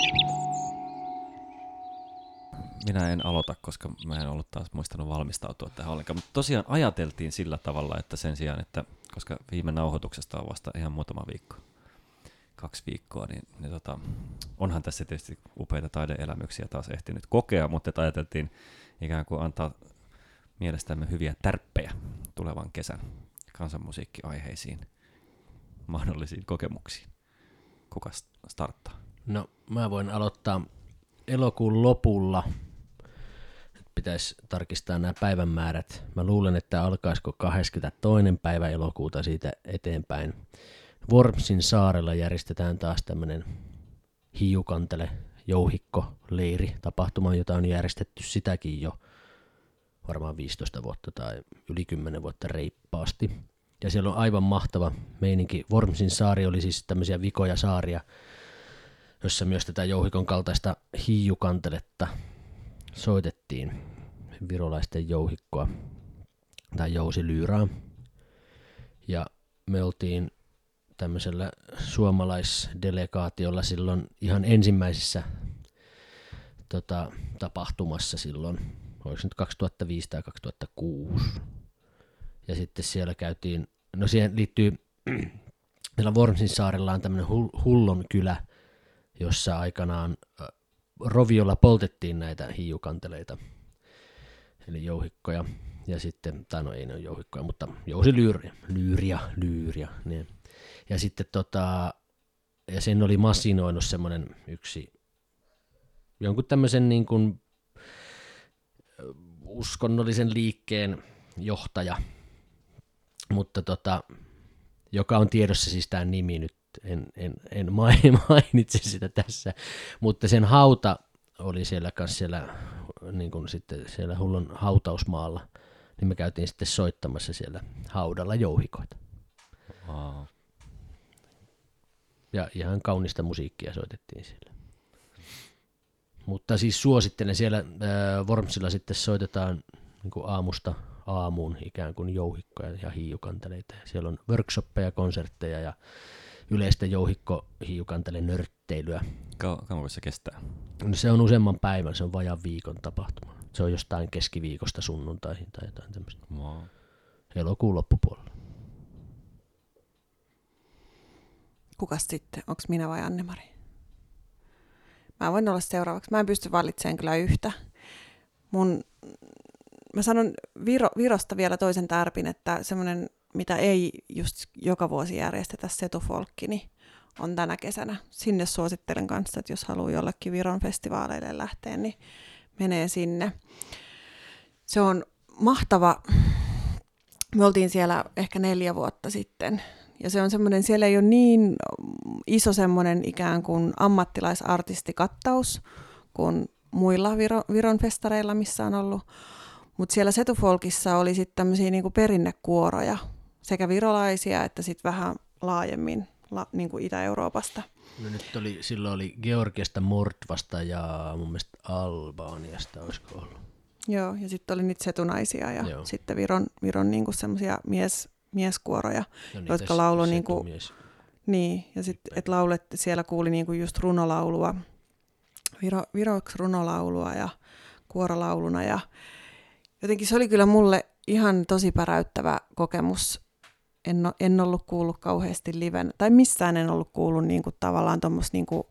Minä en aloita, koska mä en ollut taas muistanut valmistautua tähän ollenkaan. Mutta tosiaan ajateltiin sillä tavalla, että sen sijaan, että koska viime nauhoituksesta on vasta ihan muutama viikko, 2 viikkoa, niin onhan tässä tietysti upeita taideelämyksiä taas ehtinyt kokea, mutta ajateltiin ikään kuin antaa mielestämme hyviä tärppejä tulevan kesän kansanmusiikkiaiheisiin mahdollisiin kokemuksiin. Kuka starttaa? No, mä voin aloittaa elokuun lopulla. Pitäisi tarkistaa nämä päivämäärät. Mä luulen, että alkaisiko 22. päivä elokuuta siitä eteenpäin. Wormsin saarella järjestetään taas tämmöinen hiukantele jouhikkoleiri tapahtuma, jota on järjestetty sitäkin jo varmaan 15 vuotta tai yli 10 vuotta reippaasti. Ja siellä on aivan mahtava meininki. Wormsin saari oli siis tämmöisiä vikoja saaria, jossa myös tätä jouhikon kaltaista hiijukanteletta soitettiin, virolaisten jouhikkoa tai jousilyyraa. Ja me oltiin tämmöisellä suomalaisdelegaatiolla silloin ihan ensimmäisessä tapahtumassa silloin, oliko se nyt 2005 tai 2006. Ja sitten siellä käytiin, no siihen liittyy, siellä Vormsin saarella on tämmöinen hullon kylä, jossa aikanaan roviolla poltettiin näitä hiijukanteleita, eli jouhikkoja, ja sitten, tai no ei ne ole jouhikkoja, mutta jousilyyriä, niin. Ja sitten ja sen oli masinoinut semmoinen yksi, jonkun tämmöisen niin kuin uskonnollisen liikkeen johtaja, mutta joka on tiedossa siis tämä nimi nyt, en mainitse sitä tässä, mutta sen hauta oli siellä kanssa niin kuin sitten siellä hullun hautausmaalla, niin me käytiin sitten soittamassa siellä haudalla jouhikoita. Wow. Ja ihan kaunista musiikkia soitettiin siellä. Mutta siis suosittelen siellä Wormsilla sitten soitetaan niin kuin aamusta aamuun ikään kuin jouhikkoja ja hiijukanteleita. Siellä on workshoppeja, konsertteja ja yleistä jouhikko-hiukantele nörtteilyä. Kauanko se kestää? No se on useamman päivän, se on vajaan viikon tapahtuma. Se on jostain keskiviikosta sunnuntaihin tai jotain tämmöistä. Wow. Elokuun loppupuolella. Kukas sitten? Onko minä vai Anne-Mari? Mä voin olla seuraavaksi. Mä en pysty valitsemaan kyllä yhtä. Mä sanon Virosta vielä toisen tärpin, että semmoinen, mitä ei just joka vuosi järjestetä setofolkki, niin on tänä kesänä. Sinne suosittelen kanssa, että jos haluaa jollekin Viron festivaaleille lähteä, niin menee sinne. Se on mahtava. Me oltiin siellä ehkä 4 vuotta sitten. Ja se on semmoinen, siellä ei ole niin iso semmoinen ikään kuin ammattilaisartistikattaus kuin muilla Viron festareilla, missä on ollut. Mutta siellä setufolkissa oli sitten tämmöisiä niinku perinnekuoroja, sekä virolaisia että sitten vähän laajemmin niinku Itä-Euroopasta. No nyt silloin oli Georgiasta, Mordvasta ja mun mielestä Albaaniasta olisiko ollut. Joo, ja sitten oli niitä setunaisia ja sitten Viron niinku semmoisia mieskuoroja, no niin, jotka laulu niinku, niin, ja sitten et lauletti, siellä kuuli niinku just runolaulua, viroksi runolaulua ja kuorolauluna ja jotenkin se oli kyllä mulle ihan tosi päräyttävä kokemus. En ollut kuullut kauheasti liven, tai missään en ollut kuullut niinku tavallaan tuommoista niinku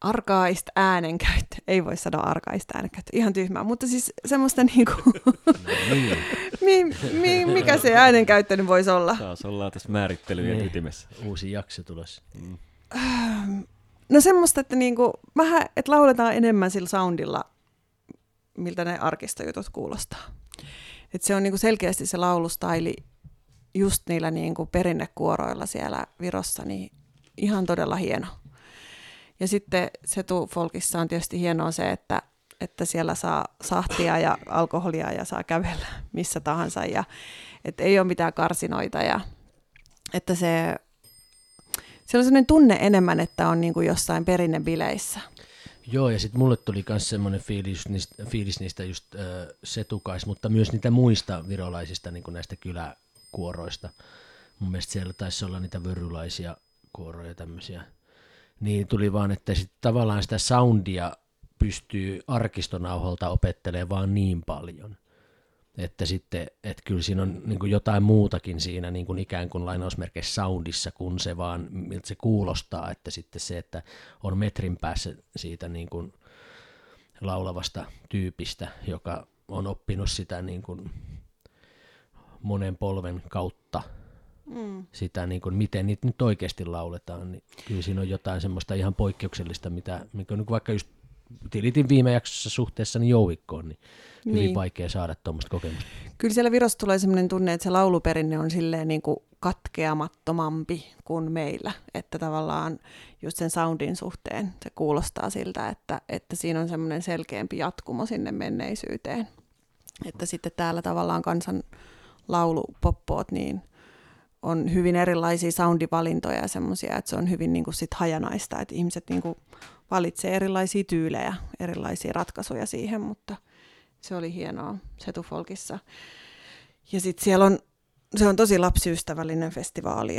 arkaista äänenkäyttöä. Ei voi sanoa arkaista äänenkäyttöä, ihan tyhmää, mutta siis semmoista niinku, mikä se äänenkäyttö nyt voisi olla? Taas ollaan tässä määrittelyjen ytimessä. Uusi jakso tulossa. No semmoista, että niinku, vähän, et lauletaan enemmän sillä soundilla, miltä ne arkistojutut kuulostaa. Et se on niinku selkeästi se laulustaili just niillä niinku perinnekuoroilla siellä Virossa, niin ihan todella hieno. Ja sitten se folkissa on tietysti hienoa se, että siellä saa sahtia ja alkoholia ja saa kävellä missä tahansa ja että ei ole mitään karsinoita ja että se on sellainen tunne enemmän, että on niin kuin jossain perinnebileissä. Joo, ja sitten mulle tuli myös semmoinen fiilis niistä just setukais, mutta myös niitä muista virolaisista niin kuin näistä kyläkuoroista. Mun mielestä siellä taisi olla niitä vörylaisia kuoroja tämmöisiä. Niin tuli vaan, että sit tavallaan sitä soundia pystyy arkistonauholta opettelemaan vaan niin paljon, että sitten, että kyllä siinä on niin kuin jotain muutakin siinä niin kuin ikään kuin lainausmerkeissä soundissa, kun se vaan, miltä se kuulostaa, että sitten se, että on metrin päässä siitä niin kuin laulavasta tyypistä, joka on oppinut sitä niin kuin monen polven kautta, sitä niin kuin, miten niitä nyt oikeasti lauletaan, niin kyllä siinä on jotain semmoista ihan poikkeuksellista, mitä niin vaikka just tilitin viime jaksossa suhteessa niin jouikkoon, niin hyvin vaikea saada tuommoista kokemusta. Kyllä siellä Virossa tulee sellainen tunne, että se lauluperinne on silleen niin kuin katkeamattomampi kuin meillä, että tavallaan just sen soundin suhteen se kuulostaa siltä, että siinä on semmoinen selkeämpi jatkumo sinne menneisyyteen. Että sitten täällä tavallaan kansan laulupoppoot niin on hyvin erilaisia soundivalintoja ja semmoisia, että se on hyvin niin kuin sit hajanaista, että ihmiset niin kuin valitsee erilaisia tyylejä, erilaisia ratkaisuja siihen, mutta se oli hienoa setufolkissa. Ja sitten siellä on, se on tosi lapsiystävällinen festivaali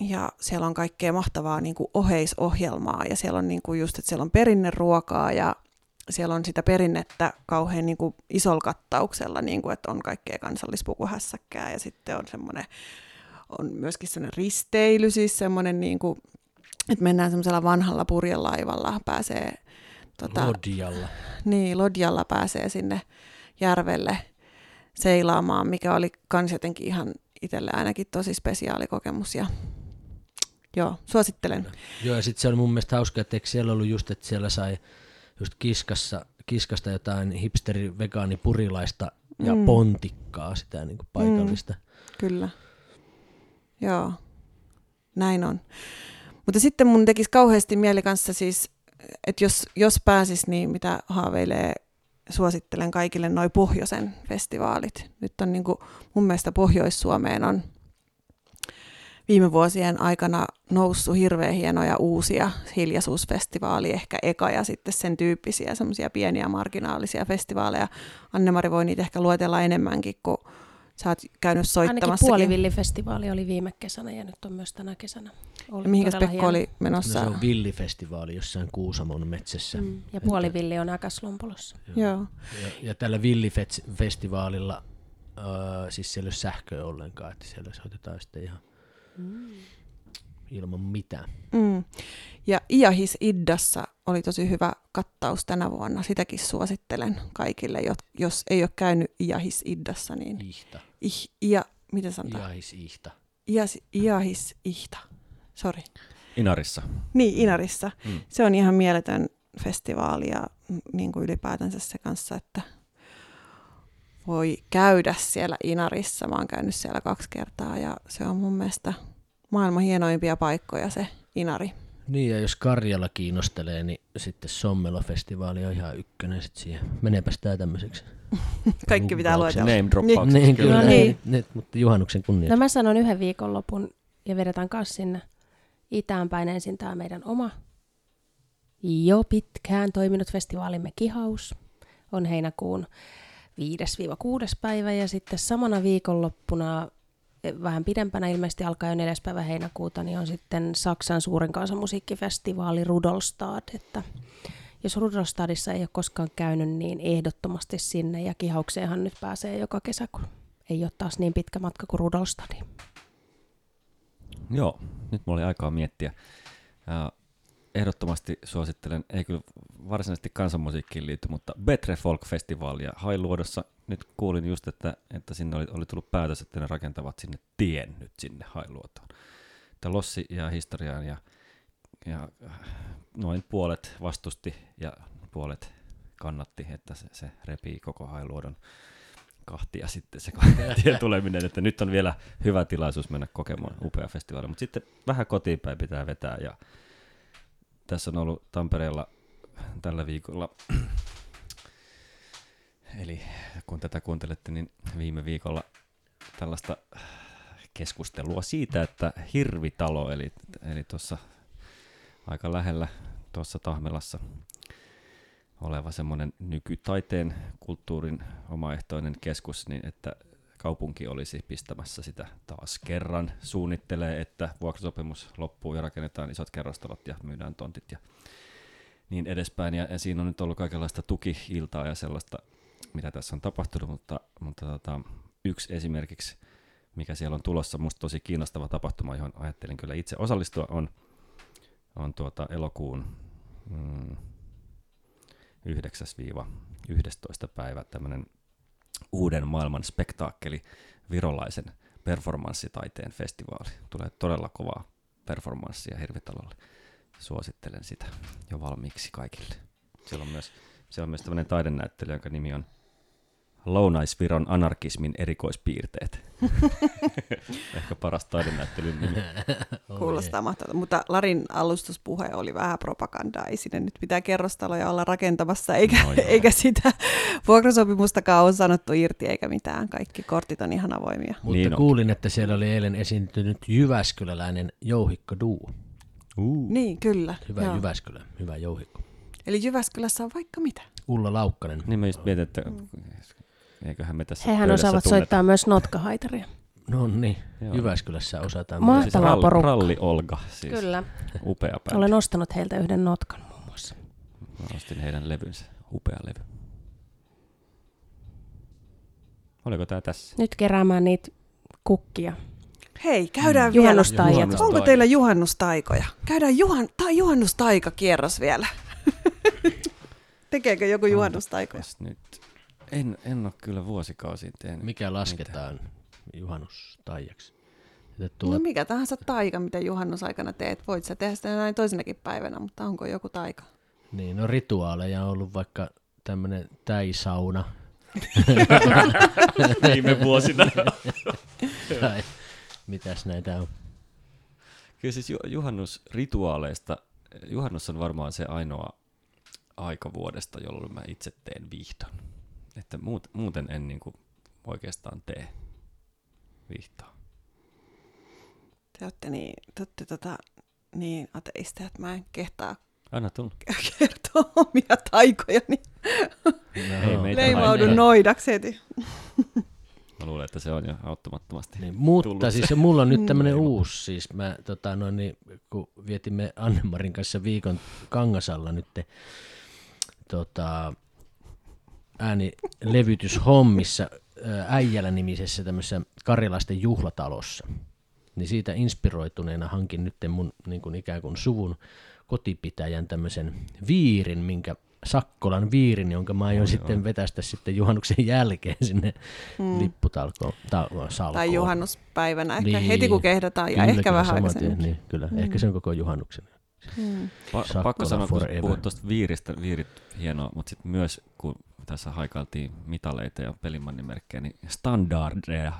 ja siellä on kaikkea mahtavaa niin kuin oheisohjelmaa ja siellä on niin kuin just, että siellä on perinneruokaa ja siellä on sitä perinnettä kauhean niin kuin isolla kattauksella, niin kuin, että on kaikkea kansallispukuhässäkkää ja sitten on semmoinen, on myöskin semmoinen risteily, siis semmoinen niin kuin, että mennään semmoisella vanhalla purjelaivalla, pääsee lodjalla. Niin, lodjalla pääsee sinne järvelle seilaamaan, mikä oli kans jotenkin ihan itselle ainakin tosi spesiaali kokemus. Ja joo, suosittelen. No. Joo, ja sitten se on mun mielestä hauska, että eikö siellä ollut just, että siellä sai just kiskasta jotain hipsteri-vegaanipurilaista ja pontikkaa, sitä niin kuin paikallista. Kyllä. Joo, näin on. Mutta sitten mun tekisi kauheasti mieli kanssa siis, että jos pääsis, niin mitä haaveilee, suosittelen kaikille noi pohjoisen festivaalit. Nyt on niin kuin, mun mielestä Pohjois-Suomeen on viime vuosien aikana noussut hirveän hienoja uusia hiljaisuusfestivaali, ehkä eka ja sitten sen tyyppisiä semmoisia pieniä marginaalisia festivaaleja. Anne-Mari voi niitä ehkä luetella enemmänkin, kun sä oot käynyt soittamassakin. Ainakin puolivillifestivaali oli viime kesänä ja nyt on myös tänä kesänä. Mihinkäs Pekko oli menossa? No se on villifestivaali jossain Kuusamon metsässä. Ja puolivilli on Äkäslompolossa. Joo. Ja tällä villifestivaalilla siis siellä ei ole sähköä ollenkaan, että siellä soitetaan sitten ihan ilman mitään. Ja Iahis Iddassa oli tosi hyvä kattaus tänä vuonna. Sitäkin suosittelen kaikille, jos ei ole käynyt Iahis Iddassa. Niin Ihta. Mitä sanotaan? Iahis Ihta. Iahis Ihta. Sori. Inarissa. Niin, Inarissa. Se on ihan mieletön festivaali ja niin kuin ylipäätänsä se kanssa, että voi käydä siellä Inarissa. Mä oon käynyt siellä 2 kertaa ja se on mun mielestä maailman hienoimpia paikkoja se Inari. Niin, ja jos Karjala kiinnostelee, niin sitten Sommelo-festivaali on ihan ykkönen sit siihen. Menepäs tää tämmöiseksi. Kaikki pitää luetella. Name droppaukset. Niin, kyllä. No niin. Mutta juhannuksen kunniaksi. No mä sanon 1 viikonlopun ja vedetään kanssa sinne itään päin ensin tää meidän oma jo pitkään toiminut festivaalimme Kihaus. On heinäkuun 5.–6. päivä ja sitten samana viikonloppuna vähän pidempänä ilmeisesti alkaa jo 4. päivä heinäkuuta, niin on sitten Saksan suurin kansanmusiikkifestivaali Rudolstad. Että jos Rudolstadissa ei ole koskaan käynyt, niin ehdottomasti sinne. Ja Kihaukseenhan nyt pääsee joka kesä, kun ei ole taas niin pitkä matka kuin Rudolstadiin. Joo, nyt mulla oli aikaa miettiä. Ehdottomasti suosittelen, ei kyllä varsinaisesti kansanmusiikkiin liity, mutta Betre Folk-festivaalia Hailuodossa. Nyt kuulin just, että sinne oli tullut päätös, että ne rakentavat sinne tien nyt sinne Hailuotoon. Että Lossi ja historiaan ja ja noin puolet vastusti ja puolet kannatti, että se repii koko Hailuodon kahtia sitten se kahtia tuleminen, että nyt on vielä hyvä tilaisuus mennä kokemaan upea festivaali, mutta sitten vähän kotiin päin pitää vetää, ja tässä on ollut Tampereella tällä viikolla, eli kun tätä kuuntelette, niin viime viikolla tällaista keskustelua siitä, että Hirvitalo, eli tuossa aika lähellä tuossa Tahmelassa oleva semmoinen nykytaiteen kulttuurin omaehtoinen keskus, niin että kaupunki olisi pistämässä sitä taas kerran, suunnittelee, että vuokrasopimus loppuu ja rakennetaan isot kerrostalot ja myydään tontit ja niin edespäin. Ja siinä on nyt ollut kaikenlaista tuki-iltaa ja sellaista, mitä tässä on tapahtunut, mutta yksi esimerkiksi, mikä siellä on tulossa, musta tosi kiinnostava tapahtuma, johon ajattelin kyllä itse osallistua, on elokuun 9-11. päivä tämmöinen uuden maailman spektaakkeli, virolaisen performanssitaiteen festivaali. Tulee todella kovaa performanssia Hirvitalolle. Suosittelen sitä jo valmiiksi kaikille. Siellä on myös tämmöinen taidenäyttely, jonka nimi on Lounais-Viron anarkismin erikoispiirteet. Ehkä paras taidenäyttelyn nimi. Kuulostaa mahtavalta, mutta Larin alustuspuhe oli vähän propagandaa. Ei sinne nyt pitää kerrostaloja olla rakentamassa, eikä sitä vuokrasopimustakaan ole sanottu irti, eikä mitään. Kaikki kortit on ihan avoimia. Mutta niin kuulin, että siellä oli eilen esiintynyt jyväskyläläinen jouhikkoduo. Niin, kyllä. Hyvä joo. Jyväskylä, hyvä jouhikko. Eli Jyväskylässä on vaikka mitä. Ulla Laukkanen. Niin mä just mietin, että eiköhän me tässä hehän osaavat tunneta. Soittaa myös notkahaitaria. No niin, Jyväskylässä osataan. Mahtavaa siis porukka. Ralli Olga siis. Kyllä. Upea bändi. Olen ostanut heiltä yhden notkan muun muassa. Mä ostin heidän levynsä, upea levy. Oliko tää tässä? Nyt keräämään niitä kukkia. Hei, käydään vielä. Juhannustaikoja. Onko teillä juhannustaikoja? Käydään juhannustaikakierros vielä. Tekeekö joku juhannustaikoja? Nyt. En ole kyllä vuosikausia tehnyt. Mikä lasketaan juhannustaijaksi? No mikä tahansa taika, mitä juhannusaikana teet. Voit sä tehdä sitä näin toisenakin päivänä, mutta onko joku taika? Niin, no rituaaleja on ollut vaikka tämmöinen täisauna. Viime vuosina. Tai, mitäs näitä on? Kyllä siis juhannusrituaaleista, juhannus on varmaan se ainoa aika vuodesta, jolloin mä itse teen vihdan. Että muuten en niin kuin oikeastaan tee vihtaa. Te olette niin ateisteja, että mä en kehtaa kertoa omia taikojani. No. Leimaudu noidaksi heti. Mä luulen, että se on jo auttamattomasti niin, mutta tullut. Siis mulla on nyt tämmöinen uusi, siis mä, kun vietimme Anne-Marin kanssa viikon Kangasalla nyt äänilevytyshommissa Äijälä-nimisessä tämmöisessä karjalaisten juhlatalossa, niin siitä inspiroituneena hankin nyt mun niin kuin ikään kuin suvun kotipitäjän tämmöisen viirin, minkä Sakkolan viirin, jonka mä aion sitten vetästä sitten juhannuksen jälkeen sinne lipputalkoon. Tai juhannuspäivänä ehkä niin, heti kun kehdataan ja ehkä vähän aikaisemmin. Niin, kyllä, ehkä se on koko juhannuksen. Pakko sanoa, kun puhut tuosta viiristä, viirit hienoa, mutta sitten myös kun tässä haikailtiin mitaleita ja pelimannimerkkejä, niin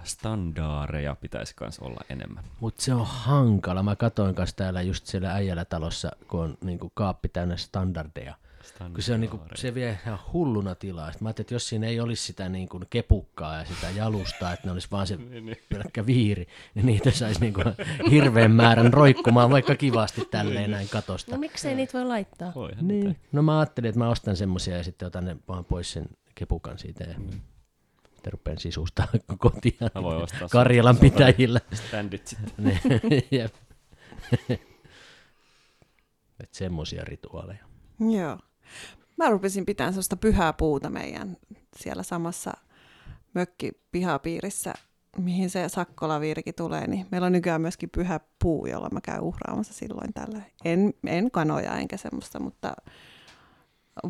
standardeja pitäisi myös olla enemmän. Mutta se on hankala. Mä katsoin kanssa täällä just siellä Äijälä-talossa, kun on niinku kaappi täynnä standardeja. Kun se on niinku, se vie ihan hulluna tilaa. Sitten mä ajattelin, että jos siinä ei olisi sitä niinku kepukkaa ja sitä jalustaa, että ne olisi vaan se pelkkä viiri, niin niitä saisi niinku hirveän määrän roikkumaan vaikka kivasti tälleen näin katosta. No miksei niitä voi laittaa? Niin. No mä ajattelin, että mä ostan semmoisia ja sitten otan ne vaan pois sen kepukan siitä ja rupean sisustaa kotia Karjalan pitäjillä. Standit sitten. Jep. Että semmoisia rituaaleja. Joo. Mä rupesin pitämään sellaista pyhää puuta meidän siellä samassa mökkipihapiirissä, mihin se Sakkolaviirikin tulee, niin meillä on nykyään myöskin pyhä puu, jolla mä käyn uhraamassa silloin tällä. En kanoja enkä semmoista, mutta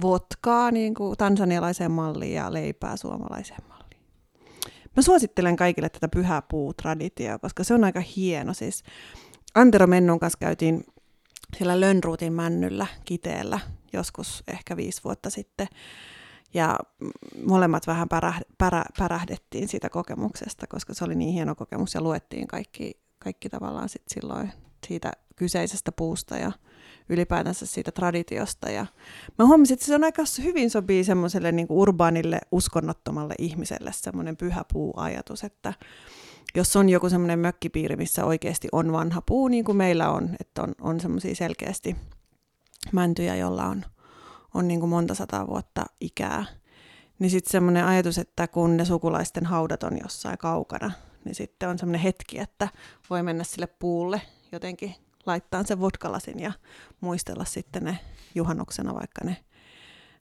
votkaa niin kuin tansanialaiseen malliin ja leipää suomalaiseen malliin. Mä suosittelen kaikille tätä pyhää puutraditiota, koska se on aika hieno. Siis Antero Mennun kanssa käytiin siellä Lönnruutin männyllä Kiteellä joskus ehkä 5 vuotta sitten. Ja molemmat vähän pärähdettiin siitä kokemuksesta, koska se oli niin hieno kokemus ja luettiin kaikki tavallaan sit silloin siitä kyseisestä puusta ja ylipäätänsä siitä traditiosta. Ja mä huomasin, että se on aika hyvin sopii semmoiselle niin kuin urbaanille, uskonnottomalle ihmiselle semmoinen pyhä puuajatus, että jos on joku semmoinen mökkipiiri, missä oikeasti on vanha puu, niin kuin meillä on, että on semmoisia selkeästi mäntyjä, jolla on niin kuin monta sataa vuotta ikää, niin sitten semmoinen ajatus, että kun ne sukulaisten haudat on jossain kaukana, niin sitten on semmoinen hetki, että voi mennä sille puulle jotenkin laittaa sen vodkalasin ja muistella sitten ne juhannuksena vaikka ne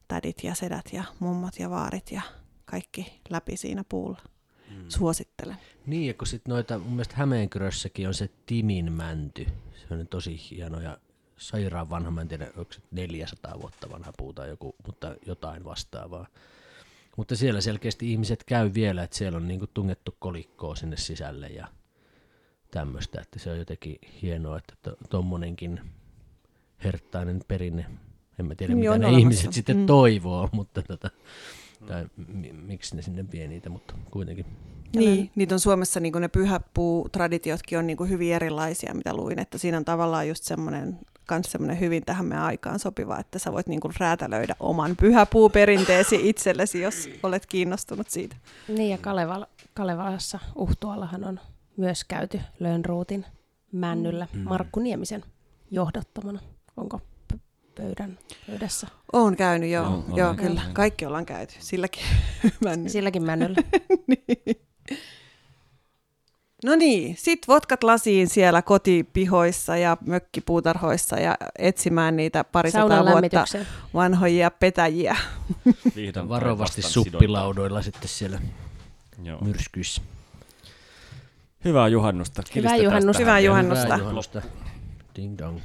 tädit ja sedät ja mummot ja vaarit ja kaikki läpi siinä puulla. Suosittelen. Niin, ja kun sitten noita, mun mielestä Hämeenkyrössäkin on se Timin mänty, se on tosi hieno ja sairaan vanha, mä en tiedä, onko se 400 vuotta vanha puu tai joku, mutta jotain vastaavaa. Mutta siellä selkeästi ihmiset käy vielä, että siellä on niinku tungettu kolikkoa sinne sisälle ja tämmöistä, että se on jotenkin hienoa, että tommonenkin herttainen perinne, en mä tiedä niin mitä ne olemassa. Ihmiset sitten toivoo, mutta tai miksi ne sinne vie niitä, mutta kuitenkin. Niin, niitä on Suomessa niin ne pyhäpuutraditiotkin on niin hyvin erilaisia, mitä luin, että siinä on tavallaan just semmoinen kans semmoinen hyvin tähän meidän aikaan sopiva, että sä voit niin räätälöidä oman pyhäpuuperinteesi itsellesi, jos olet kiinnostunut siitä. Niin, ja Kalevalassa Uhtuallahan on myös käyty Lönnruutin männyllä Markku Niemisen johdottamana. Onko pöydässä? Oon käynyt, joo. Joo, kyllä. Kaikki ollaan käyty. Silläkin männyllä. Niin. No niin, sit votkat lasiin siellä kotipihoissa ja mökkipuutarhoissa ja etsimään niitä parisataa vuotta vanhoja petäjiä. Varovasti suppilaudoilla sitten siellä myrskyissä. Hyvää juhannusta. Hyvää juhannusta. Ding dong.